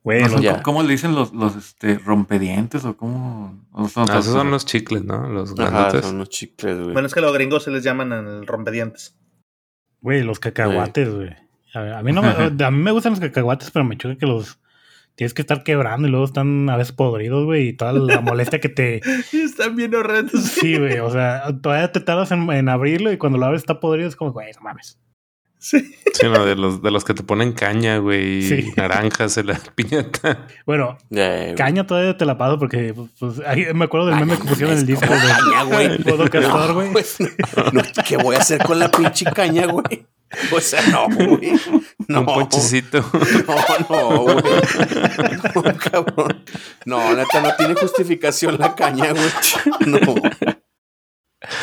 Güey, o sea, ¿cómo le dicen los, los este, rompedientes o cómo? O son ah, esos son los chicles, ¿no? Los grandotes. Ajá, son los chicles, güey. Bueno, es que los gringos se les llaman el rompedientes. Güey, los cacahuates, güey. A, a mí no me, a mí me gustan los cacahuates, pero me choca que los... Tienes que estar quebrando y luego están a veces podridos, güey, y toda la molestia que te... Están bien horrendos. Sí, güey, o sea, todavía te tardas en, en abrirlo y cuando lo abres está podrido, es como, güey, no mames. Sí, sí, no, de los de los que te ponen caña, güey, sí, naranjas en la piñata. Bueno, yeah, caña todavía te la paso porque pues, ahí me acuerdo del meme que pusieron en el disco de caña, güey. Puedo castor, güey. No, pues, no, ¿qué voy a hacer con la pinche caña, güey? O sea, no, güey. No. Un ponchecito. No, no, güey. No, cabrón. No, neta, no tiene justificación la caña, güey. No.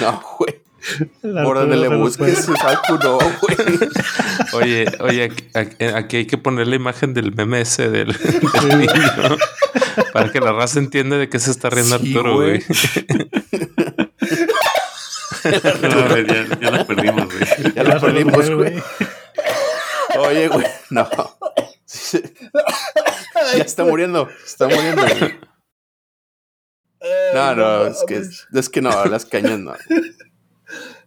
No, güey. Por donde le busques, exacto, no, güey. Oye, oye, aquí, aquí hay que poner la imagen del meme ese del, del niño, ¿no? Para que la raza entienda de qué se está riendo, sí, Arturo, güey. No, wey, ya, ya la perdimos, güey. Ya la perdimos, güey. Oye, güey, no. Ya está muriendo, está muriendo, güey. No, no, es que, es que no, las cañas no.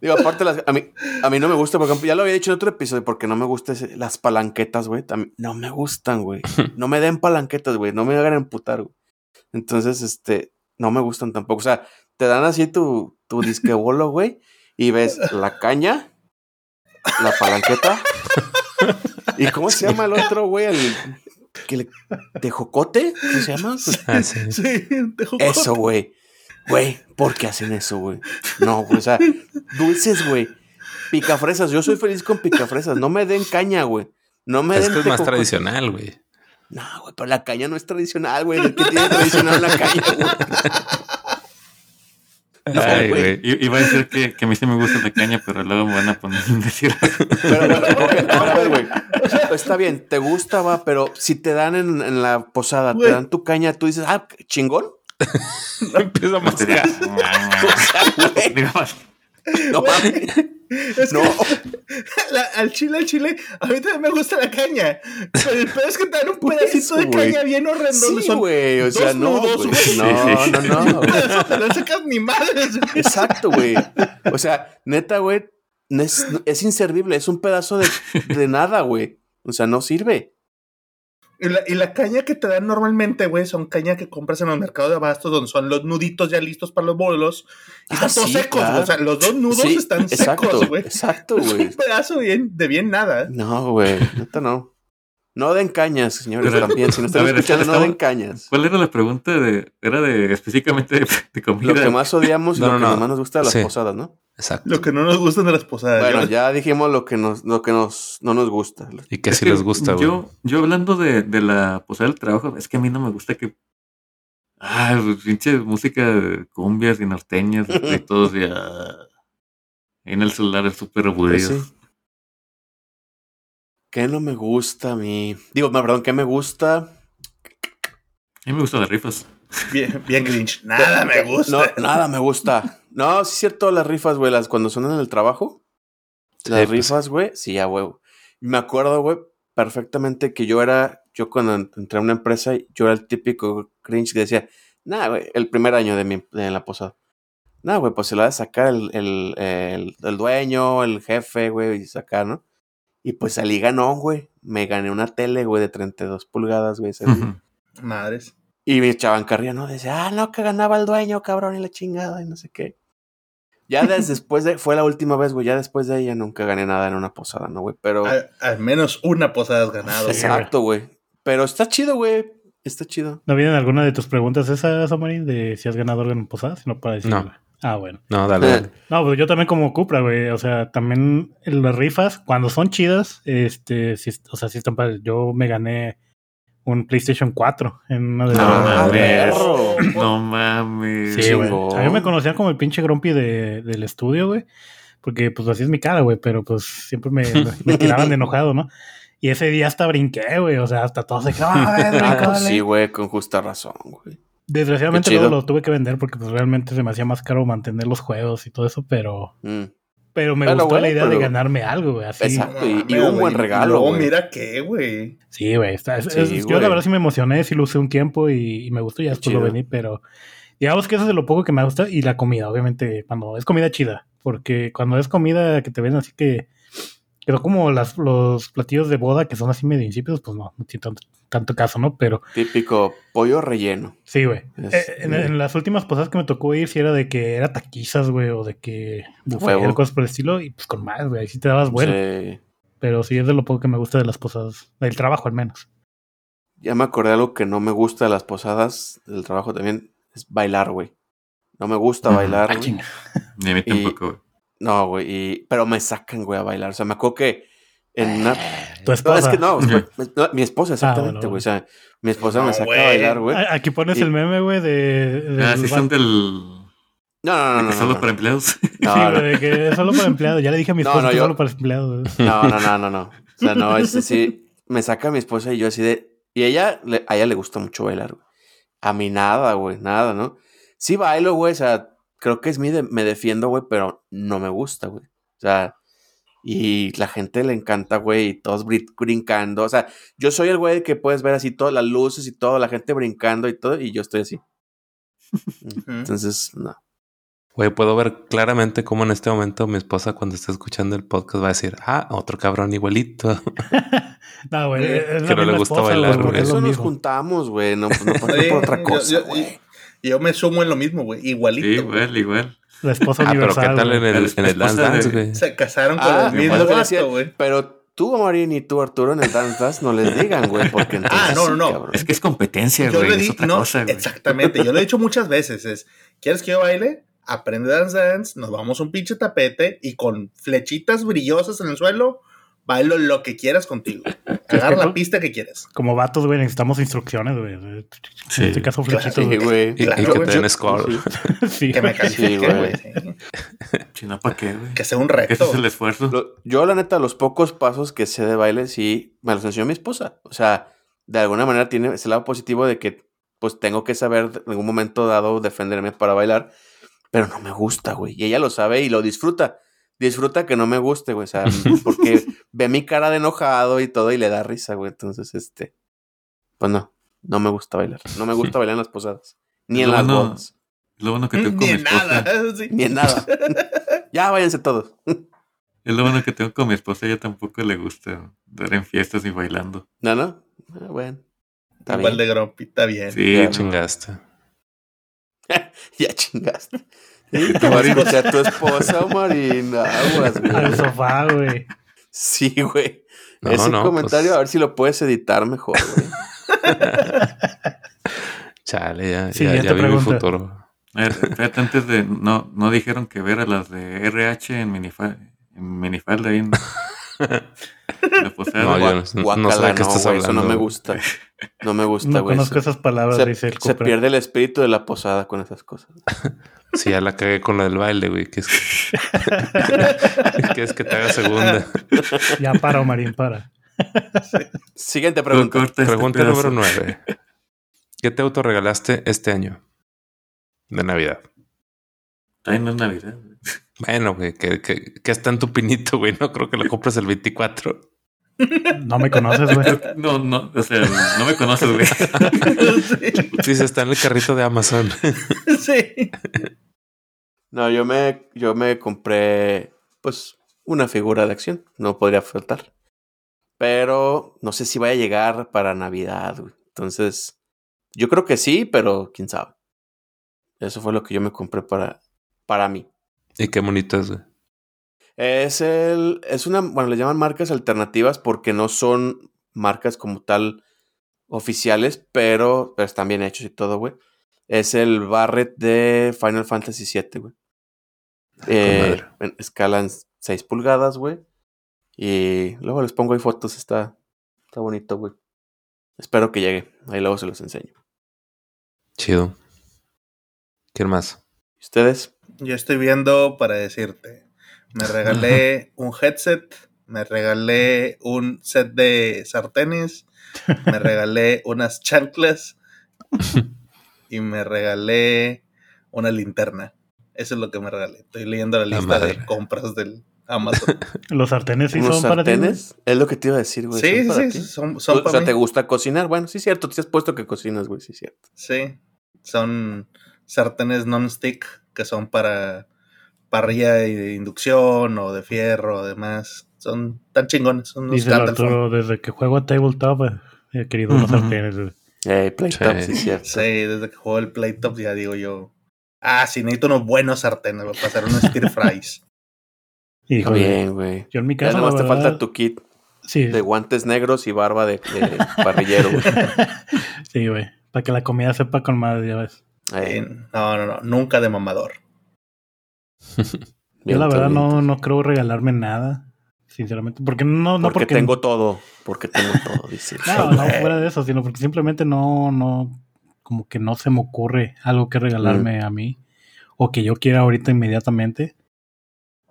Digo, aparte, las, a, mí, a mí no me gusta, por ejemplo, ya lo había dicho en otro episodio, porque no me gustan las palanquetas, güey. No me gustan, güey. No me den palanquetas, güey. No me hagan emputar, güey. Entonces, este, no me gustan tampoco. O sea, te dan así tu, tu disquebolo, güey, y ves la caña, la palanqueta, y ¿cómo se llama el otro, güey? El... que le... ¿Tejocote? ¿Cómo se llama? Ah, sí, sí, tejocote. Eso, güey. Güey, ¿por qué hacen eso, güey? No, güey, o sea, dulces, güey. Picafresas, yo soy feliz con picafresas. No me den caña, güey. No me es den. Esto es más tradicional, güey. No, güey, pero la caña no es tradicional, güey. ¿Qué tiene tradicional la caña, güey? No, ay, güey. Iba a decir que, que a mí sí me gusta la caña, pero luego me van a poner a decir. Pero bueno, okay, a ver, güey. Está bien, te gusta, va, pero si te dan en, en la posada, güey, te dan tu caña, tú dices, ah, chingón. No empieza a masticar. No mames. No. La, al chile, al chile, a mí también me gusta la caña. Pero el pedo es que te dan un pedacito eso, de wey, caña bien horrendo. Sí, güey. O sea, no, nudos, no, no, no, no. Te lo sacas ni madres. Exacto, güey. O sea, neta, güey, es, es inservible. Es un pedazo de, de nada, güey. O sea, no sirve. Y la, y la caña que te dan normalmente, güey, son caña que compras en los mercados de abastos donde son los nuditos ya listos para los bolos. Y ah, están todos sí, secos, claro. O sea, los dos nudos sí, están exacto, secos, güey. Exacto, güey. Es un pedazo bien, de bien nada. No, güey, neta no. No den cañas, señores, pero, también. Si no están escuchando, no den cañas. ¿Cuál era la pregunta? De, era de específicamente de, de comida. Lo que más odiamos y no, lo no, que no. más nos gusta de las sí. posadas, ¿no? Exacto. Lo que no nos gusta de las posadas. Bueno, yo... ya dijimos lo que nos, lo que nos, no nos gusta. Y que es sí que les gusta, güey. Yo, yo hablando de, de la posada del trabajo, es que a mí no me gusta que... Ah, pinche música de cumbias y norteñas y todos ya... En el celular es súper aburrido. Sí. ¿Qué no me gusta a mí? Digo, no, perdón, ¿qué me gusta? A mí me gustan las rifas. Bien, bien Grinch. Nada me gusta. No, nada me gusta. No, sí es cierto, las rifas, güey, las cuando son en el trabajo. Las sí, rifas, güey, pues. Sí, ya, güey. Me acuerdo, güey, perfectamente que yo era, yo cuando entré a una empresa, yo era el típico Grinch que decía, nah, güey, el primer año de, mi, de la posada. Nah, güey, pues se lo va a sacar el, el, el, el dueño, el jefe, güey, y sacar, ¿no? Y pues salí ganón, güey. Me gané una tele, güey, de treinta y dos pulgadas, güey. Uh-huh. Madres. Y mi chavancarría, ¿no? Decía, ah, no, que ganaba el dueño, cabrón, y la chingada, y no sé qué. Ya desde después de... Fue la última vez, güey. Ya después de ahí ya nunca gané nada en una posada, ¿no, güey? Pero... Al, al menos una posada has ganado. Exacto, güey. Pero está chido, güey. Está chido. ¿No vienen alguna de tus preguntas esas, Samuel, de si has ganado algo en posada? Sino para decirlo. No. Ah, bueno. No, dale. Eh. No, pues yo también como Cupra, güey. O sea, también las rifas, cuando son chidas, este... Si, o sea, sí si están para... Yo me gané... un PlayStation cuatro en una de las... No mames, mames. No mames. Sí, güey. A mí me conocían como el pinche Grumpy de, del estudio, güey. Porque, pues, así es mi cara, güey. Pero, pues, siempre me, me tiraban de enojado, ¿no? Y ese día hasta brinqué, güey. O sea, hasta todos se quedaban... Ah, sí, güey, con justa razón, güey. Desgraciadamente luego lo tuve que vender porque, pues, realmente se me hacía más caro mantener los juegos y todo eso, pero... Mm. Pero me pero gustó bueno, la idea pero... de ganarme algo, güey. Así. Exacto, y, y un buen regalo, güey. No, mira qué, güey. Sí, güey. Está, es, sí, es, güey. Yo la verdad sí me emocioné, sí lo usé un tiempo y, y me gustó, ya después chido. Lo vendí, pero digamos que eso es de lo poco que me gusta. Y la comida, obviamente, cuando es comida chida. Porque cuando es comida que te ven así que... Pero como las, los platillos de boda que son así medio insípidos, pues no, no tiene tanto, tanto caso, ¿no? Pero... Típico pollo relleno. Sí, güey. Eh, en, en las últimas posadas que me tocó ir, sí era de que era taquizas, güey, o de que... Bufeo. Cosas por el estilo, y pues con más, güey, ahí sí te dabas bueno. Sí. Pero sí es de lo poco que me gusta de las posadas, del trabajo al menos. Ya me acordé de algo que no me gusta de las posadas, del trabajo también, es bailar, güey. No me gusta ah, bailar. Ay, chinga. Ni a mí tampoco, güey. No, güey, y, pero me sacan, güey, a bailar. O sea, me acuerdo que en una... ¿Tu esposa? No, es que no, okay. mi, mi esposa, exactamente, güey. Ah, bueno, o sea, mi esposa no, me saca wey. a bailar, güey. Aquí pones y... el meme, güey, de... de ah, sí, son del... No, no, no, no. ¿Es solo no, no. para empleados? No, sí, no. De que es solo para empleados. Ya le dije a mi esposa no, no, que yo... solo para empleados. No, no, no, no, no. O sea, no, es así. Me saca mi esposa y yo así de... Y ella, le... a ella le gusta mucho bailar, güey. A mí nada, güey, nada, ¿no? Sí bailo, güey, o sea, creo que es mi... De... Me defiendo, güey, pero no me gusta, güey. O sea, y la gente le encanta, güey, y todos br- brincando. O sea, yo soy el güey que puedes ver así todas las luces y todo, la gente brincando y todo, y yo estoy así. Entonces, no. Güey, puedo ver claramente cómo en este momento mi esposa, cuando está escuchando el podcast, va a decir, ah, otro cabrón igualito. No, güey. Que no le gusta esposa, bailar, güey. Por eso nos juntamos, güey. No, pues no pasa por otra cosa, güey. Yo, yo me sumo en lo mismo, güey. Igualito. Sí, igual, igual. La esposa universal. Ah, pero ¿qué tal en el, en el Dance Dance, güey? Se casaron con ah, el mismo gasto, güey. Pero tú, Marín, y tú, Arturo, en el Dance Dance no les digan, güey, porque entonces... Ah, no, no, no. Cabrón. Es que es competencia, güey. Es otra no, cosa, güey. Exactamente. Yo lo he dicho muchas veces. Es, ¿quieres que yo baile? Aprende Dance Dance, nos vamos a un pinche tapete y con flechitas brillosas en el suelo, bailo lo que quieras contigo. Agarra la pista que quieras. Como vatos, güey, necesitamos instrucciones, güey. En sí. este caso, flechitas. Sí, güey. Y, claro, y que te den score. Sí. Sí, que me califique, güey. Sí, Chino, ¿para qué, güey? Que sea un reto. Ese es el esfuerzo. Lo, yo, la neta, los pocos pasos que sé de baile, sí, me los enseñó mi esposa. O sea, de alguna manera tiene ese lado positivo de que, pues, tengo que saber en algún momento dado defenderme para bailar. Pero no me gusta, güey. Y ella lo sabe y lo disfruta. Disfruta que no me guste, güey. O sea, porque ve mi cara de enojado y todo y le da risa, güey. Entonces, este... Pues no. No me gusta bailar. No me gusta sí. bailar en las posadas. Ni en las bueno, bodas. Lo bueno que tengo con mi esposa. Sí. Ni en nada. Ya váyanse todos. Es lo bueno que tengo con mi esposa. Ella tampoco le gusta dar en fiestas ni bailando. ¿No, no? Ah, bueno. Está igual bien. De Grumpy. Está bien. Sí, ya, no. Chingaste. Ya chingaste. ¿Sí? Te va a escuchar tu esposa, Marina. Aguas, güey. Al sofá, güey. Sí, güey. No, ese no, comentario, pues... a ver si lo puedes editar mejor, güey. Chale, ya, sí, ya, ya, ya vi mi futuro. A ver, espérate, antes de... No, no dijeron que ver a las de R H en minifalda. En minifalda ahí. En... La posada. No, yo no, Guacala, no sé de qué estás no, hablando. Eso no me gusta. No me gusta, güey. No conozco esas palabras, se, dice el Se comprar. Pierde el espíritu de la posada con esas cosas. Sí, ya la cagué con lo del baile, güey. Que es que, que, es que te haga segunda. Ya para, Marín, para. Sí. Siguiente pregunta. Este pregunta pedazo. Número nueve. ¿Qué te autorregalaste este año? De Navidad. Ay, no es Navidad. Bueno, güey, que, que, que está en tu pinito, güey. No creo que lo compres el veinticuatro. No me conoces, güey. No, no, o sea, no me conoces, güey. Sí. Sí, se está en el carrito de Amazon. Sí. No, yo me, yo me compré, pues, una figura de acción. No podría faltar. Pero no sé si vaya a llegar para Navidad, güey. Entonces, yo creo que sí, pero quién sabe. Eso fue lo que yo me compré para, para mí. ¿Y qué bonito es, güey? Es el... Es una... Bueno, le llaman marcas alternativas porque no son marcas como tal oficiales, pero, pero están bien hechos y todo, güey. Es el Barret de Final Fantasy siete, güey. Eh, escalan seis pulgadas, güey. Y luego les pongo ahí fotos. Está, está bonito, güey. Espero que llegue. Ahí luego se los enseño. Chido. ¿Quién más? ¿Ustedes? Yo estoy viendo para decirte. Me regalé un headset, me regalé un set de sartenes, me regalé unas chanclas y me regalé una linterna. Eso es lo que me regalé. Estoy leyendo la, la lista madre. de compras del Amazon. ¿Los sartenes sí ¿Los son sartenes? para ti? Es lo que te iba a decir, güey. Sí, ¿son sí, sí. Son, son para o sea, mí. ¿Te gusta cocinar? Bueno, sí es cierto. Te has puesto que cocinas, güey. Sí es cierto. Sí. Son sartenes non-stick que son para... parrilla de inducción o de fierro o demás. Son tan chingones. Son unos Dice Arturo, desde que juego a tabletop he eh, querido unos uh-huh. sartenes. Eh, playtop, sí. sí, cierto. Sí, desde que juego el playtop ya digo yo, ah, sí, necesito unos buenos sartenes para hacer unos stir fries. Hijo, bien, güey. Yo en mi casa, ya nomás te falta tu kit. Sí. De guantes negros y barba de, de parrillero, güey. Sí, güey. Para que la comida sepa con madre, ya ves. Eh, no, no, no. Nunca de mamador. Yo la verdad no, no creo regalarme nada. Sinceramente. Porque no, no porque, porque tengo todo. Porque tengo todo, dice. No, no fuera de eso, sino porque simplemente no, no, como que no se me ocurre algo que regalarme mm. a mí. O que yo quiera ahorita inmediatamente.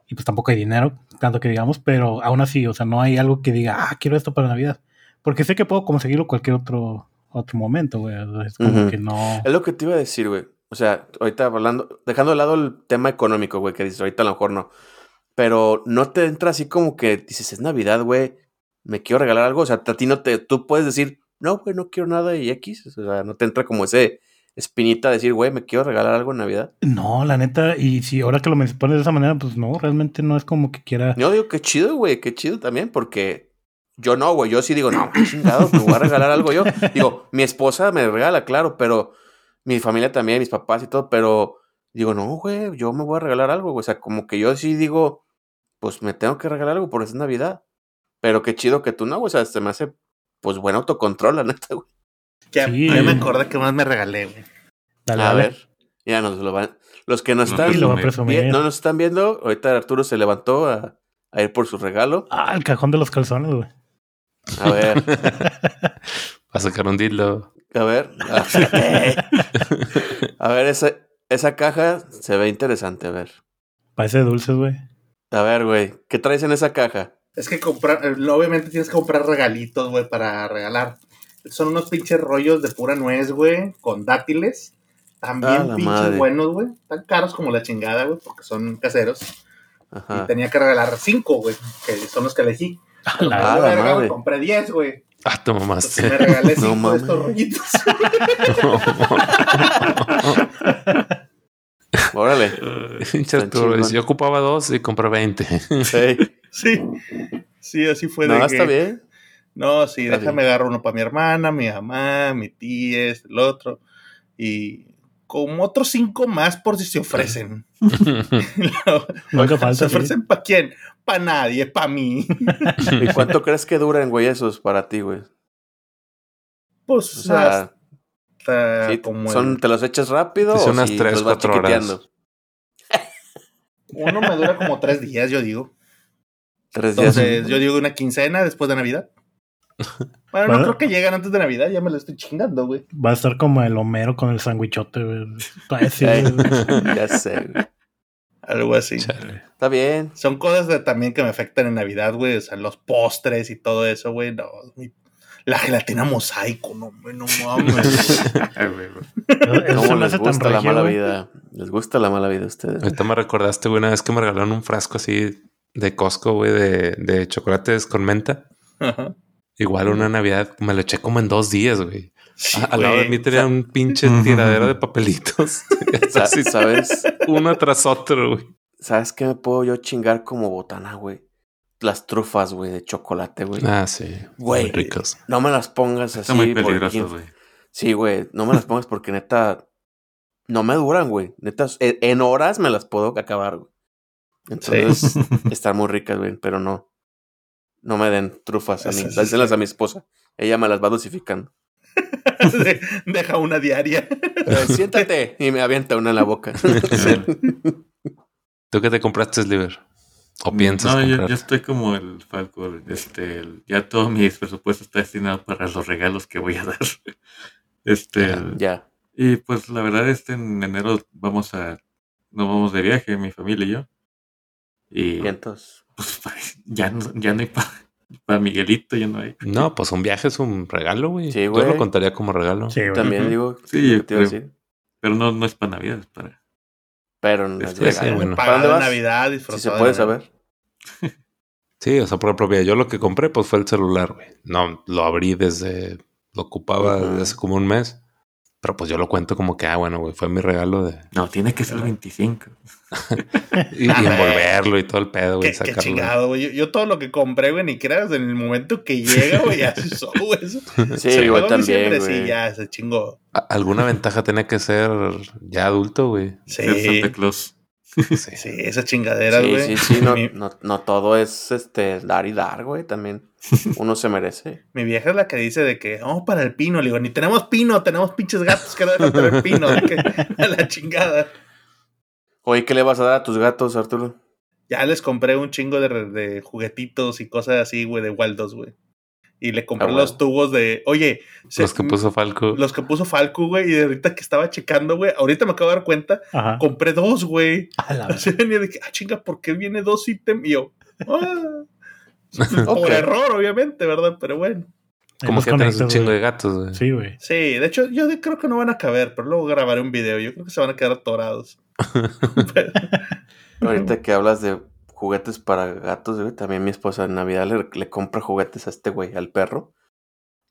Y pues tampoco hay dinero, tanto que digamos, pero aún así, o sea, no hay algo que diga, ah, quiero esto para Navidad. Porque sé que puedo conseguirlo cualquier otro, otro momento, güey. Es como uh-huh. que no... Es lo que te iba a decir, güey. O sea, ahorita hablando, dejando de lado el tema económico, güey, que dices, ahorita a lo mejor no. Pero no te entra así como que dices, es Navidad, güey, me quiero regalar algo. O sea, a ti no te... Tú puedes decir, no, güey, no quiero nada y X. O sea, no te entra como ese... espinita de decir, güey, me quiero regalar algo en Navidad. No, la neta, y si ahora que lo me pones de esa manera, pues no, realmente no es como que quiera. Yo digo, qué chido, güey, qué chido también, porque yo no, güey, yo sí digo, no, qué chingado, me voy a regalar algo yo. Digo, mi esposa me regala, claro, pero mi familia también, mis papás y todo, pero digo, no, güey, yo me voy a regalar algo, güey. O sea, como que yo sí digo, pues me tengo que regalar algo porque es Navidad. Pero qué chido que tú no, güey, o sea, se me hace, pues, buen autocontrol, la neta, güey. Ya, sí. Yo me acordé que más me regalé, güey. Dale, a, a ver. ver. Ya nos lo van. Los que no están, no, vi- no nos están viendo, ahorita Arturo se levantó a, a ir por su regalo. Ah, el cajón de los calzones, güey. A ver. Va a sacar un dildo. A ver. A ver, esa, esa caja se ve interesante, a ver. Parece dulces, güey. A ver, güey. ¿Qué traes en esa caja? Es que comprar, obviamente tienes que comprar regalitos, güey, para regalar. Son unos pinches rollos de pura nuez, güey, con dátiles. También ah, pinches madre. buenos, güey. Tan caros como la chingada, güey, porque son caseros. Ajá. Y tenía que regalar cinco, güey, que son los que elegí. Ah, la, la verga, güey, compré diez, güey. Ah, tú mamás. Me regalé cinco no, de estos rollitos. Órale. Yo ocupaba dos y compré veinte. Sí. Sí, sí, así fue. No, de está que... bien. No, sí, está déjame bien. Agarrar uno para mi hermana, mi mamá, mi tía, este, el otro. Y como otros cinco más por si se ofrecen. No, nunca falta. ¿Se ofrecen para quién? Para nadie, para mí. ¿Y cuánto crees que duran, güey, esos para ti, güey? Pues, o sea, hasta sí, como son, el... ¿te los echas rápido son o unas si tres, los cuatro horas? Uno me dura como tres días, yo digo. Tres días. Entonces, yo digo una quincena después de Navidad. Bueno, ¿Para? no creo que lleguen antes de Navidad, ya me lo estoy chingando, güey. Va a estar como el Homero con el sandwichote, güey. Parece, güey. Ya sé, güey. Algo así. Chale. Está bien. Son cosas de, también que me afectan en Navidad, güey. O sea, los postres y todo eso, güey. No, mi... La gelatina mosaico, no, güey, no mames. ¿Cómo les gusta la mala vida? ¿Les gusta la mala vida a ustedes? Ahorita me recordaste, güey, una vez que me regalaron un frasco así de Costco, güey, de, de chocolates con menta. Ajá. Igual una Navidad, me lo eché como en dos días, güey. Sí, a, al lado de mí tenía un pinche tiradero de papelitos. Así, ¿sabes? Uno tras otro, güey. ¿Sabes qué me puedo yo chingar como botana, güey? Las trufas, güey, de chocolate, güey. Ah, sí. Güey, ricos. No me las pongas así. Está muy peligroso, güey. Sí, güey, no me las pongas porque neta, no me duran, güey. Neta, en horas me las puedo acabar, güey. Entonces, sí. Están muy ricas, güey, pero no. No me den trufas a mí. Dáselas a mi esposa. Ella me las va dosificando. Deja una diaria. Pero siéntate y me avienta una en la boca. ¿Tú qué te compraste, Sliver? ¿O piensas No, yo, yo estoy como el Falco. Este, el, ya todo mi presupuesto está destinado para los regalos que voy a dar. Este, ya. El, ya. Y pues la verdad este en enero vamos a... Nos vamos de viaje, mi familia y yo. Y... ¿Vientos? Ya no, ya no hay para pa Miguelito, ya no hay. No, pues un viaje es un regalo, güey. Sí, güey. Yo lo contaría como regalo. Sí, güey. También uh-huh. digo. Sí, te pero, decir. pero no, no es para Navidad, es para. Pero no es sí, bueno. ¿Para dónde vas? Navidad, disfrutar. Si se puede saber. Sí, o sea, por la propiedad. Yo lo que compré, pues fue el celular, güey. No, lo abrí desde. Lo ocupaba uh-huh. desde hace como un mes. Pero pues yo lo cuento como que, ah, bueno, güey, fue mi regalo de... No, tiene que ser el veinticinco. y, y envolverlo y todo el pedo, güey, sacarlo. Qué chingado, güey. Yo, yo todo lo que compré, güey, ni creas, en el momento que llega, güey, ya se usó, güey. Sí, igual también, güey. Sí, ya, se chingó. Alguna ventaja tiene que ser ya adulto, güey. Sí. Santa Claus. Sí, sí, esa chingadera, güey. Sí, sí, sí, no, mi... no, no todo es este, dar y dar, güey, también uno se merece. Mi vieja es la que dice de que, oh, para el pino, le digo, ni tenemos pino, tenemos pinches gatos que no dejan tener pino, que, a la chingada. Oye, ¿qué le vas a dar a tus gatos, Arturo? Ya les compré un chingo de, de juguetitos y cosas así, güey, de Waldos, güey. Y le compré ah, bueno. los tubos de... Oye... Se, los que puso Falco. Los que puso Falco, güey. Y ahorita que estaba checando, güey. Ahorita me acabo de dar cuenta. Ajá. Compré dos, güey. A la verdad. Venía de que... Ah, chinga, ¿por qué viene dos ítems? Y yo... Ah. Okay. Por error, obviamente, ¿verdad? Pero bueno. Como que tenés un chingo de gatos, güey. Sí, güey. Sí, de hecho, yo creo que no van a caber. Pero luego grabaré un video. Yo creo que se van a quedar atorados. Pero, ahorita que hablas de... juguetes para gatos, güey. También mi esposa en Navidad le, le compra juguetes a este güey, al perro.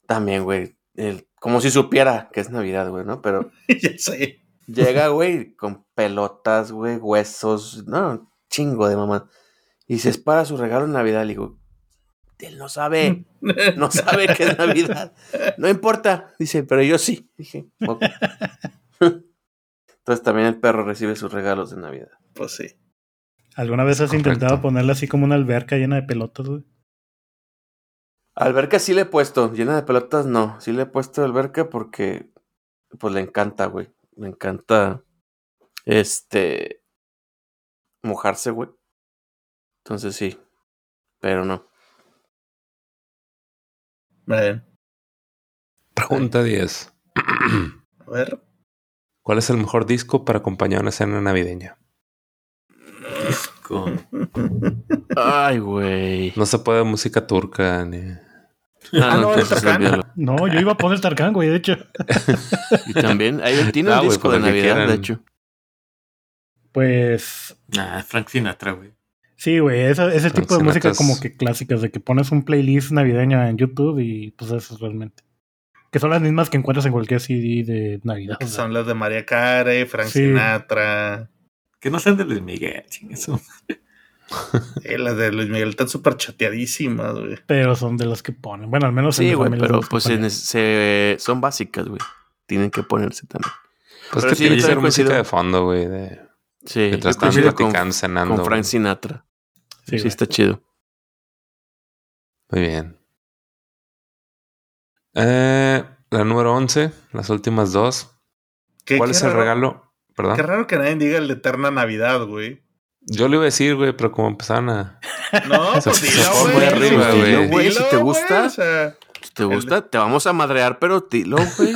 También, güey. El, como si supiera que es Navidad, güey, ¿no? Pero ya sé. Llega, güey, con pelotas, güey, huesos. No, chingo de mamá. Y se es para su regalo en Navidad. Le digo, él no sabe. No sabe que es Navidad. No importa. Dice, pero yo sí. Dije, ok. Entonces también el perro recibe sus regalos de Navidad. Pues sí. ¿Alguna vez has Correcto. intentado ponerle así como una alberca llena de pelotas, güey? Alberca sí le he puesto, llena de pelotas no. Sí le he puesto alberca porque pues le encanta, güey. Le encanta este mojarse, güey. Entonces sí, pero no. Bien. Pregunta diez. A ver. ¿Cuál es el mejor disco para acompañar una cena navideña? Disco. Ay, güey. No se puede música turca ni. Ah, ah no, no, el Tarkan. No, yo iba a poner Tarkan, güey, de hecho. Y también, ahí tiene no, un disco wey, de Navidad, de hecho. Pues. Nah, Frank Sinatra, güey. Sí, güey, ese Frank tipo de Sinatra música es... como que clásicas, de que pones un playlist navideña en YouTube y pues eso es realmente. Que son las mismas que encuentras en cualquier C D de Navidad. Que son las de Mariah Carey, Frank sí. Sinatra. Que no sean de Luis Miguel, ching eso. Sí, las de Luis Miguel están súper chateadísimas, güey. Pero son de las que ponen. Bueno, al menos sí, güey, pero pues en, se, son básicas, güey. Tienen que ponerse también. Pues pero que sí, tiene que ser música de fondo, güey. De, sí. Mientras están platicando, cenando. Con Frank Sinatra. Sí, sí está chido. Muy bien. Eh, la número once, las últimas dos. ¿Qué, ¿Cuál qué es el raro? regalo? ¿Perdón? Qué raro que nadie diga el de Eterna Navidad, güey. Yo le iba a decir, güey, pero como empezaron a... No, pues dilo, güey. Muy arriba, güey. Güey, si te gusta, o sea, si te gusta, el... te vamos a madrear, pero dilo, güey.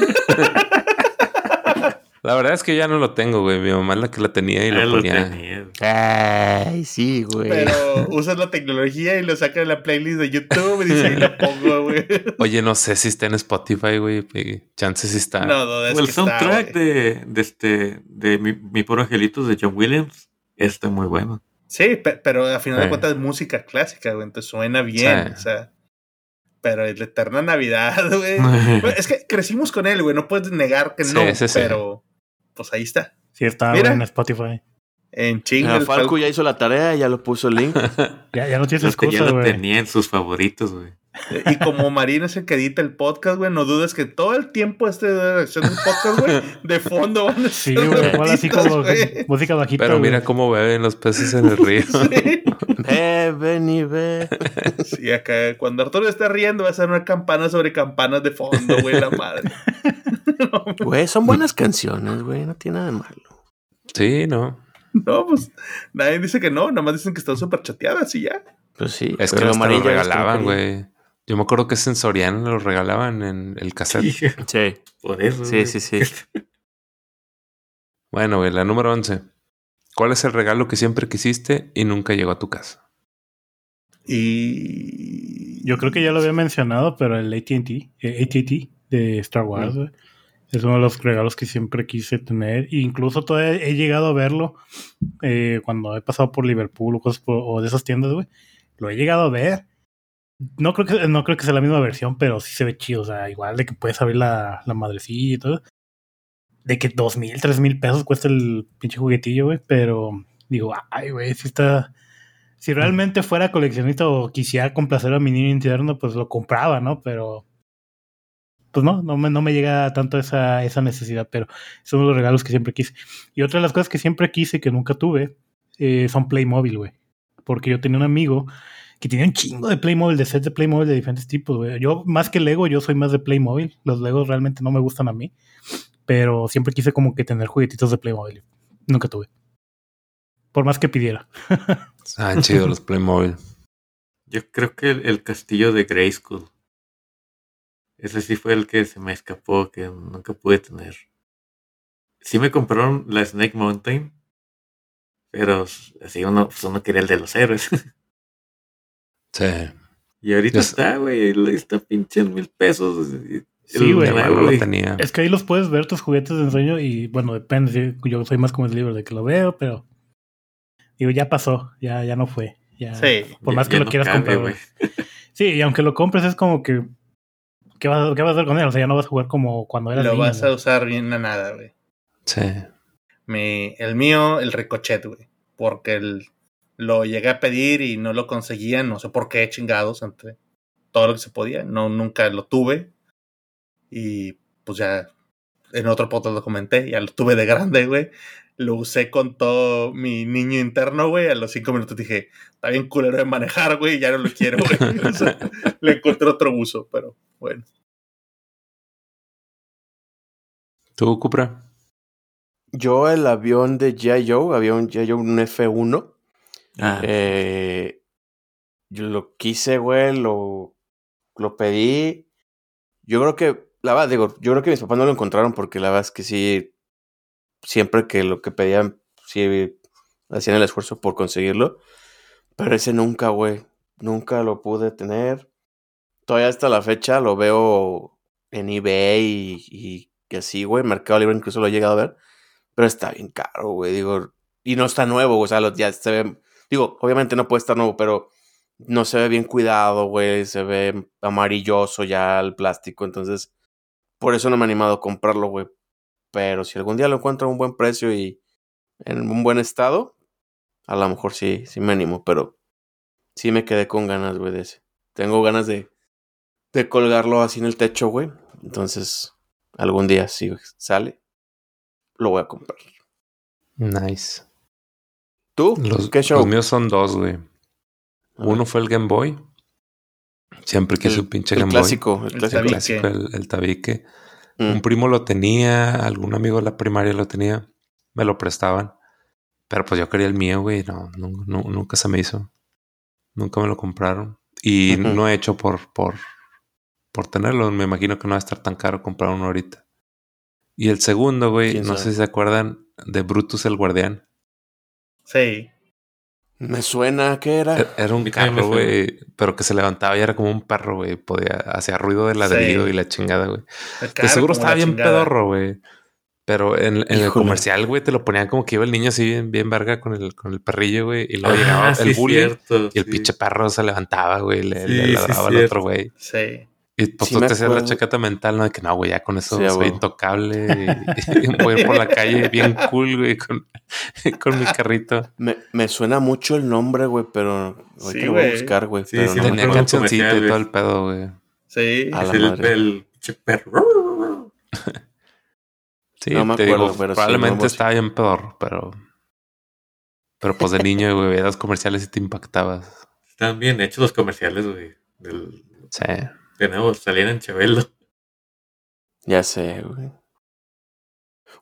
La verdad es que ya no lo tengo, güey. Mi mamá es la que la tenía y lo, lo ponía. Tenía. Ay, sí, güey. Pero usas la tecnología y lo sacas de la playlist de YouTube y dice, ahí la pongo, güey. Oye, no sé si está en Spotify, güey. Chances si está. No, no, es well, que está, el soundtrack de, de, este, de mi, mi pobre angelito de John Williams está muy bueno. Sí, pe- pero al final sí. de cuentas es música clásica, güey. Entonces suena bien, sí. o sea. Pero es la Eterna Navidad, güey. Es que crecimos con él, güey. No puedes negar que sí, no, sí, pero... Sí. Pues ahí está. Sí, está Mira, en Spotify. En chinga. Falco, Falco ya hizo la tarea, ya lo puso el link. ya, ya no tienes excusa, güey. Ya lo tenía en sus favoritos, güey. Y como Marín es el que edita el podcast, güey, no dudes que todo el tiempo este de reacción del podcast, güey, de fondo van a ser. Sí, güey, igual así como wey. música bajita. Pero mira wey. cómo beben los peces en el río. Sí. Beben y beben. Sí, acá cuando Arturo está riendo va a ser una campana sobre campanas de fondo, güey, la madre. Güey, no, son buenas canciones, güey, no tiene nada de malo. Sí, no. No, pues nadie dice que no, nada más dicen que están súper chateadas y ya. Pues sí, es que los lo regalaban, güey. Yo me acuerdo que Sensoriano lo regalaban en el cassette. Sí, sí. Por eso. Sí, sí, sí. Bueno, güey, la número once. ¿Cuál es el regalo que siempre quisiste y nunca llegó a tu casa? Y... Yo creo que ya lo había mencionado, pero el A T and T de Star Wars, güey. Mm. Es uno de los regalos que siempre quise tener. E incluso todavía he llegado a verlo eh, cuando he pasado por Liverpool o, cosas por, o de esas tiendas, güey. Lo he llegado a ver. No creo que no creo que sea la misma versión, pero sí se ve chido. O sea, igual de que puedes abrir la, la madrecilla y todo. De que dos mil, tres mil pesos cuesta el pinche juguetillo, güey. Pero digo, ay, güey, si está... Si realmente fuera coleccionista o quisiera complacer a mi niño interno, pues lo compraba, ¿no? Pero... Pues no, no me, no me llega tanto esa, esa necesidad, pero son los regalos que siempre quise. Y otra de las cosas que siempre quise y que nunca tuve eh, son Playmobil, güey. Porque yo tenía un amigo que tenía un chingo de Playmobil, de sets de Playmobil de diferentes tipos, güey. Yo, más que Lego, yo soy más de Playmobil. Los Legos realmente no me gustan a mí. Pero siempre quise como que tener juguetitos de Playmobil. Nunca tuve. Por más que pidiera. Ah, chido los Playmobil. Yo creo que el, el castillo de Grayskull. Ese sí fue el que se me escapó, que nunca pude tener. Sí me compraron la Snake Mountain. Pero así uno, pues uno quería el de los héroes. Sí. Y ahorita es... está, güey. Está pinche en mil pesos. Y, sí, güey. Es que ahí los puedes ver, tus juguetes de ensueño. Y bueno, depende. Yo soy más como el libro de que lo veo, pero... Digo, ya pasó. Ya, ya no fue. Ya, sí. Por más ya, que ya lo no quieras cabe, comprar, güey. Sí, y aunque lo compres es como que... ¿Qué vas, ¿Qué vas a hacer con él? O sea, ya no vas a jugar como cuando eras lo niño. Lo vas, ¿no?, a usar bien a nada, güey. Sí. Mi, el mío, el Ricochet, güey. Porque el, lo llegué a pedir y no lo conseguía. No sé por qué, chingados, entre todo lo que se podía. No, nunca lo tuve. Y pues ya en otro podcast lo comenté. Ya lo tuve de grande, güey. Lo usé con todo mi niño interno, güey. A los cinco minutos dije, está bien culero de manejar, güey. Ya no lo quiero, güey. O sea, le encontré otro uso, pero bueno. ¿Tú, Cupra? Yo el avión de G I Joe, había un G I Joe, un F uno. Ah. Eh, yo lo quise, güey, lo, lo pedí. Yo creo que, la verdad, digo, yo creo que mis papás no lo encontraron porque la verdad es que sí, siempre que lo que pedían, sí hacían el esfuerzo por conseguirlo. Pero ese nunca, güey, nunca lo pude tener. Todavía hasta la fecha lo veo en eBay y, y así, güey, Mercado Libre incluso lo he llegado a ver. Pero está bien caro, güey, digo, y no está nuevo, o sea, los, ya se ve, digo, obviamente no puede estar nuevo, pero no se ve bien cuidado, güey, se ve amarilloso ya el plástico, entonces, por eso no me he animado a comprarlo, güey, pero si algún día lo encuentro a un buen precio y en un buen estado, a lo mejor sí, sí me animo, pero sí me quedé con ganas, güey, de ese, tengo ganas de, de colgarlo así en el techo, güey, entonces, algún día sí sale. Lo voy a comprar. Nice. ¿Tú? Los, ¿Qué show? Los míos son dos, güey. Uno fue el Game Boy. Siempre quise un pinche el Game clásico, Boy. El clásico. El clásico, el, el tabique. Mm. Un primo lo tenía, algún amigo de la primaria lo tenía. Me lo prestaban. Pero pues yo quería el mío, güey. No, no, no, nunca se me hizo. Nunca me lo compraron. Y uh-huh. no he hecho por, por, por tenerlo. Me imagino que no va a estar tan caro comprar uno ahorita. Y el segundo, güey, no sé si se acuerdan de Brutus el Guardián. Sí. Me suena, ¿qué era? Era, era un carro, güey, pero que se levantaba y era como un perro, güey. Podía, hacía ruido de ladrido sí. y la chingada, güey. De seguro estaba bien chingada. Pedorro, güey. Pero en, en el comercial, güey, te lo ponían como que iba el niño así bien, bien verga con el, con el perrillo, güey. Y luego ah, llegaba sí, el bully cierto, y sí. el pinche perro se levantaba, güey. Le, sí, le ladraba sí, al otro, güey. Sí. Y pues sí tú te hacías la chaqueta mental, ¿no? De que no, güey, ya con eso sí, soy intocable. Y, y voy a ir por la calle bien cool, güey, con, con mi carrito. Me, me suena mucho el nombre, güey, pero... Hoy sí, te lo voy a buscar, güey. Sí, sí, no. Tenía cancioncita y todo el pedo, güey. Sí. A la es madre. El perro. Sí, no me te acuerdo, digo, pero probablemente sí, estaba bien peor, pero... Pero pues de niño, güey, veías los comerciales y te impactabas. Están bien hechos los comerciales, güey. Del... Sí. De nuevo, salían en Chabelo. Ya sé, güey.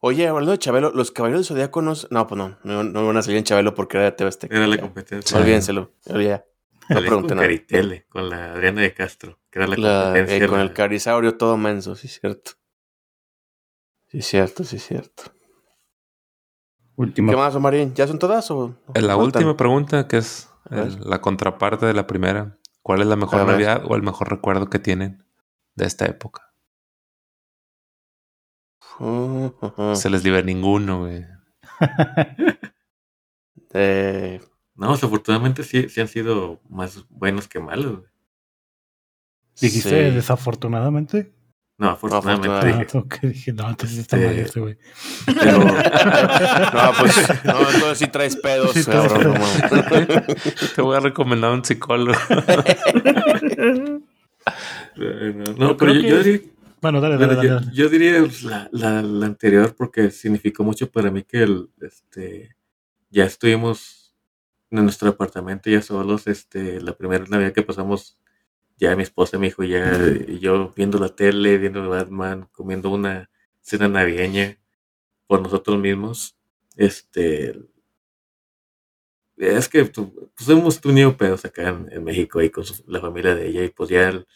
Oye, hablando de Chabelo, los Caballeros del Zodíaco no... No, pues no, no, no van a salir en Chabelo porque era de T V Azteca. Era la competencia. Olvídenselo. Ya. No pregunten nada. Caritele, con la Adriana de Castro, que era la, la competencia. Eh, con la... el Carisaurio todo menso, sí, cierto. Sí, cierto, sí, cierto. Última. ¿Qué más, Omarín? ¿Ya son todas o...? La última tan? Pregunta, que es el, la contraparte de la primera... ¿Cuál es la mejor Navidad o el mejor recuerdo que tienen de esta época? Uh, uh, uh. Se les libera ninguno, güey. eh, no, desafortunadamente sí, sí han sido más buenos que malos, güey. ¿Dijiste sí. desafortunadamente? No, afortunadamente. No, afortunadamente. Ah, okay. Dije, no, entonces está eh, mal este, güey. Pero... no, pues, no, entonces sí traes pedos. Sí, cabrón, traes pedos. Te voy a recomendar a un psicólogo. no, no, no, pero yo, que... yo diría... Bueno, dale, dale, dale. Yo, dale. yo diría la, la, la anterior porque significó mucho para mí que el, este, ya estuvimos en nuestro apartamento ya solos, este, la primera Navidad que pasamos, ya mi esposa, mi hijo, ya y yo viendo la tele, viendo Batman, comiendo una cena navideña por nosotros mismos, este, es que tu, pues hemos tenido pedos acá en, en México ahí con su, la familia de ella, y pues ya el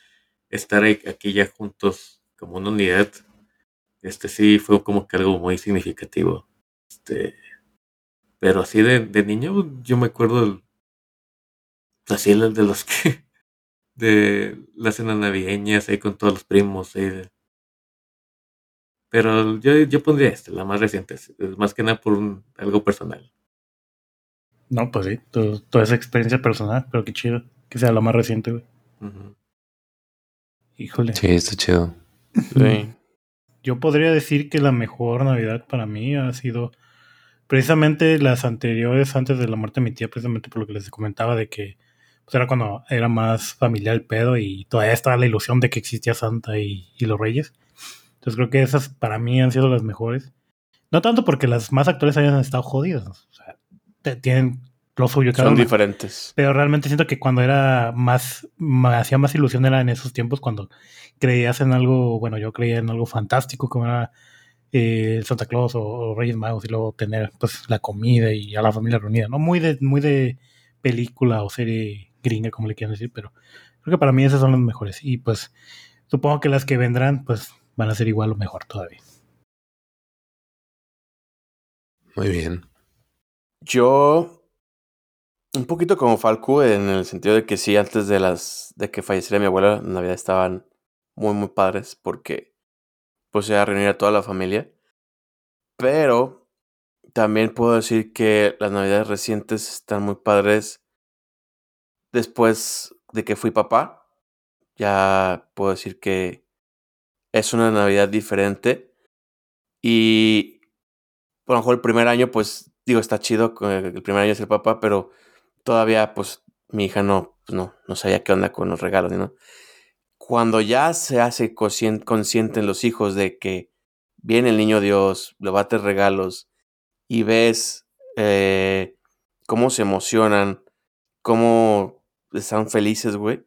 estar ahí, aquí ya juntos como una unidad, este, sí fue como que algo muy significativo, este, pero así de, de niño yo me acuerdo el, así el de los que de las cenas navideñas ahí con todos los primos ahí de, pero yo, yo pondría este, la más reciente, más que nada por un, algo personal. No, pues sí, todo, toda esa experiencia personal, pero qué chido que sea la más reciente, güey. Uh-huh. Híjole. Sí, está chido. Sí. Yo podría decir que la mejor Navidad para mí ha sido precisamente las anteriores, antes de la muerte de mi tía, precisamente por lo que les comentaba de que pues era cuando era más familiar el pedo y todavía estaba la ilusión de que existía Santa y, y los Reyes. Entonces creo que esas para mí han sido las mejores. No tanto porque las más actuales hayan estado jodidas, o sea, tienen lo suyo, cada son diferentes, pero realmente siento que cuando era más, más hacía más ilusión era en esos tiempos cuando creías en algo, bueno, yo creía en algo fantástico como era eh, Santa Claus o, o Reyes Magos, y luego tener pues la comida y a la familia reunida, no muy de muy de película o serie gringa como le quieran decir, pero creo que para mí esas son las mejores, y pues supongo que las que vendrán pues van a ser igual o mejor todavía. Muy bien. Yo, un poquito como Falco, en el sentido de que sí, antes de las de que falleciera mi abuela, en Navidad estaban muy, muy padres, porque pues era reunir a toda la familia. Pero también puedo decir que las Navidades recientes están muy padres. Después de que fui papá, ya puedo decir que es una Navidad diferente. Y por lo mejor el primer año, pues, digo, está chido el primer año de ser papá, pero todavía, pues, mi hija no, pues no, no sabía qué onda con los regalos, ¿no? Cuando ya se hace conscien- consciente en los hijos de que viene el niño Dios, le va a traer regalos, y ves eh, cómo se emocionan, cómo están felices, güey.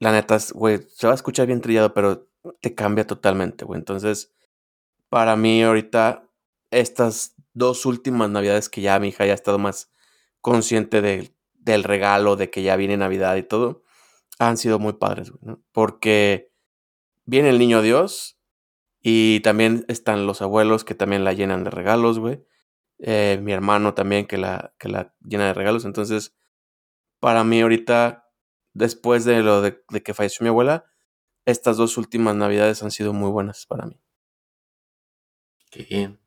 La neta, güey, se va a escuchar bien trillado, pero te cambia totalmente, güey. Entonces, para mí ahorita, estas dos últimas navidades que ya mi hija ya ha estado más consciente de, del regalo, de que ya viene Navidad y todo, han sido muy padres, güey, ¿no? Porque viene el niño Dios y también están los abuelos que también la llenan de regalos, güey. Eh, mi hermano también que la, que la llena de regalos. Entonces, para mí ahorita, después de lo de, de que falleció mi abuela, estas dos últimas navidades han sido muy buenas para mí. Qué bien.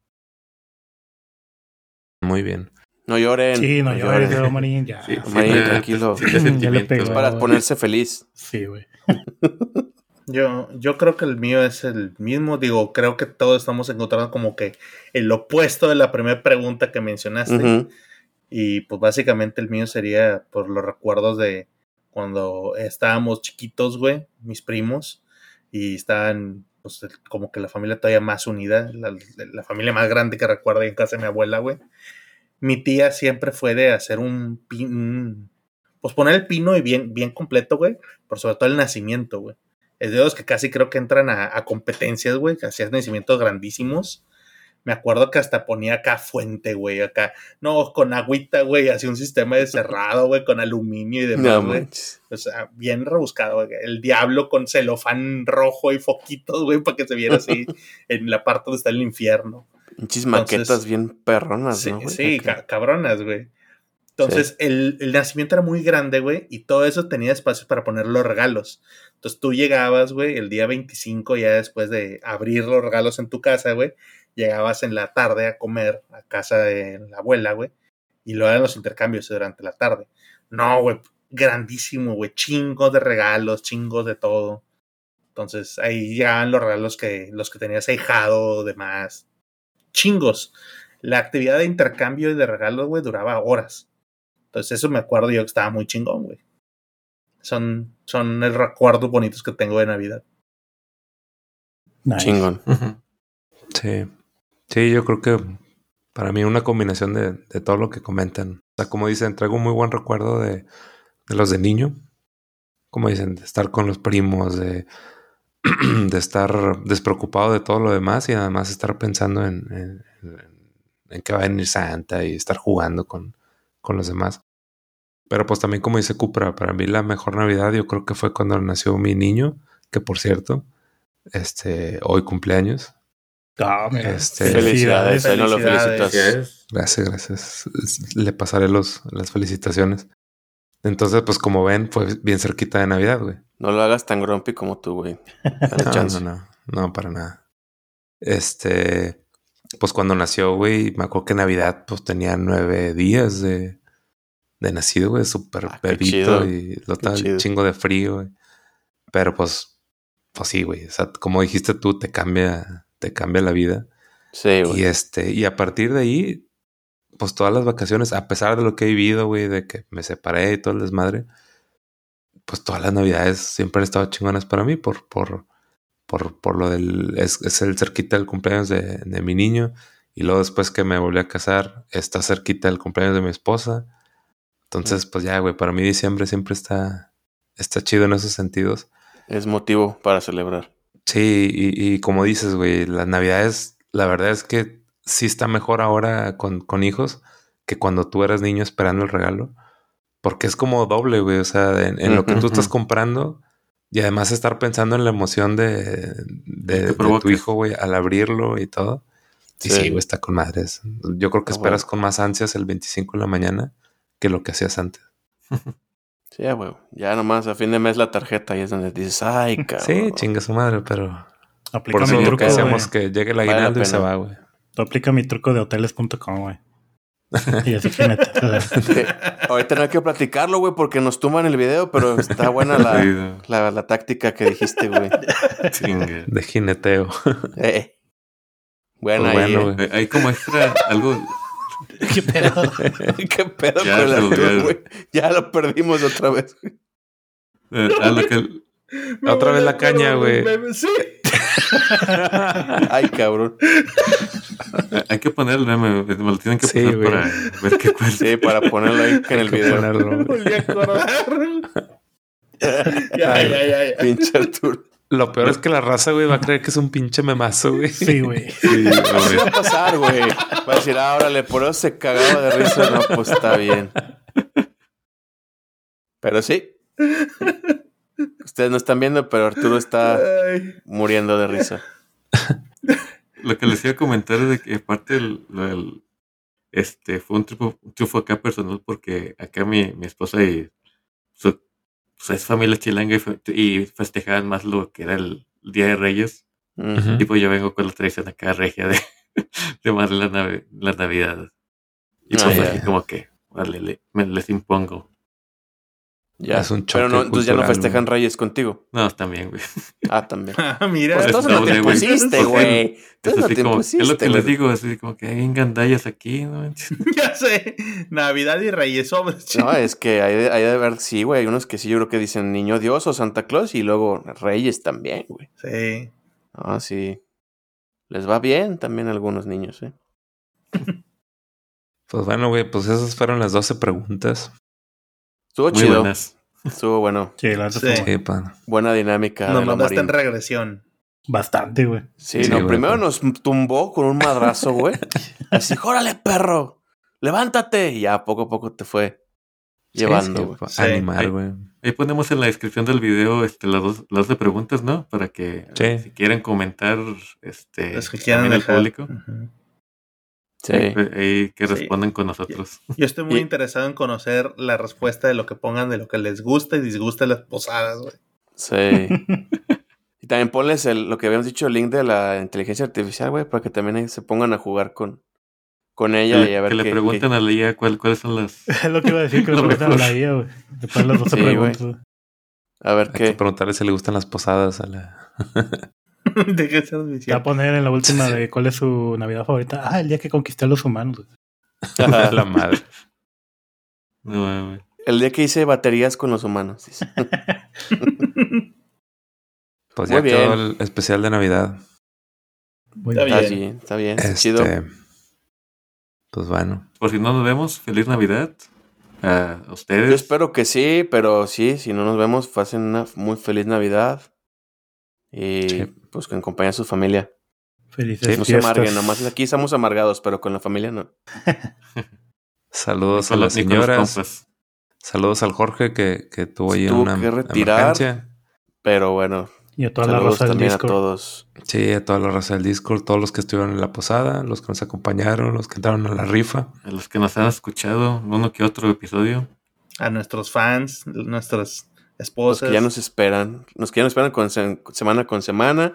Muy bien. No lloren. Sí, no, no lloren. lloren. Marín, ya. Sí, Marín, sí, tranquilo. Sí, ya le pegó, es para güey. Ponerse feliz. Sí, güey. yo, yo creo que el mío es el mismo. Digo, creo que todos estamos encontrando como que el opuesto de la primera pregunta que mencionaste. Uh-huh. Y pues básicamente el mío sería por los recuerdos de cuando estábamos chiquitos, güey, mis primos. Y estaban pues, como que la familia todavía más unida, la, la familia más grande que recuerdo en casa de mi abuela, güey. Mi tía siempre fue de hacer un, un pues poner el pino y bien, bien completo, güey, pero sobre todo el nacimiento, güey. Es de los que casi creo que entran a, a competencias, güey, que hacían nacimientos grandísimos. Me acuerdo que hasta ponía acá fuente, güey, acá, no, con agüita, güey, hacía un sistema de cerrado, güey, con aluminio y demás, güey. No, o sea, bien rebuscado, güey. El diablo con celofán rojo y foquitos, güey, para que se viera así en la parte donde está el infierno. Pinches maquetas bien perronas, sí, ¿no, güey? Sí, ca- cabronas, güey. Entonces, sí. el, el nacimiento era muy grande, güey, y todo eso tenía espacios para poner los regalos. Entonces, tú llegabas, güey, el día veinticinco, ya después de abrir los regalos en tu casa, güey, llegabas en la tarde a comer a casa de la abuela, güey, y luego eran los intercambios durante la tarde. No, güey, grandísimo, güey, chingos de regalos, chingos de todo. Entonces, ahí llegaban los regalos que los que tenías ahijado, demás, chingos. La actividad de intercambio y de regalos, güey, duraba horas. Entonces, eso me acuerdo yo que estaba muy chingón, güey. Son, son los recuerdos bonitos que tengo de Navidad. Nice. Chingón. Uh-huh. Sí. Sí, yo creo que para mí una combinación de, de todo lo que comentan sea, como dicen, traigo un muy buen recuerdo de, de los de niño. Como dicen, de estar con los primos, de, de estar despreocupado de todo lo demás y además estar pensando en, en, en, en que va a venir Santa y estar jugando con, con los demás. Pero pues también, como dice Cupra, para mí la mejor Navidad yo creo que fue cuando nació mi niño, que por cierto, este, hoy cumpleaños. Ah, mira. Este, felicidades, ahí no lo felicitas. Gracias, gracias. Le pasaré los, las felicitaciones. Entonces, pues como ven, fue bien cerquita de Navidad, güey. No lo hagas tan grumpy como tú, güey. No, no, no, no, para nada. Este, pues cuando nació, güey, me acuerdo que Navidad, pues tenía nueve días de... de nacido, güey, súper ah, bebito y lo tan chingo de frío, güey. Pero pues, pues sí, güey. O sea, como dijiste tú, te cambia, te cambia la vida. Sí, güey. Y este, y a partir de ahí, pues todas las vacaciones, a pesar de lo que he vivido, güey, de que me separé y todo el desmadre, pues todas las navidades siempre han estado chingonas para mí por, por, por, por lo del, es, es el cerquita del cumpleaños de, de mi niño. Y luego después que me volví a casar, está cerquita del cumpleaños de mi esposa. Entonces, pues ya, güey, para mí diciembre siempre está, está chido en esos sentidos. Es motivo para celebrar. Sí, y, y como dices, güey, las navidades, la verdad es que sí está mejor ahora con, con hijos que cuando tú eras niño esperando el regalo. Porque es como doble, güey, o sea, en, en lo que tú estás comprando y además estar pensando en la emoción de, de, de tu hijo, güey, al abrirlo y todo. Sí, sí, güey, sí, está con madres. Yo creo que está esperas bueno. con más ansias el veinticinco en la mañana que lo que hacías antes. Sí, güey. Ya nomás a fin de mes la tarjeta y es donde dices, ay, cabrón. Sí, chinga su madre, pero... Aplica por mi truco, que hacemos que llegue el aguinaldo vale la y se va, güey. Tú aplica mi truco de hoteles punto com, güey. Y eso es neta. Sí. Ahorita no hay que platicarlo, güey, porque nos tumban el video, pero está buena la, la, la, la táctica que dijiste, güey. Chingue. De jineteo. Eh. Bueno, pues ahí... Bueno, eh. Hay como extra algo... ¿Qué pedo? ¿Qué pedo ya, con el alcohol, güey? Ya lo perdimos otra vez. Eh, a lo que... Otra vez la caña, güey. Sí. Ay, cabrón. Hay que ponerlo, meme. Me lo tienen que sí, poner wey. Para ver qué cuenta. Sí, para ponerlo ahí en el video. Me volví a acordar. Ya, ya, ya, ya. Pinche Arturo. Lo peor es que la raza, güey, va a creer que es un pinche memazo, güey. Sí, güey. Sí, güey. ¿Qué va a pasar, güey? Va a decir, ah, órale, por eso se cagaba de risa. No, pues está bien. Pero sí. Ustedes no están viendo, pero Arturo está muriendo de risa. Lo que les iba a comentar es de que parte del... del este, fue un triunfo, un triunfo acá personal porque acá mi, mi esposa y su... Pues es familia chilanga y, fe- y festejaban más lo que era el Día de Reyes. Uh-huh. Tipo, yo vengo con la tradición acá regia de, de más la nav- las Navidades. Y ah, pues así como que, vale, le, me les impongo. Ya, es un choque pero no, cultural, entonces ya no festejan güey. Reyes contigo. No, también, güey. Ah, también. Ah, mira. Pues entonces no te pusiste, güey. Entonces no te pusiste, es lo que güey. Les digo, así como que hay engandallas aquí, ¿no? Ya sé. Navidad y Reyes, hombre. No, es que hay de, hay de ver, sí, güey. Hay unos que sí, yo creo que dicen Niño Dios o Santa Claus y luego Reyes también, güey. Sí. Ah, sí. Les va bien también a algunos niños, ¿eh? Pues bueno, güey, pues esas fueron las doce preguntas. Estuvo muy chido. Buenas. Estuvo bueno. Sí, la sí. Buena. buena dinámica. Nos mandaste en regresión. Bastante, güey. Sí, sí no, güey, primero güey. Nos tumbó con un madrazo, güey. Así, ¡órale, perro! ¡Levántate! Y ya poco a poco te fue sí, llevando, güey. Sí, sí. Animar, güey. Ahí, ahí ponemos en la descripción del video este, las dos, las de preguntas, ¿no? Para que sí. si quieren comentar este, los que quieran dejar. Al público. Uh-huh. Sí. Y que respondan sí. con nosotros. Yo, yo estoy muy y, interesado en conocer la respuesta de lo que pongan, de lo que les gusta y disgusta de las posadas, güey. Sí. Y también ponles el, lo que habíamos dicho, el link de la inteligencia artificial, güey, para que también se pongan a jugar con, con ella sí, y a ver. Que, que le pregunten que, a la I A cuál, cuáles son las. Es lo que iba a decir, que le preguntan a la I A, güey. Después las dos sí, preguntas. Güey. A ver qué. Hay que preguntarle si le gustan las posadas a la. ¿De qué se te va a poner en la última de cuál es su Navidad favorita? Ah, el día que conquisté a los humanos. La madre. No, güey. El día que hice baterías con los humanos. Pues muy ya bien. Quedó el especial de Navidad. Muy está bien. bien. Está bien. Este, chido. Pues bueno. Por si no nos vemos, feliz Navidad a ustedes. Yo espero que sí, pero sí, si no nos vemos, pasen una muy feliz Navidad. Y sí, pues que acompañen a su familia. Felices sí, no fiestas. Se amarguen, nomás aquí estamos amargados, pero con la familia no. Saludos a las señoras. Saludos al Jorge que, que tuvo ahí una retirar, emergencia. Pero bueno. Y a toda la raza del Discord. A todos. Sí, a toda la raza del Discord. Todos los que estuvieron en la posada, los que nos acompañaron, los que entraron a la rifa. A los que nos han escuchado uno que otro episodio. A nuestros fans, nuestras esposas. Los que ya nos esperan. Los que ya nos esperan con se- semana con semana.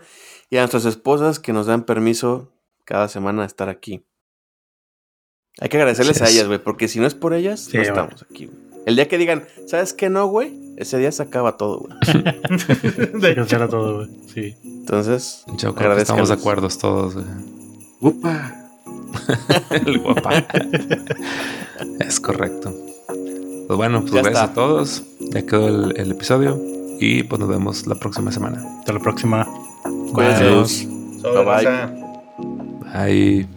Y a nuestras esposas que nos dan permiso cada semana de estar aquí. Hay que agradecerles yes. a ellas, güey, porque si no es por ellas, sí, no estamos bueno. aquí, güey. El día que digan, ¿sabes qué no, güey? Ese día se acaba todo, güey. Se cancela todo, güey. Sí. Entonces, yo creo que estamos de acuerdo todos, güey. ¡Guapa! El guapa. Es correcto. Pues bueno, pues ya gracias está. A todos. Ya quedó el, el episodio. Y pues nos vemos la próxima semana. Hasta la próxima. Cuídense. Bye. Bye. Bye.